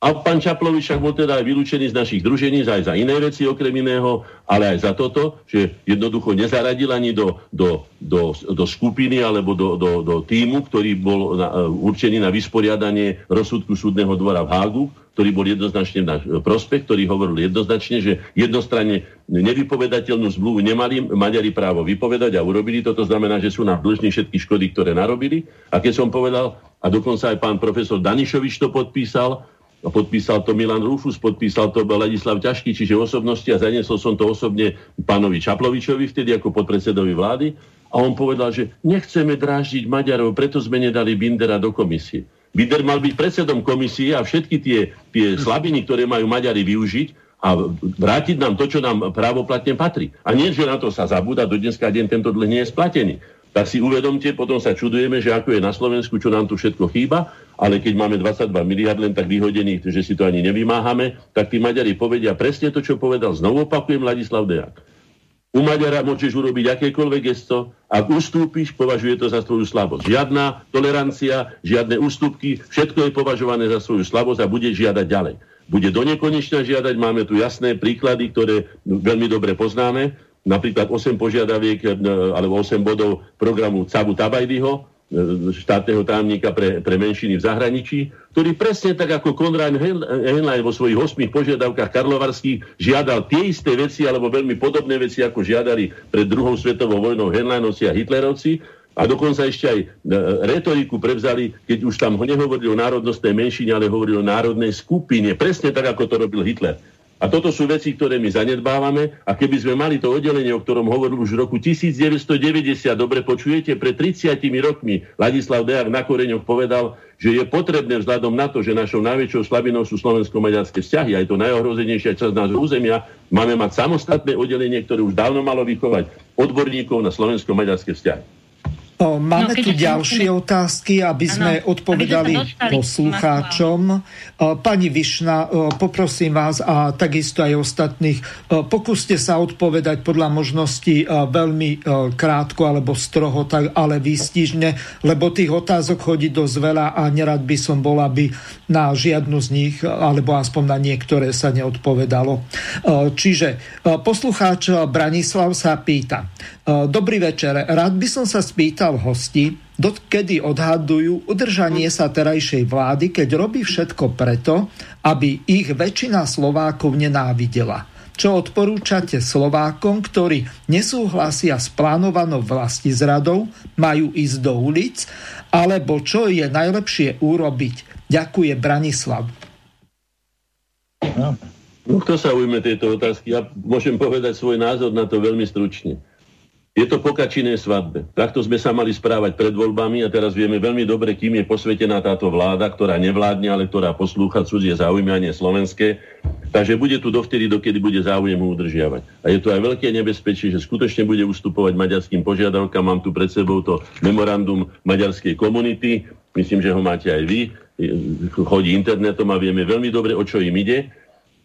A pán Čaplovič však bol teda aj vylúčený z našich družení, aj za iné veci okrem iného, ale aj za toto, že jednoducho nezaradil ani do skupiny alebo do týmu, ktorý bol určený na vysporiadanie rozsudku súdneho dvora v Hágu, ktorý bol jednoznačne náš prospech, ktorý hovoril jednoznačne, že jednostranne nevypovedateľnú zmluvu nemali Maďari právo vypovedať a urobili to. To znamená, že sú nám dlžní všetky škody, ktoré narobili. A keď som povedal, a dokonca aj pán profesor Danišovič to podpísal, a podpísal to Milan Rufus, podpísal to Ladislav Ťažký, čiže osobnosti, a zaniesol som to osobne pánovi Čaplovičovi vtedy ako podpredsedovi vlády a on povedal, že nechceme dráždiť Maďarov, preto sme nedali Bindera do komisie. Binder mal byť predsedom komisie a všetky tie slabiny, ktoré majú Maďari využiť a vrátiť nám to, čo nám právoplatne patrí. A nie, že na to sa zabúda, do dneska deň tento dlh nie je splatený. Tak si uvedomte, potom sa čudujeme, že ako je na Slovensku, čo nám tu všetko chýba, ale keď máme 22 miliard len tak vyhodených, že si to ani nevymáhame, tak tí Maďari povedia presne to, čo povedal. Znovu opakujem, Ladislav Deák. U Maďara môžeš urobiť akékoľvek gesto, ak ustúpiš, považuje to za svoju slabosť. Žiadna tolerancia, žiadne ústupky, všetko je považované za svoju slabosť a bude žiadať ďalej. Bude donekonečna žiadať, máme tu jasné príklady, ktoré veľmi dobre poznáme. Napríklad 8 požiadaviek alebo 8 bodov programu Cabu Tabajdyho, štátneho tajomníka pre menšiny v zahraničí, ktorý presne tak ako Konrad Henlein vo svojich 8 požiadavkách karlovarských žiadal tie isté veci alebo veľmi podobné veci, ako žiadali pred druhou svetovou vojnou Henleinovci a Hitlerovci. A dokonca ešte aj retoriku prevzali, keď už tam nehovorili o národnostnej menšine, ale hovorili o národnej skupine. Presne tak, ako to robil Hitler. A toto sú veci, ktoré my zanedbávame. A keby sme mali to oddelenie, o ktorom hovoril už v roku 1990, dobre počujete, pred 30 rokmi Ladislav Dejak na Koreňoch povedal, že je potrebné vzhľadom na to, že našou najväčšou slabinou sú slovensko-maďarské vzťahy a je to najohrozenejšia časť nášho územia, máme mať samostatné oddelenie, ktoré už dávno malo vychovať odborníkov na slovensko-maďarské vzťahy. Máme tu ďalšie otázky, aby sme odpovedali poslucháčom. Pani Višna, poprosím vás a takisto aj ostatných, pokúste sa odpovedať podľa možností veľmi krátko alebo stroho, ale výstižne, lebo tých otázok chodí dosť veľa a nerad by som bol, aby na žiadnu z nich, alebo aspoň na niektoré sa neodpovedalo. Čiže poslucháč Branislav sa pýta. Dobrý večer, rád by som sa spýtal hosti, dokedy odhadujú udržanie sa terajšej vlády, keď robí všetko preto, aby ich väčšina Slovákov nenávidela. Čo odporúčate Slovákom, ktorí nesúhlasia s plánovanou vlastizradou, majú ísť do ulic, alebo čo je najlepšie urobiť? Ďakuje Branislav. No, kto sa ujme tejto otázky? Ja môžem povedať svoj názor na to veľmi stručne. Je to po Kačinej svadbe. Takto sme sa mali správať pred voľbami a teraz vieme veľmi dobre, kým je posvetená táto vláda, ktorá nevládne, ale ktorá poslúcha cudzie záujmy a nie slovenské. Takže bude tu dovtedy, dokedy bude záujem ho udržiavať. A je tu aj veľké nebezpečie, že skutočne bude ustupovať maďarským požiadavkám. Mám tu pred sebou to memorandum maďarskej komunity. Myslím, že ho máte aj vy. Chodí internetom a vieme veľmi dobre, o čo im ide.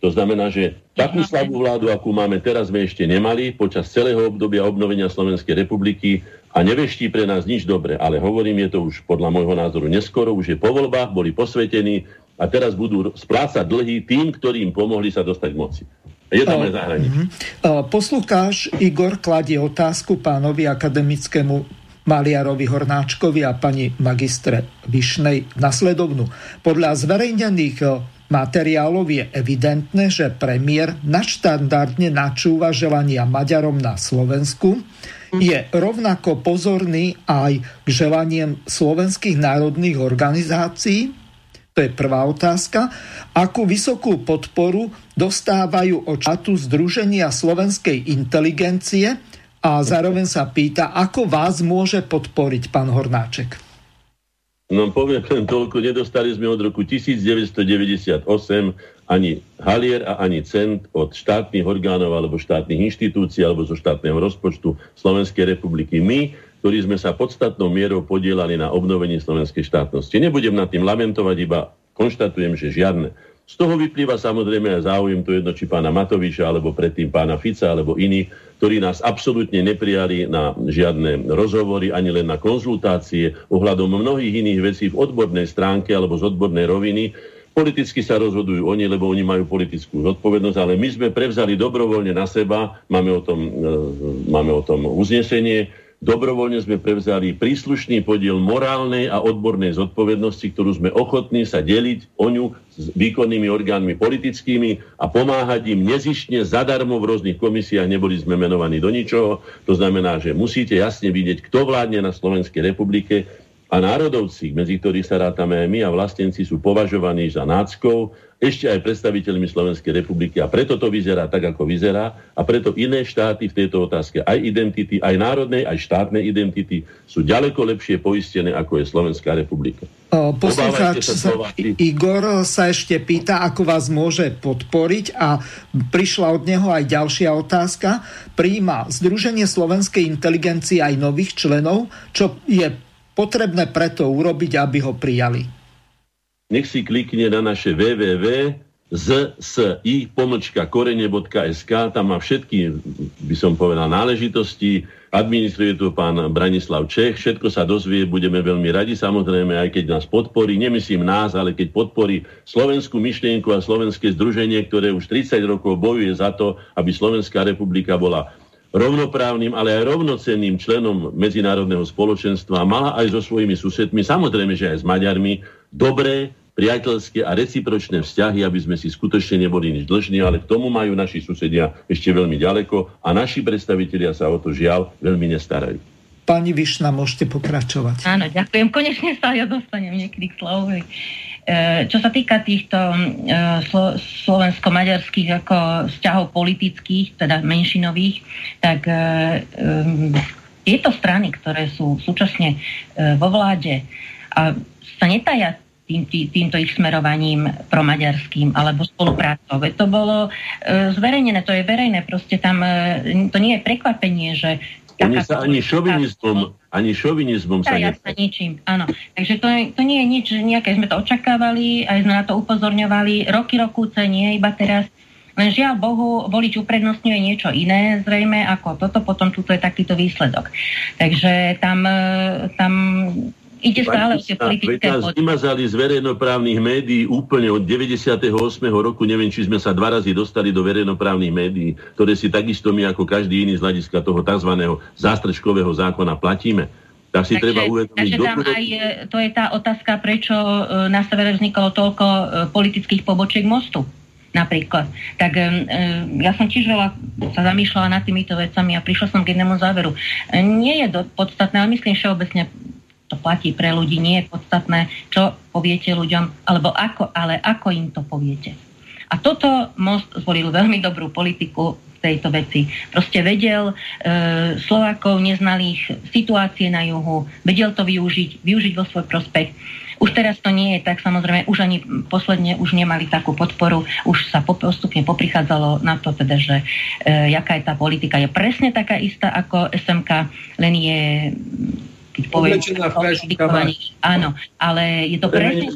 To znamená, že takú slabú vládu, akú máme teraz, sme ešte nemali počas celého obdobia obnovenia Slovenskej republiky a neveští pre nás nič dobre. Ale hovorím, je to už podľa môjho názoru neskoro, už je po voľbách, boli posvetení a teraz budú splácať dlhy tým, ktorí im pomohli sa dostať k moci. Je tam aj zahraničí. Poslucháč Igor kladie otázku pánovi akademickému Maliarovi Hornáčkovi a pani magistre Višnej nasledovnú. Podľa zverejnených materiálov je evidentné, že premiér nadštandardne načúva želania Maďarom na Slovensku, je rovnako pozorný aj k želaniem slovenských národných organizácií, to je prvá otázka, akú vysokú podporu dostávajú od štátu Združenia slovenskej inteligencie a zároveň sa pýta, ako vás môže podporiť pán Hornáček. No poviem len toľko, nedostali sme od roku 1998 ani halier a ani cent od štátnych orgánov alebo štátnych inštitúcií alebo zo štátneho rozpočtu Slovenskej republiky. My, ktorí sme sa podstatnou mierou podielali na obnovení slovenskej štátnosti. Nebudem nad tým lamentovať, iba konštatujem, že žiadne. Z toho vyplýva samozrejme aj záujem, to jedno či pána Matoviča, alebo predtým pána Fica, alebo iných, ktorí nás absolútne neprijali na žiadne rozhovory, ani len na konzultácie ohľadom mnohých iných vecí v odbornej stránke alebo z odbornej roviny. Politicky sa rozhodujú oni, lebo oni majú politickú zodpovednosť, ale my sme prevzali dobrovoľne na seba, máme o tom uznesenie, dobrovoľne sme prevzali príslušný podiel morálnej a odbornej zodpovednosti, ktorú sme ochotní sa deliť o ňu s výkonnými orgánmi politickými a pomáhať im nezištne zadarmo v rôznych komisiách. Neboli sme menovaní do ničoho. To znamená, že musíte jasne vidieť, kto vládne na Slovenskej republike a národovci, medzi ktorých sa rátame aj my a vlastenci sú považovaní za náckov, ešte aj predstaviteľmi Slovenskej republiky a preto to vyzerá tak, ako vyzerá a preto iné štáty v tejto otázke aj identity, aj národnej, aj štátnej identity sú ďaleko lepšie poistené, ako je Slovenská republika. Poslucháč Igor sa ešte pýta, ako vás môže podporiť a prišla od neho aj ďalšia otázka. Prijíma Združenie slovenskej inteligencie aj nových členov, čo je potrebné preto urobiť, aby ho prijali? Nech si klikne na naše www.zsi-korene.sk, tam má všetky, by som povedal, náležitosti, administruje to pán Branislav Čech, všetko sa dozvie, budeme veľmi radi, samozrejme, aj keď nás podporí, nemyslím nás, ale keď podporí slovenskú myšlienku a slovenské združenie, ktoré už 30 rokov bojuje za to, aby Slovenská republika bola rovnoprávnym, ale aj rovnocenným členom medzinárodného spoločenstva a mala aj so svojimi susedmi, samozrejme, že aj s Maďarmi, dobré, priateľské a recipročné vzťahy, aby sme si skutočne neboli nič dlžní, ale k tomu majú naši susedia ešte veľmi ďaleko a naši predstavitelia sa o to žiaľ veľmi nestarajú. Pani Višna, môžete pokračovať. Áno, ďakujem. Konečne sa ja dostanem niekedy k Slavovi. Čo sa týka týchto slovensko-maďarských ako vzťahov politických, teda menšinových, tak tieto strany, ktoré sú súčasne vo vláde, sa netajia týmto ich smerovaním promaďarským alebo spoluprácou. To bolo zverejnené, to je verejné, proste tam to nie je prekvapenie, že oni sa ani šovinizmom sa ničím, áno. Takže to nie je nič nejaké, sme to očakávali, aj sme na to upozorňovali roky, nie iba teraz. Len žiaľ Bohu, volič uprednostňuje niečo iné zrejme ako toto, potom tuto je takýto výsledok. Takže tam ide stále tie politické body. Vymazali z verejnoprávnych médií úplne od 98. roku, neviem, či sme sa dva razy dostali do verejnoprávnych médií, ktoré si takisto my ako každý iný z hľadiska toho tzv. Zástrčkového zákona platíme. Tak si treba uvedomiť. Takže tam aj to je tá otázka, prečo na severe vzniklo toľko politických pobočiek Mostu. Napríklad. Tak ja som tiež veľa sa zamýšľala nad týmito vecami a prišla som k jednému záveru. Nie je podstatné, ale myslím všeobecne to platí pre ľudí, nie je podstatné, čo poviete ľuďom, alebo ako, ale ako im to poviete. A toto Most zvolil veľmi dobrú politiku v tejto veci. Proste vedel Slovákov neznalých situácie na juhu, vedel to využiť vo svoj prospech. Už teraz to nie je tak, samozrejme, už ani posledne už nemali takú podporu, už sa postupne poprichádzalo na to teda, že jaká je tá politika. Je presne taká istá ako SMK, len je, keď poviem, áno, ale je to presne...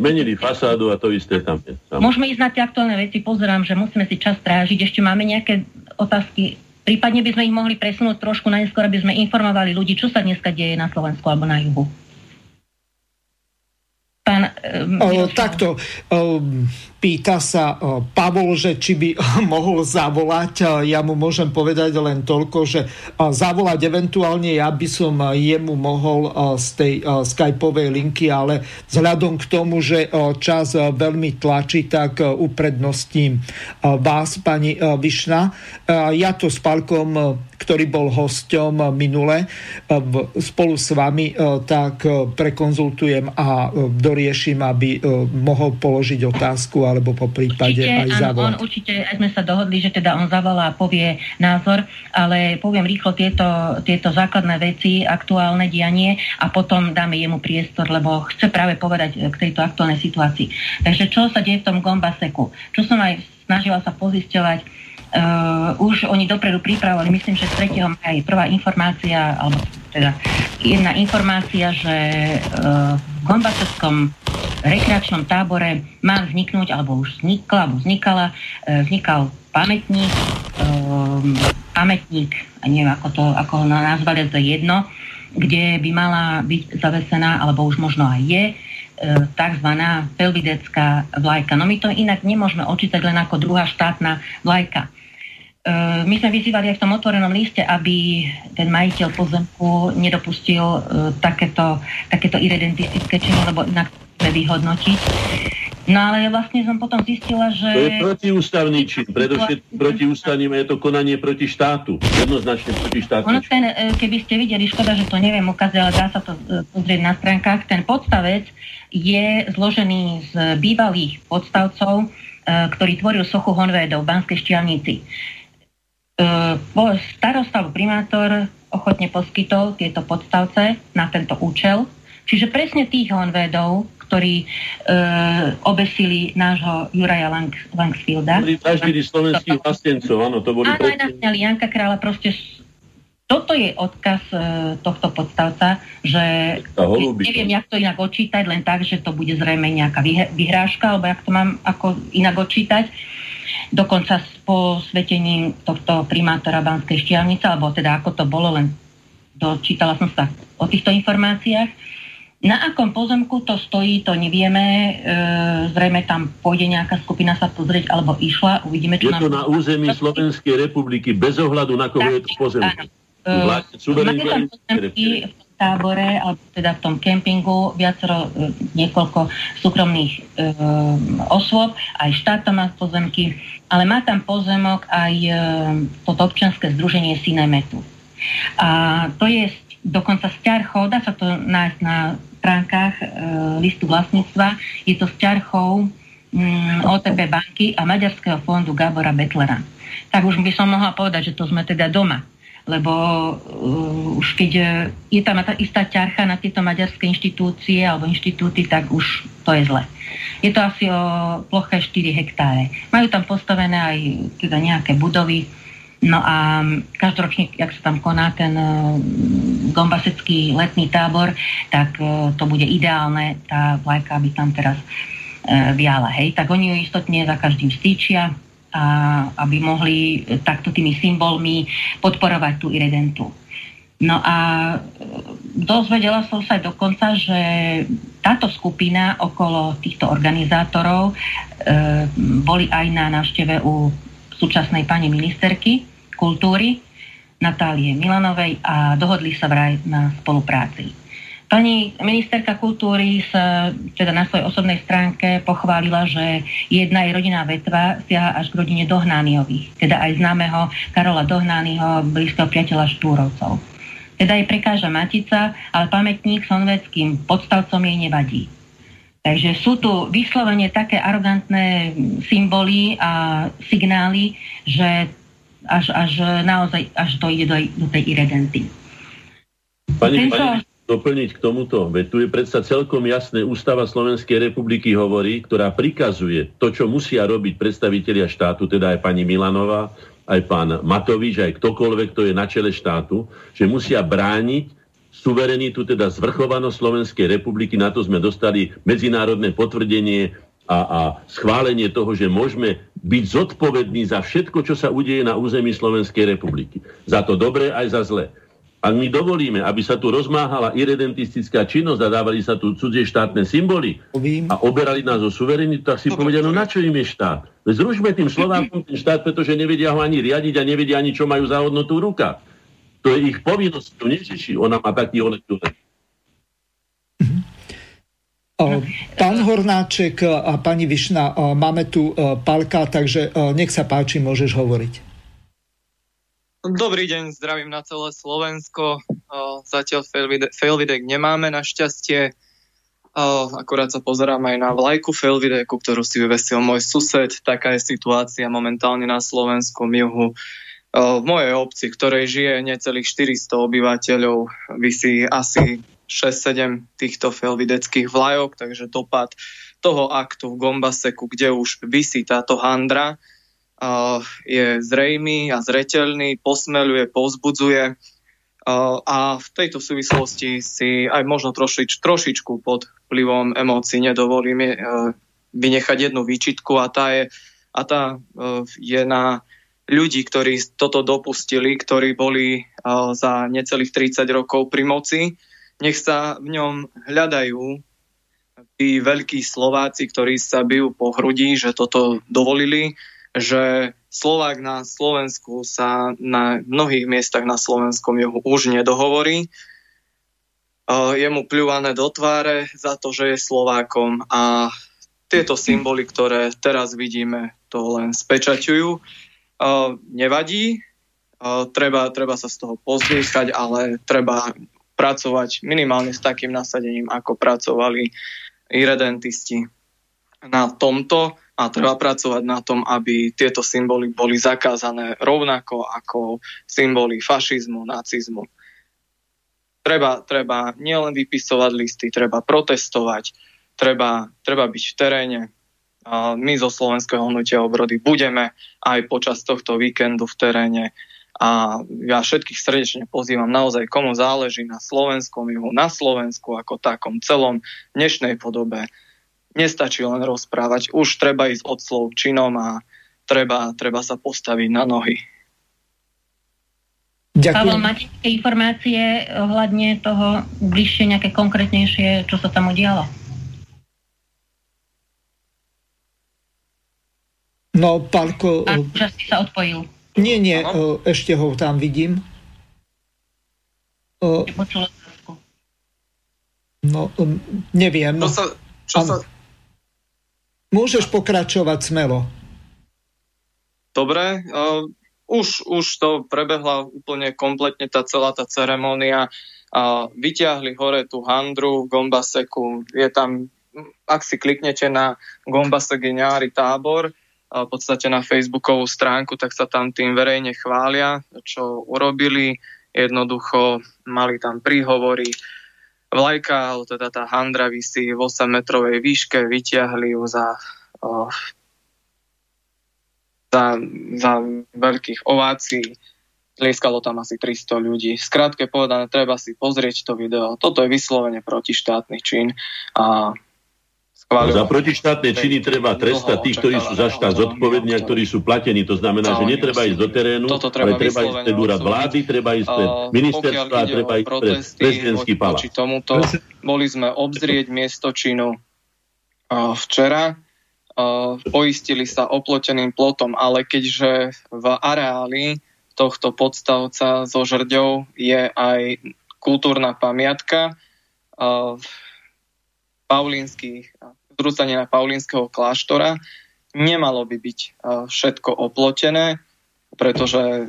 Menili fasádu a to isté tam je. Tam. Môžeme ísť na tie aktuálne veci, pozerám, že musíme si čas strážiť, ešte máme nejaké otázky, prípadne by sme ich mohli presunúť trošku na neskôr, aby sme informovali ľudí, čo sa dneska deje na Slovensku alebo na juhu. Takto pýta sa Pavol, že či by mohol zavolať. Ja mu môžem povedať len toľko, že zavolať eventuálne ja by som jemu mohol z tej skypovej linky, ale vzhľadom k tomu, že čas veľmi tlačí, tak uprednostím vás, pani Višna. Ja to s Pálkom, ktorý bol hosťom minule, spolu s vami tak prekonzultujem a doriešim, aby mohol položiť otázku alebo po prípade určite, aj zavolať. Áno, on určite, aj sme sa dohodli, že teda on zavolá a povie názor, ale poviem rýchlo tieto základné veci, aktuálne dianie a potom dáme jemu priestor, lebo chce práve povedať k tejto aktuálnej situácii. Takže čo sa deje v tom Gombaseku? Čo som aj snažila sa pozisťovať, už oni dopredu pripravovali, myslím, že 3. maja je prvá informácia, alebo teda jedna informácia, že v gombaseckom rekreačnom tábore má vzniknúť, alebo už vznikla, alebo vznikal pamätník, a neviem, ako ho nazvali, to je jedno, kde by mala byť zavesená, alebo už možno aj je, takzvaná pelvidecká vlajka. No my to inak nemôžeme očítať len ako druhá štátna vlajka. My sme vyzývali aj v tom otvorenom liste, aby ten majiteľ pozemku nedopustil takéto iredentistické činy, lebo inak chceme vyhodnotiť. No ale vlastne som potom zistila, že... To je protiústavný čin, predovšetkým protiústavný, je to konanie proti štátu, jednoznačne proti štátu. Ono ten, keby ste videli, škoda, že to neviem ukázať, ale dá sa to pozrieť na stránkach, ten podstavec je zložený z bývalých podstavcov, ktorý tvoril sochu Honvédov v Banskej Štiavnici. Starosta alebo primátor ochotne poskytol tieto podstavce na tento účel, čiže presne tých Honvédov, ktorí obesili nášho Juraja Langsfielda. Boli vraždili slovenských vlastencov, áno, to boli... Áno, aj nahňali Janka Kráľa, proste... Toto je odkaz tohto podstavca, že neviem, jak to inak odčítať, len tak, že to bude zrejme nejaká vyhrážka, alebo jak to mám ako inak odčítať. Dokonca s posvetením tohto primátora Banskej Štiavnice, alebo teda ako to bolo, len dočítala som sa o týchto informáciách. Na akom pozemku to stojí, to nevieme. Zrejme tam pôjde nejaká skupina sa pozrieť, alebo išla. Uvidíme, čo nám... Je to na území Slovenskej republiky, bez ohľadu na koho je to pozemku. Máte tam pozemky v tábore, alebo teda v tom kempingu, niekoľko súkromných osôb, aj štát tam má pozemky, ale má tam pozemok aj toto občianske združenie Synemetu. A to je dokonca sťarchov, dá sa to nájsť na stránkach listu vlastníctva. Je to s ťarchou OTP banky a Maďarského fondu Gábora Betlera. Tak už by som mohla povedať, že to sme teda doma, lebo už keď je tam istá ťarcha na tieto maďarské inštitúcie alebo inštitúty, tak už to je zle. Je to asi o ploche 4 hektáre. Majú tam postavené aj teda nejaké budovy. No a každoročne, ak sa tam koná ten gombasecký letný tábor, tak to bude ideálne, tá vlajka by tam teraz viala, hej. Tak oni ju istotne za každým stýčia, a aby mohli takto tými symbolmi podporovať tú irredentu. No a dozvedela som sa dokonca, že táto skupina okolo týchto organizátorov boli aj na návšteve u súčasnej pani ministerky kultúry Natálie Milanovej a dohodli sa vraj na spolupráci. Pani ministerka kultúry sa teda na svojej osobnej stránke pochválila, že jedna jej rodinná vetva siaha až k rodine Dohnániových, teda aj známeho Karola Dohnániho, blízkeho priateľa Štúrovcov. Teda jej prekáža matica, ale pamätník sonveckým podstavcom jej nevadí. Takže sú tu vyslovene také arogantné symboly a signály, že až naozaj až to ide do tej irredenty. Pani, doplniť k tomuto vetu je predsa celkom jasné, ústava Slovenskej republiky hovorí, ktorá prikazuje to, čo musia robiť predstavitelia štátu, teda aj pani Milanová, aj pán Matovič, aj ktokoľvek, kto je na čele štátu, že musia brániť suverenitu, teda zvrchovanosť Slovenskej republiky. Na to sme dostali medzinárodné potvrdenie a schválenie toho, že môžeme byť zodpovední za všetko, čo sa udeje na území Slovenskej republiky. Za to dobré aj za zlé. Ak my dovolíme, aby sa tu rozmáhala irredentistická činnosť a dávali sa tu cudzie štátne symboly a oberali nás o suverenitu, tak si povedia, no na čo im je štát? Zrušme tým Slovákom ten štát, pretože nevedia ho ani riadiť a nevedia ani, čo majú za hodnotu v rukách. To je ich povinnosť, to neřeší. Ona má taký onektúr. Pán Hornáček a pani Višna, máme tu Palka, takže nech sa páči, môžeš hovoriť. Dobrý deň, zdravím na celé Slovensko. Zatiaľ failvidek nemáme, našťastie. Akorát sa pozerám aj na vlajku failvideku, ktorú si vyvesil môj sused. Taká je situácia momentálne na slovenskom juhu. V mojej obci, ktorej žije necelých 400 obyvateľov, visí asi 6-7 týchto felvideckých vlajok, takže dopad toho aktu v Gombaseku, kde už visí táto handra, je zrejmý a zreteľný, posmeľuje, povzbudzuje a v tejto súvislosti si aj možno trošičku pod vplyvom emócií nedovolím vynechať jednu výčitku a tá je na ľudí, ktorí toto dopustili, ktorí boli za necelých 30 rokov pri moci. Nech sa v ňom hľadajú tí veľkí Slováci, ktorí sa bijú po hrudi, že toto dovolili, že Slovák na Slovensku sa na mnohých miestach na slovenskom juhu už nedohovorí. Je mu pľúvané do tváre za to, že je Slovákom a tieto symboly, ktoré teraz vidíme, to len spečaťujú. Nevadí, treba sa z toho pozdýchať, ale treba pracovať minimálne s takým nasadením, ako pracovali irredentisti na tomto a treba pracovať na tom, aby tieto symboly boli zakázané rovnako ako symboly fašizmu, nacizmu. Treba nielen vypisovať listy, treba protestovať, treba byť v teréne. My zo Slovenského hnutia obrody budeme aj počas tohto víkendu v teréne a ja všetkých srdečne pozývam, naozaj komu záleží na slovenskom juhu, na Slovensku ako takom celom dnešnej podobe. Nestačí len rozprávať, už treba ísť od slov činom a treba sa postaviť na nohy. Ďakujem. Pavel, máte informácie ohľadne toho bližšie, nejaké konkrétnejšie, čo sa tam udialo? No, Pálko... A už asi sa odpojil. Nie, ešte ho tam vidím. Počula otázku. No, neviem. Čo sa... Môžeš pokračovať smelo. Dobre, už to prebehla úplne kompletne celá tá ceremónia. Vyťahli hore tú handru v Gombaseku. Je tam, ak si kliknete na Gombasegiňári tábor, v podstate na facebookovú stránku, tak sa tam tým verejne chvália, čo urobili. Jednoducho mali tam príhovory. Vlajka, alebo teda tá handra visí v 8-metrovej výške, vyťahli ju za veľkých ovácií. Tlieskalo tam asi 300 ľudí. Skrátke povedané, treba si pozrieť to video. Toto je vyslovene protištátny čin. A za protištátne činy treba trestať tých, ktorí sú za štát zodpovední a ktorí sú platení. To znamená, že netreba ísť do terénu, ale treba ísť pred úrad vlády, treba ísť pred ministerstva, treba ísť pred prezidentský palác. Boli sme obzrieť miesto činu včera. Poistili sa oploteným plotom, ale keďže v areáli tohto podstavca so žrďou je aj kultúrna pamiatka zrúcanina Paulínskeho kláštora, nemalo by byť všetko oplotené, pretože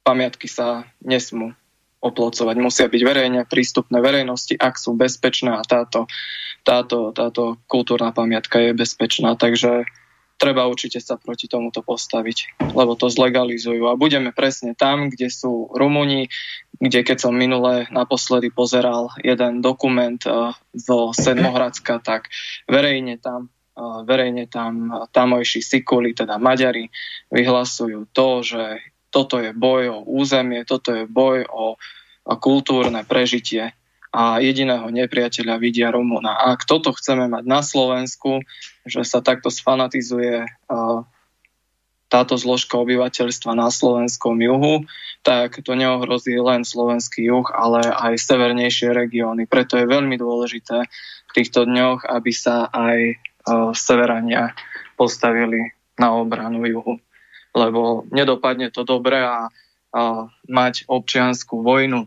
pamiatky sa nesmú oplocovať. Musia byť verejne prístupné verejnosti, ak sú bezpečné, a táto kultúrna pamiatka je bezpečná. Takže treba určite sa proti tomuto postaviť, lebo to zlegalizujú. A budeme presne tam, kde sú Rumúni, kde keď som minule naposledy pozeral jeden dokument zo Sedmohradska, tak verejne tam tamojší Sikuli, teda Maďari, vyhlasujú to, že toto je boj o územie, toto je boj o kultúrne prežitie a jediného nepriateľa vidia Rumúna. A ak toto chceme mať na Slovensku, že sa takto sfanatizuje táto zložka obyvateľstva na slovenskom juhu, tak to neohrozí len slovenský juh, ale aj severnejšie regióny. Preto je veľmi dôležité v týchto dňoch, aby sa aj severania postavili na obranu juhu. Lebo nedopadne to dobre a mať občiansku vojnu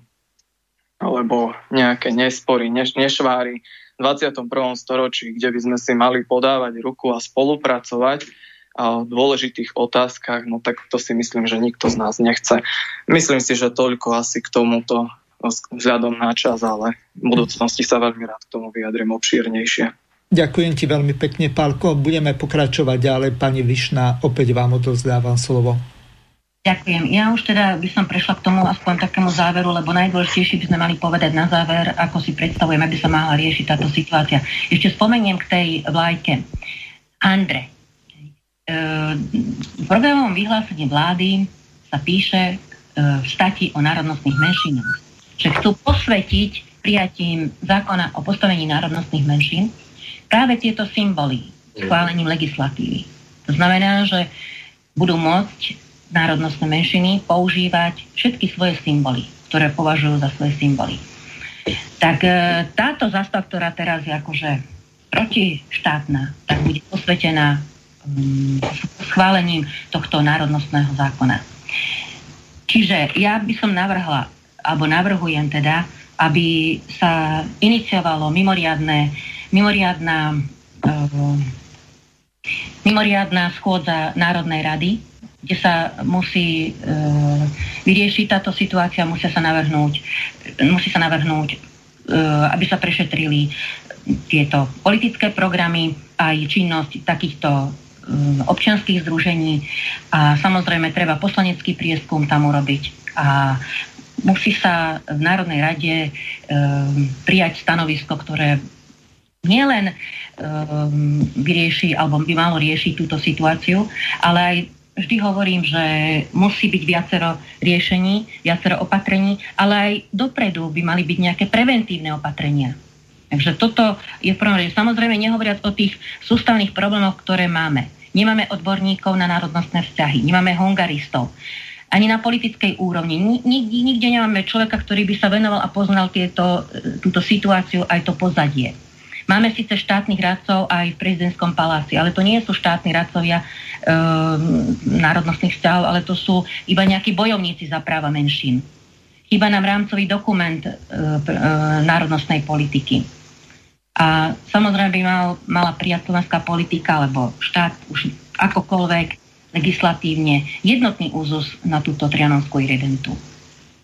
alebo nejaké nespory, nešváry v 21. storočí, kde by sme si mali podávať ruku a spolupracovať v dôležitých otázkach, no tak to si myslím, že nikto z nás nechce. Myslím si, že toľko asi k tomuto vzhľadom na čas, ale v budúcnosti sa veľmi rád k tomu vyjadrím obšírnejšie. Ďakujem ti veľmi pekne, Pálko. Budeme pokračovať ďalej. Pani Vyšná, opäť vám odovzdávam slovo. Ďakujem. Ja už teda by som prešla k tomu aspoň takému záveru, lebo najdôležitejšie by sme mali povedať na záver, ako si predstavujeme, aby sa mala riešiť táto situácia. Ešte spomeniem k tej vlajke. Andre, v programovom vyhlásení vlády sa píše v stati o národnostných menšinách, že chcú posvetiť prijatím zákona o postavení národnostných menšín práve tieto symboly schválením legislatívy. To znamená, že budú môcť národnostné menšiny používať všetky svoje symboly, ktoré považujú za svoje symboly. Tak táto zástava, ktorá teraz je akože protištátna, tak bude posvetená schválením tohto národnostného zákona. Čiže ja by som navrhla, alebo navrhujem teda, aby sa iniciovalo mimoriadna schôdza Národnej rady, kde sa musí vyriešiť táto situácia, musí sa navrhnúť, aby sa prešetrili tieto politické programy aj činnosť takýchto občianskych združení, a samozrejme treba poslanecký prieskum tam urobiť a musí sa v Národnej rade prijať stanovisko, ktoré nielen vyrieši alebo by malo riešiť túto situáciu, ale aj vždy hovorím, že musí byť viacero riešení, viacero opatrení, ale aj dopredu by mali byť nejaké preventívne opatrenia. Takže toto je v prvom rade. Samozrejme, nehovoriac o tých sústavných problémoch, ktoré máme. Nemáme odborníkov na národnostné vzťahy, nemáme hongaristov. Ani na politickej úrovni. Nikde nemáme človeka, ktorý by sa venoval a poznal túto situáciu, aj to pozadie. Máme síce štátnych radcov aj v prezidentskom paláci, ale to nie sú štátni radcovia národnostných vzťahov, ale to sú iba nejakí bojovníci za práva menšín. Chýba nám rámcový dokument národnostnej politiky. A samozrejme by mala prijať slovenská politika, lebo štát už akokoľvek legislatívne jednotný úzus na túto trianonskú irredentu.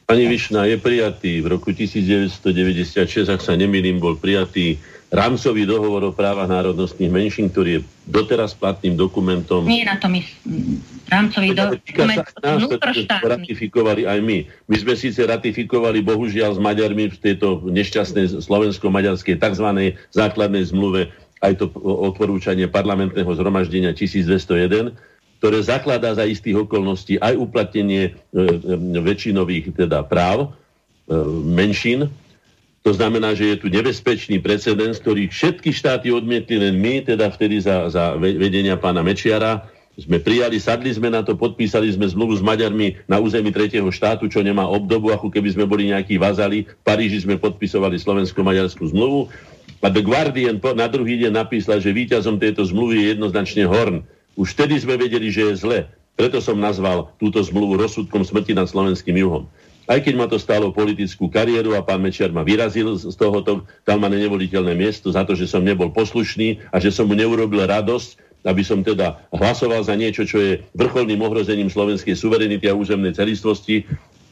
Pani Vyšná, je prijatý v roku 1996, ak sa nemýlim, bol prijatý rámcový dohovor o právach národnostných menšín, ktorý je doteraz platným dokumentom. Nie na tom rámcový dokument vnútroštátny. Ratifikovali aj my. My sme síce ratifikovali, bohužiaľ, s Maďarmi v tejto nešťastnej slovensko-maďarskej tzv. Základnej zmluve aj to odporúčanie parlamentného zhromaždenia 1201, ktoré zakladá za istých okolností aj uplatnenie väčšinových teda práv menšín. To znamená, že je tu nebezpečný precedens, ktorý všetky štáty odmietli, len my, teda vtedy za vedenia pána Mečiara, sme prijali, sadli sme na to, podpísali sme zmluvu s Maďarmi na území tretieho štátu, čo nemá obdobu, ako keby sme boli nejakí vazali. V Paríži sme podpisovali slovensko-maďarskú zmluvu. A The Guardian na druhý deň napísal, že víťazom tejto zmluvy je jednoznačne Horn. Už vtedy sme vedeli, že je zle. Preto som nazval túto zmluvu rozsudkom smrti nad slovenským juhom. Aj keď ma to stálo politickú kariéru a pán Mečiar ma vyrazil z tohoto, dal ma nevoliteľné miesto za to, že som nebol poslušný a že som mu neurobil radosť, aby som teda hlasoval za niečo, čo je vrcholným ohrozením slovenskej suverenity a územnej celistvosti.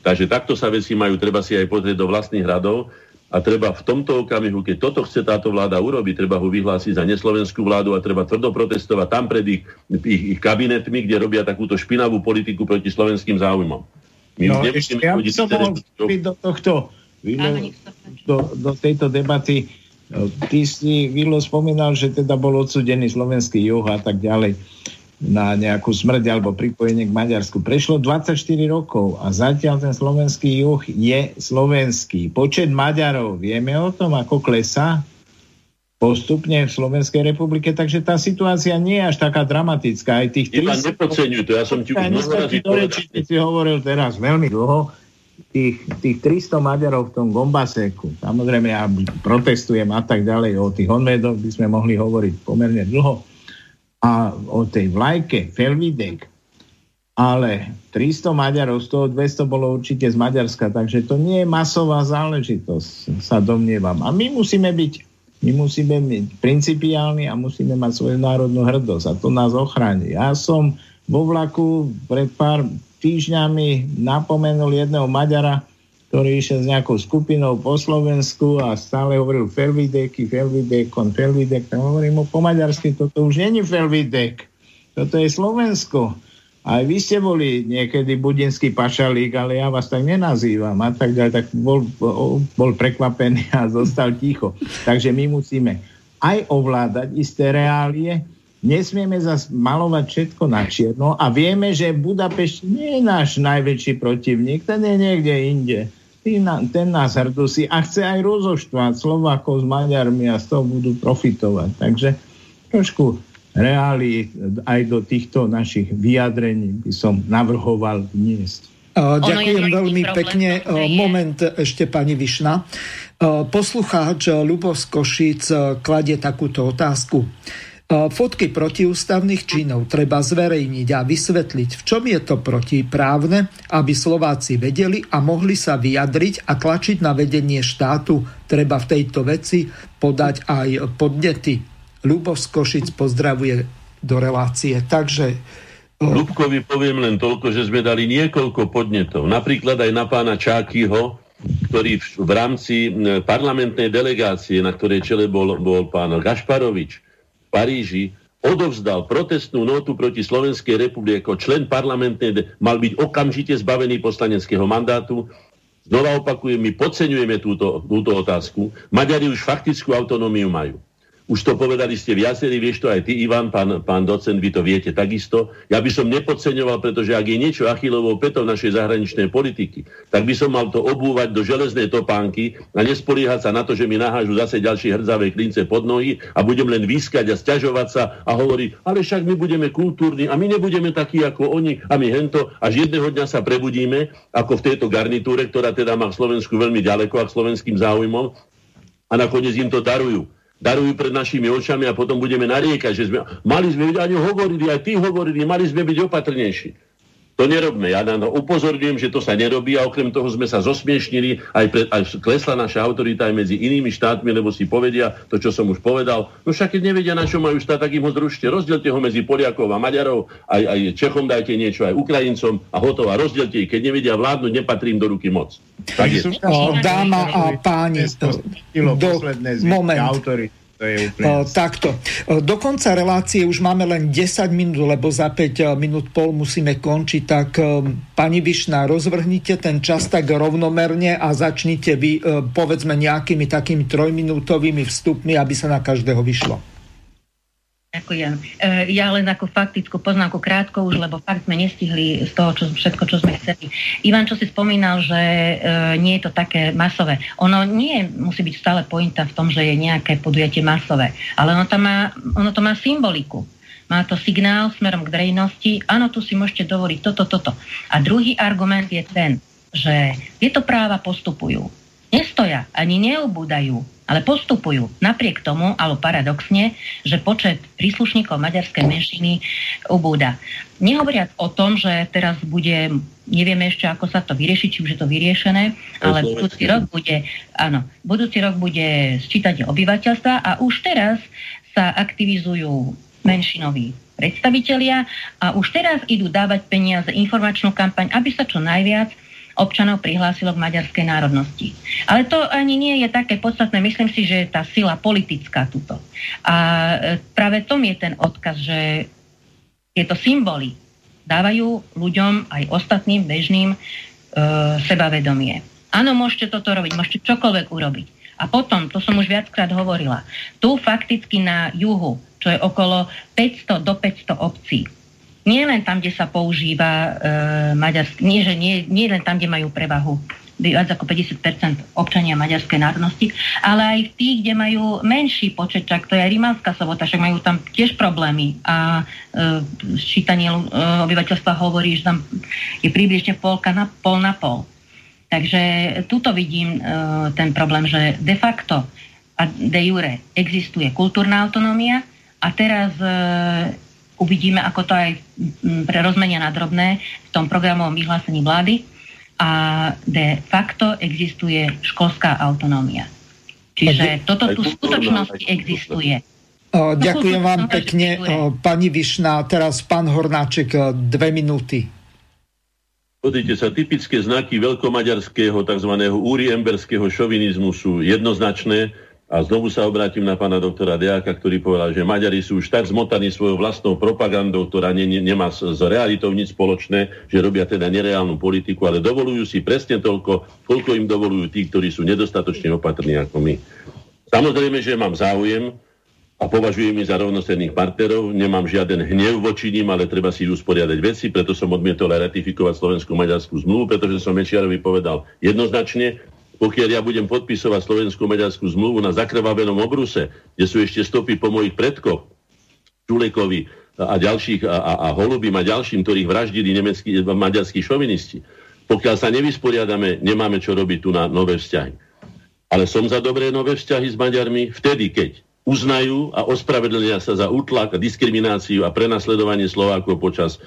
Takže takto sa veci majú, treba si aj pozrieť do vlastných radov. A treba v tomto okamihu, keď toto chce táto vláda urobiť, treba ho vyhlásiť za neslovenskú vládu a treba tvrdo protestovať tam pred ich kabinetmi, kde robia takúto špinavú politiku proti slovenským záujmom. My ja by som mohol vstúpiť do tohto, do tejto debaty. Ty si, Vilo, spomínal, že teda bol odsúdený slovenský juh a tak ďalej na nejakú smrť alebo pripojenie k Maďarsku. Prešlo 24 rokov a zatiaľ ten slovenský juh je slovenský. Počet Maďarov, vieme o tom, ako klesá postupne v Slovenskej republike, takže tá situácia nie je až taká dramatická. Aj tých 30... Ja som ti už mnohorazí hovoril teraz veľmi dlho, tých 300 Maďarov v tom Gombaseku. Samozrejme, ja protestujem a tak ďalej. O tých honvedoch by sme mohli hovoriť pomerne dlho. A o tej vlajke, Felvidek, ale 300 Maďarov, z toho 200 bolo určite z Maďarska, takže to nie je masová záležitosť, sa domnievam. A my musíme byť principiálni a musíme mať svoju národnú hrdosť a to nás ochráni. Ja som vo vlaku pred pár týždňami napomenul jedného Maďara, ktorý išiel s nejakou skupinou po Slovensku a stále hovoril Felvidek, tam hovorím mu po maďarsky, toto už nie je Felvidek, toto je Slovensko. Aj vy ste boli niekedy budinský pašalík, ale ja vás tak nenazývam a tak ďalej, tak bol prekvapený a zostal ticho. Takže my musíme aj ovládať isté reálie, nesmieme zase malovať všetko na čierno a vieme, že Budapešť nie je náš najväčší protivník, ten je niekde inde. Ten nás hrdosí a chce aj rozoštvať Slovákov s Maďarmi a z toho budú profitovať. Takže trošku reálii aj do týchto našich vyjadrení by som navrhoval vniesť. Ďakujem veľmi pekne. Moment ešte, pani Vyšna. Poslucháč Ľubo z Košíc kladie takúto otázku. Fotky protiústavných činov treba zverejniť a vysvetliť, v čom je to protiprávne, aby Slováci vedeli a mohli sa vyjadriť a tlačiť na vedenie štátu. Treba v tejto veci podať aj podnety. Ľubo z Košic pozdravuje do relácie. Takže Ľubkovi poviem len toľko, že sme dali niekoľko podnetov. Napríklad aj na pána Čákyho, ktorý v rámci parlamentnej delegácie, na ktorej čele bol pán Gašparovič, v Paríži odovzdal protestnú notu proti Slovenskej republike ako člen parlamentnej, mal byť okamžite zbavený poslaneckého mandátu. Znova opakujem, my podceňujeme túto otázku. Maďari už faktickú autonómiu majú. Už to povedali ste viacerí, vieš to aj ty, Ivan, pán docent, vy to viete takisto. Ja by som nepodceňoval, pretože ak je niečo Achillovou pätou našej zahraničnej politiky, tak by som mal to obúvať do železnej topánky a nespoliehať sa na to, že mi nahážu zase ďalšie hrdzavé klince pod nohy a budem len výskať a sťažovať sa a hovoriť, ale však my budeme kultúrni a my nebudeme takí ako oni a my hento. Až jedného dňa sa prebudíme, ako v tejto garnitúre, ktorá teda má v Slovensku veľmi ďaleko a k slovenským záujmom a nakoniec im to darujú. Darujú pred našimi očami a potom budeme nariekať, že sme mali sme byť, ani hovorili, aj tí hovorili, mali sme byť opatrnejší. To nerobme. Ja na to upozorňujem, že to sa nerobí a okrem toho sme sa zosmiešnili, aj klesla naša autorita aj medzi inými štátmi, lebo si povedia to, čo som už povedal. No však keď nevedia, na čo majú štát, tak im ho zrušte. Rozdielte ho medzi Poliakov a Maďarov, aj Čechom dajte niečo, aj Ukrajincom a hotovo. Rozdielte ich. Keď nevedia vládnuť, nepatrím do ruky moc. Tak je. Dáma a páni, moment. Takto. Do konca relácie už máme len 10 minút, lebo za 5 minút pol musíme končiť, tak pani Vyšná, rozvrhnite ten čas tak rovnomerne a začnite vy povedzme nejakými takými 3-minútovými vstupmi, aby sa na každého vyšlo. Ďakujem. Ja len ako faktickú poznámku krátko už, lebo fakt sme nestihli z toho všetko, čo sme chceli. Ivan, čo si spomínal, že nie je to také masové. Ono nie musí byť stále pointa v tom, že je nejaké podujatie masové, ale ono to má symboliku. Má to signál smerom k verejnosti. Áno, tu si môžete dovoliť toto. A druhý argument je ten, že tieto práva postupujú. Nestoja ani neubúdajú, ale postupujú napriek tomu, ale paradoxne, že počet príslušníkov maďarskej menšiny ubúda. Nehovoriac o tom, že teraz bude, nevieme ešte, ako sa to vyrieši, či už je to vyriešené, ale budúci rok bude sčítanie obyvateľstva a už teraz sa aktivizujú menšinoví predstavitelia a už teraz idú dávať peniaze, informačnú kampaň, aby sa čo najviac občanov prihlásilo k maďarskej národnosti. Ale to ani nie je také podstatné. Myslím si, že je tá sila politická tuto. A práve tom je ten odkaz, že tieto symboly dávajú ľuďom aj ostatným bežným sebavedomie. Áno, môžete toto robiť, môžete čokoľvek urobiť. A potom, to som už viackrát hovorila, tu fakticky na juhu, čo je okolo 500 do 500 obcí, nie len tam, kde sa používa maďarský, nie len tam, kde majú prevahu viac ako 50% občania maďarskej národnosti, ale aj v tých, kde majú menší počet, čak to je aj Rimavská Sobota, však majú tam tiež problémy a sčítanie obyvateľstva hovorí, že tam je približne pol na pol. Takže tuto vidím ten problém, že de facto a de jure existuje kultúrna autonómia a teraz uvidíme, ako to aj rozmenia na drobné v tom programovom vyhlásení vlády a de facto existuje školská autonómia. Čiže toto tu v skutočnosti existuje. Ďakujem vám pekne, pani Vyšná. Teraz pán Hornáček, 2 minúty. Podívejte sa, typické znaky veľkomaďarského tzv. Úriemberského šovinizmu sú jednoznačné. A znovu sa obrátim na pána doktora Deáka, ktorý povedal, že Maďari sú už tak zmotaní svojou vlastnou propagandou, ktorá nemá s realitou nič spoločné, že robia teda nereálnu politiku, ale dovolujú si presne toľko, koľko im dovolujú tí, ktorí sú nedostatočne opatrní ako my. Samozrejme, že mám záujem a považujem ich za rovnocenných partnerov, nemám žiaden hnev voči nim, ale treba si usporiadať veci, preto som odmietol aj ratifikovať slovensko-maďarskú zmluvu, pretože som Mečiarovi povedal jednoznačne, pokiaľ ja budem podpisovať slovensko-maďarskú zmluvu na zakrvavenom obruse, kde sú ešte stopy po mojich predkoch, Čulekovi a ďalších a Holubím a ďalším, ktorých vraždili maďarskí šovinisti. Pokiaľ sa nevysporiadame, nemáme čo robiť tu na nové vzťahy. Ale som za dobré nové vzťahy s Maďarmi vtedy, keď uznajú a ospravedlnia sa za útlak, diskrimináciu a prenasledovanie Slovákov počas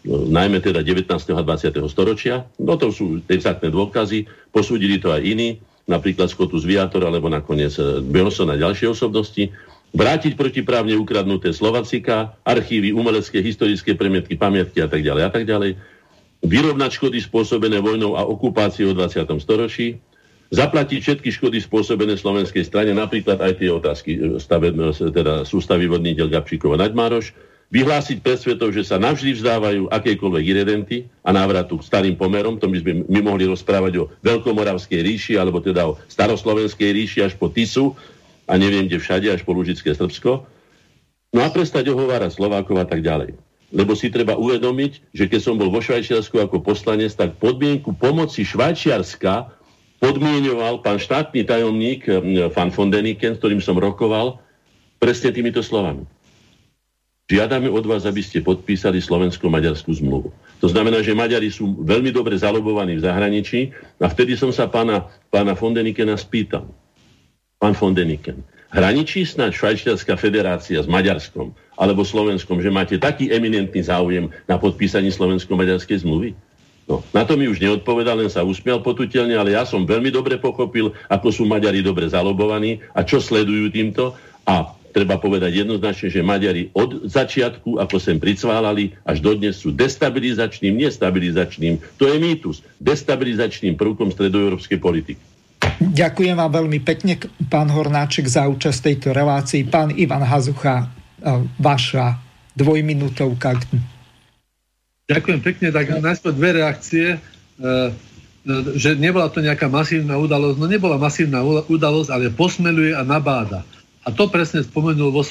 najmä teda 19. a 20. storočia. No to sú exaktné dôkazy. Posúdili to aj iní, napríklad Scotus Viator, alebo nakoniec Björnsson a ďalšie osobnosti. Vrátiť protiprávne ukradnuté Slovacika, archívy, umelecké, historické premietky, pamiatky a tak ďalej. Vyrovnať škody spôsobené vojnou a okupáciou v 20. storočí. Zaplatiť všetky škody spôsobené slovenskej strane, napríklad aj tie otázky sústavy vodníteľ Gabčíkov a Naďmároš. Vyhlásiť pred svetom, že sa navždy vzdávajú akékoľvek irredenty a návratu k starým pomerom, to by sme my mohli rozprávať o Veľkomoravskej ríši, alebo teda o Staroslovenskej ríši až po Tisu a neviem kde všade, až po Lužické Srbsko. No a prestať ohovárať Slovákov a tak ďalej. Lebo si treba uvedomiť, že keď som bol vo Švajčiarsku ako poslanec, tak podmienku pomoci Švajčiarska podmienoval pán štátny tajomník Van von Deniken, s ktorým som rokoval, presne týmito slovami. Žiadame od vás, aby ste podpísali slovensko-maďarskú zmluvu. To znamená, že Maďari sú veľmi dobre zalobovaní v zahraničí a vtedy som sa pána von Denikena spýtal. Pán von Deniken, Hraničí snáď Švajčiarska federácia s Maďarskom alebo Slovenskom, že máte taký eminentný záujem na podpísaní slovensko-maďarskej zmluvy? No, na to mi už neodpovedal, len sa usmial potutelne, ale ja som veľmi dobre pochopil, ako sú Maďari dobre zalobovaní a čo sledujú týmto. A treba povedať jednoznačne, že Maďari od začiatku, ako sem pricválali, až dodnes sú destabilizačným, nestabilizačným, to je mýtus, destabilizačným prvkom stredoeurópskej politiky. Ďakujem vám veľmi pekne, pán Hornáček, za účasť tejto relácii. Pán Ivan Hazucha, vaša dvojminútovka. Ďakujem pekne. Tak najskôr dve reakcie, že nebola to nejaká masívna udalosť. No nebola masívna udalosť, ale posmeluje a nabáda. A to presne spomenul vo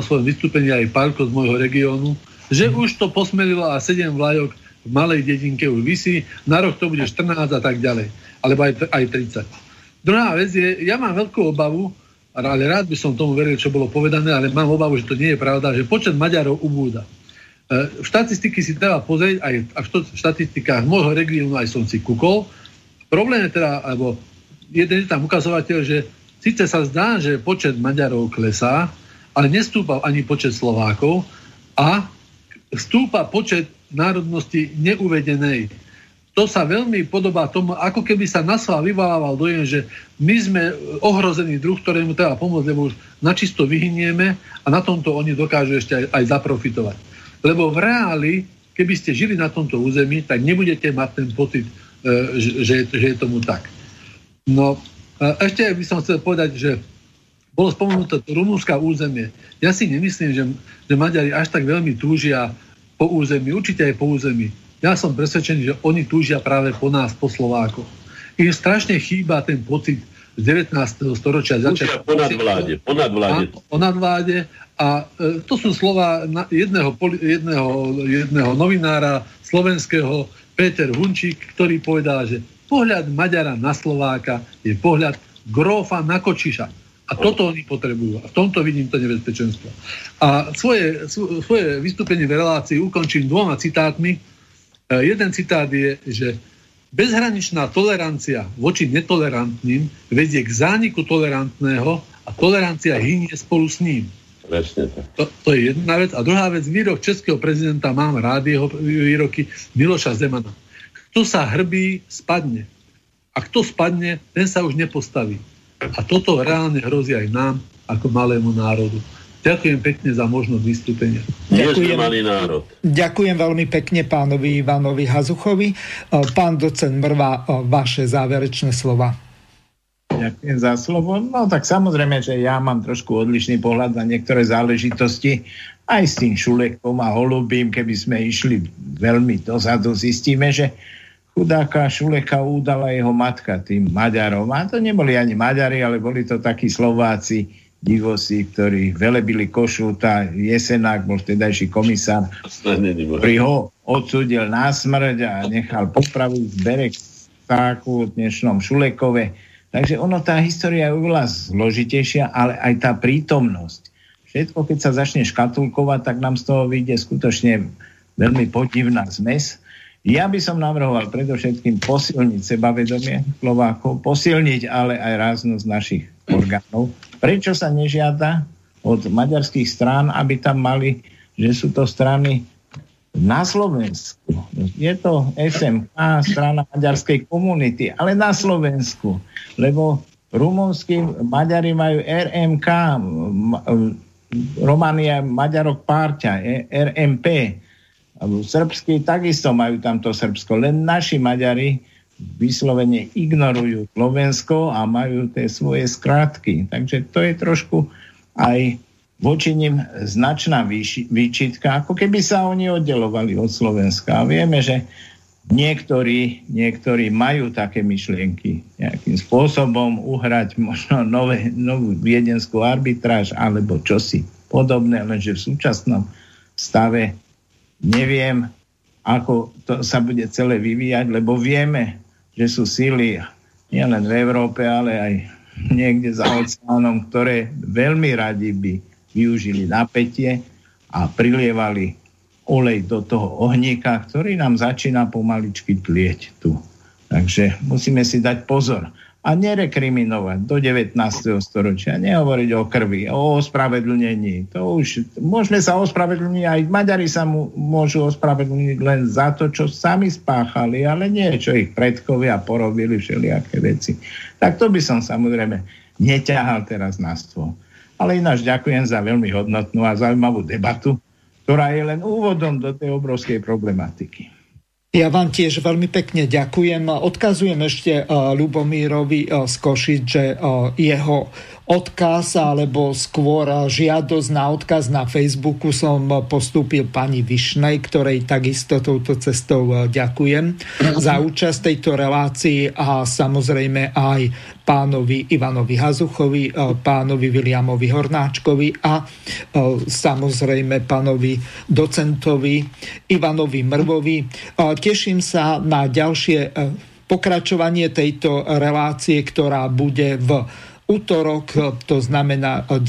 svojom vystúpení aj Pálko z môjho regiónu, že už to posmelilo a 7 vlajok v malej dedinke už visí, na rok to bude 14 a tak ďalej, alebo aj 30. Druhá vec je, ja mám veľkú obavu, ale rád by som tomu veril, čo bolo povedané, ale mám obavu, že to nie je pravda, že počet Maďarov ubúda. V štatistiky si treba pozrieť, aj v štatistikách môjho regiónu aj som si kúkol. Problém je teda, alebo jeden je tam ukazovateľ, že síce sa zdá, že počet Maďarov klesá, ale nestúpal ani počet Slovákov a stúpa počet národnosti neuvedenej. To sa veľmi podobá tomu, ako keby sa nasla vyvalával dojem, že my sme ohrozený druh, ktorému treba pomôcť, lebo už načisto vyhynieme a na tomto oni dokážu ešte aj zaprofitovať. Lebo v reáli, keby ste žili na tomto území, tak nebudete mať ten pocit, že je tomu tak. No, ešte by som chcel povedať, že bolo spomenuté to rumúnske územie. Ja si nemyslím, že Maďari až tak veľmi túžia po území, určite aj po území. Ja som presvedčený, že oni túžia práve po nás, po Slovákoch. Im strašne chýba ten pocit z 19. storočia. Túžia po nadvláde. Po nadvláde. A to sú slova jedného novinára slovenského, Peter Hunčík, ktorý povedal, že pohľad Maďara na Slováka je pohľad grófa na kočiša. A toto oni potrebujú. A v tomto vidím to nebezpečenstvo. A svoje vystúpenie v relácii ukončím dvoma citátmi. Jeden citát je, že bezhraničná tolerancia voči netolerantným vedie k zániku tolerantného a tolerancia hynie spolu s ním. To je jedna vec. A druhá vec, výrok českého prezidenta, mám rád jeho výroky, Miloša Zemana. Kto sa hrbí, spadne. A kto spadne, ten sa už nepostaví. A toto reálne hrozí aj nám, ako malému národu. Ďakujem pekne za možnosť vystúpenia. Ďakujem veľmi pekne pánovi Ivanovi Hazuchovi. Pán docent Mrva, vaše záverečné slova. Ďakujem za slovo. No tak samozrejme, že ja mám trošku odlišný pohľad na niektoré záležitosti. Aj s tým Šulekom a Holubím, keby sme išli veľmi dozadu, zistíme, že chudáka Šuleka udala jeho matka tým Maďarom. A to neboli ani Maďari, ale boli to takí Slováci, divosi, ktorí velebili Košúta. Jesenák bol vtedajší komisár, ktorý ho odsúdil na smrť a nechal popraviť z Berekstáku v dnešnom Šulekove. Takže ono, tá história je oveľa zložitejšia, ale aj tá prítomnosť. Všetko, keď sa začne škatulkovať, tak nám z toho vyjde skutočne veľmi podivná zmes. Ja by som navrhoval predovšetkým posilniť sebavedomie Slovákov, posilniť ale aj ráznosť našich orgánov. Prečo sa nežiada od maďarských strán, aby tam mali, že sú to strany na Slovensku? Je to SMK, strana maďarskej komunity, ale na Slovensku, lebo rumunskí Maďari majú RMK, Romania Maďarok Párťa, RMP, srbskí takisto majú tamto Srbsko, len naši Maďari vyslovene ignorujú Slovensko a majú tie svoje skrátky, takže to je trošku aj voči nim značná výčitka, ako keby sa oni oddelovali od Slovenska. A vieme, že niektorí majú také myšlienky nejakým spôsobom uhrať možno novú viedenskú arbitráž alebo čosi podobné, lenže v súčasnom stave neviem, ako to sa bude celé vyvíjať, lebo vieme, že sú síly nielen v Európe, ale aj niekde za oceánom, ktoré veľmi radi by využili napätie a prilievali olej do toho ohníka, ktorý nám začína pomaličky tlieť tu. Takže musíme si dať pozor. A a nerekriminovať do 19. storočia, nehovoriť o krvi, o ospravedlnení. To už môžeme sa ospravedlniť, aj Maďari sa môžu ospravedlniť len za to, čo sami spáchali, ale nie, čo ich predkovia porobili všelijaké veci. Tak to by som samozrejme neťahal teraz na stôl. Ale ináč ďakujem za veľmi hodnotnú a zaujímavú debatu, ktorá je len úvodom do tej obrovskej problematiky. Ja vám tiež veľmi pekne ďakujem. Odkazujem ešte Ľubomírovi z Košic, že jeho odkaz alebo skôr žiadosť na odkaz na Facebooku som postúpil pani Višnej, ktorej takisto touto cestou ďakujem za účasť tejto relácii a samozrejme aj pánovi Ivanovi Hazuchovi, pánovi Viliamovi Hornáčkovi a samozrejme pánovi docentovi Ivanovi Mrvovi. Teším sa na ďalšie pokračovanie tejto relácie, ktorá bude v utorok, to znamená 9.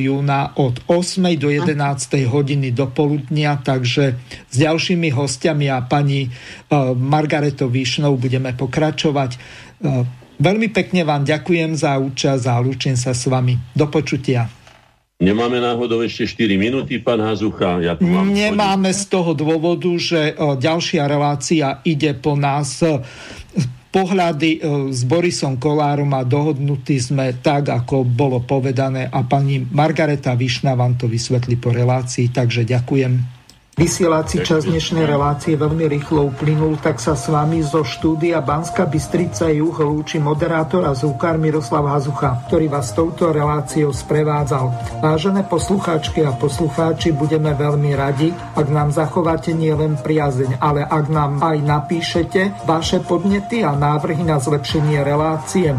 júna od 8. do 11. hodiny do poludnia, takže s ďalšími hostiami a pani Margaretou Výšnou budeme pokračovať. Veľmi pekne vám ďakujem za účasť a lúčim sa s vami. Do počutia. Nemáme náhodou ešte 4 minúty, pán Hazucha? Ja tu mám nemáme z toho dôvodu, že ďalšia relácia ide po nás. Pohľady s Borisom Kolárom a dohodnutí sme tak, ako bolo povedané a pani Margareta Výšna vám to vysvetlí po relácii, takže ďakujem. Vysielací čas dnešnej relácie veľmi rýchlo uplynul, tak sa s vami zo štúdia Banská Bystrica Juh lúči moderátor a zvukár Miroslav Hazucha, ktorý vás touto reláciou sprevádzal. Vážené poslucháčky a poslucháči, budeme veľmi radi, ak nám zachováte nielen priazeň, ale ak nám aj napíšete vaše podnety a návrhy na zlepšenie relácie,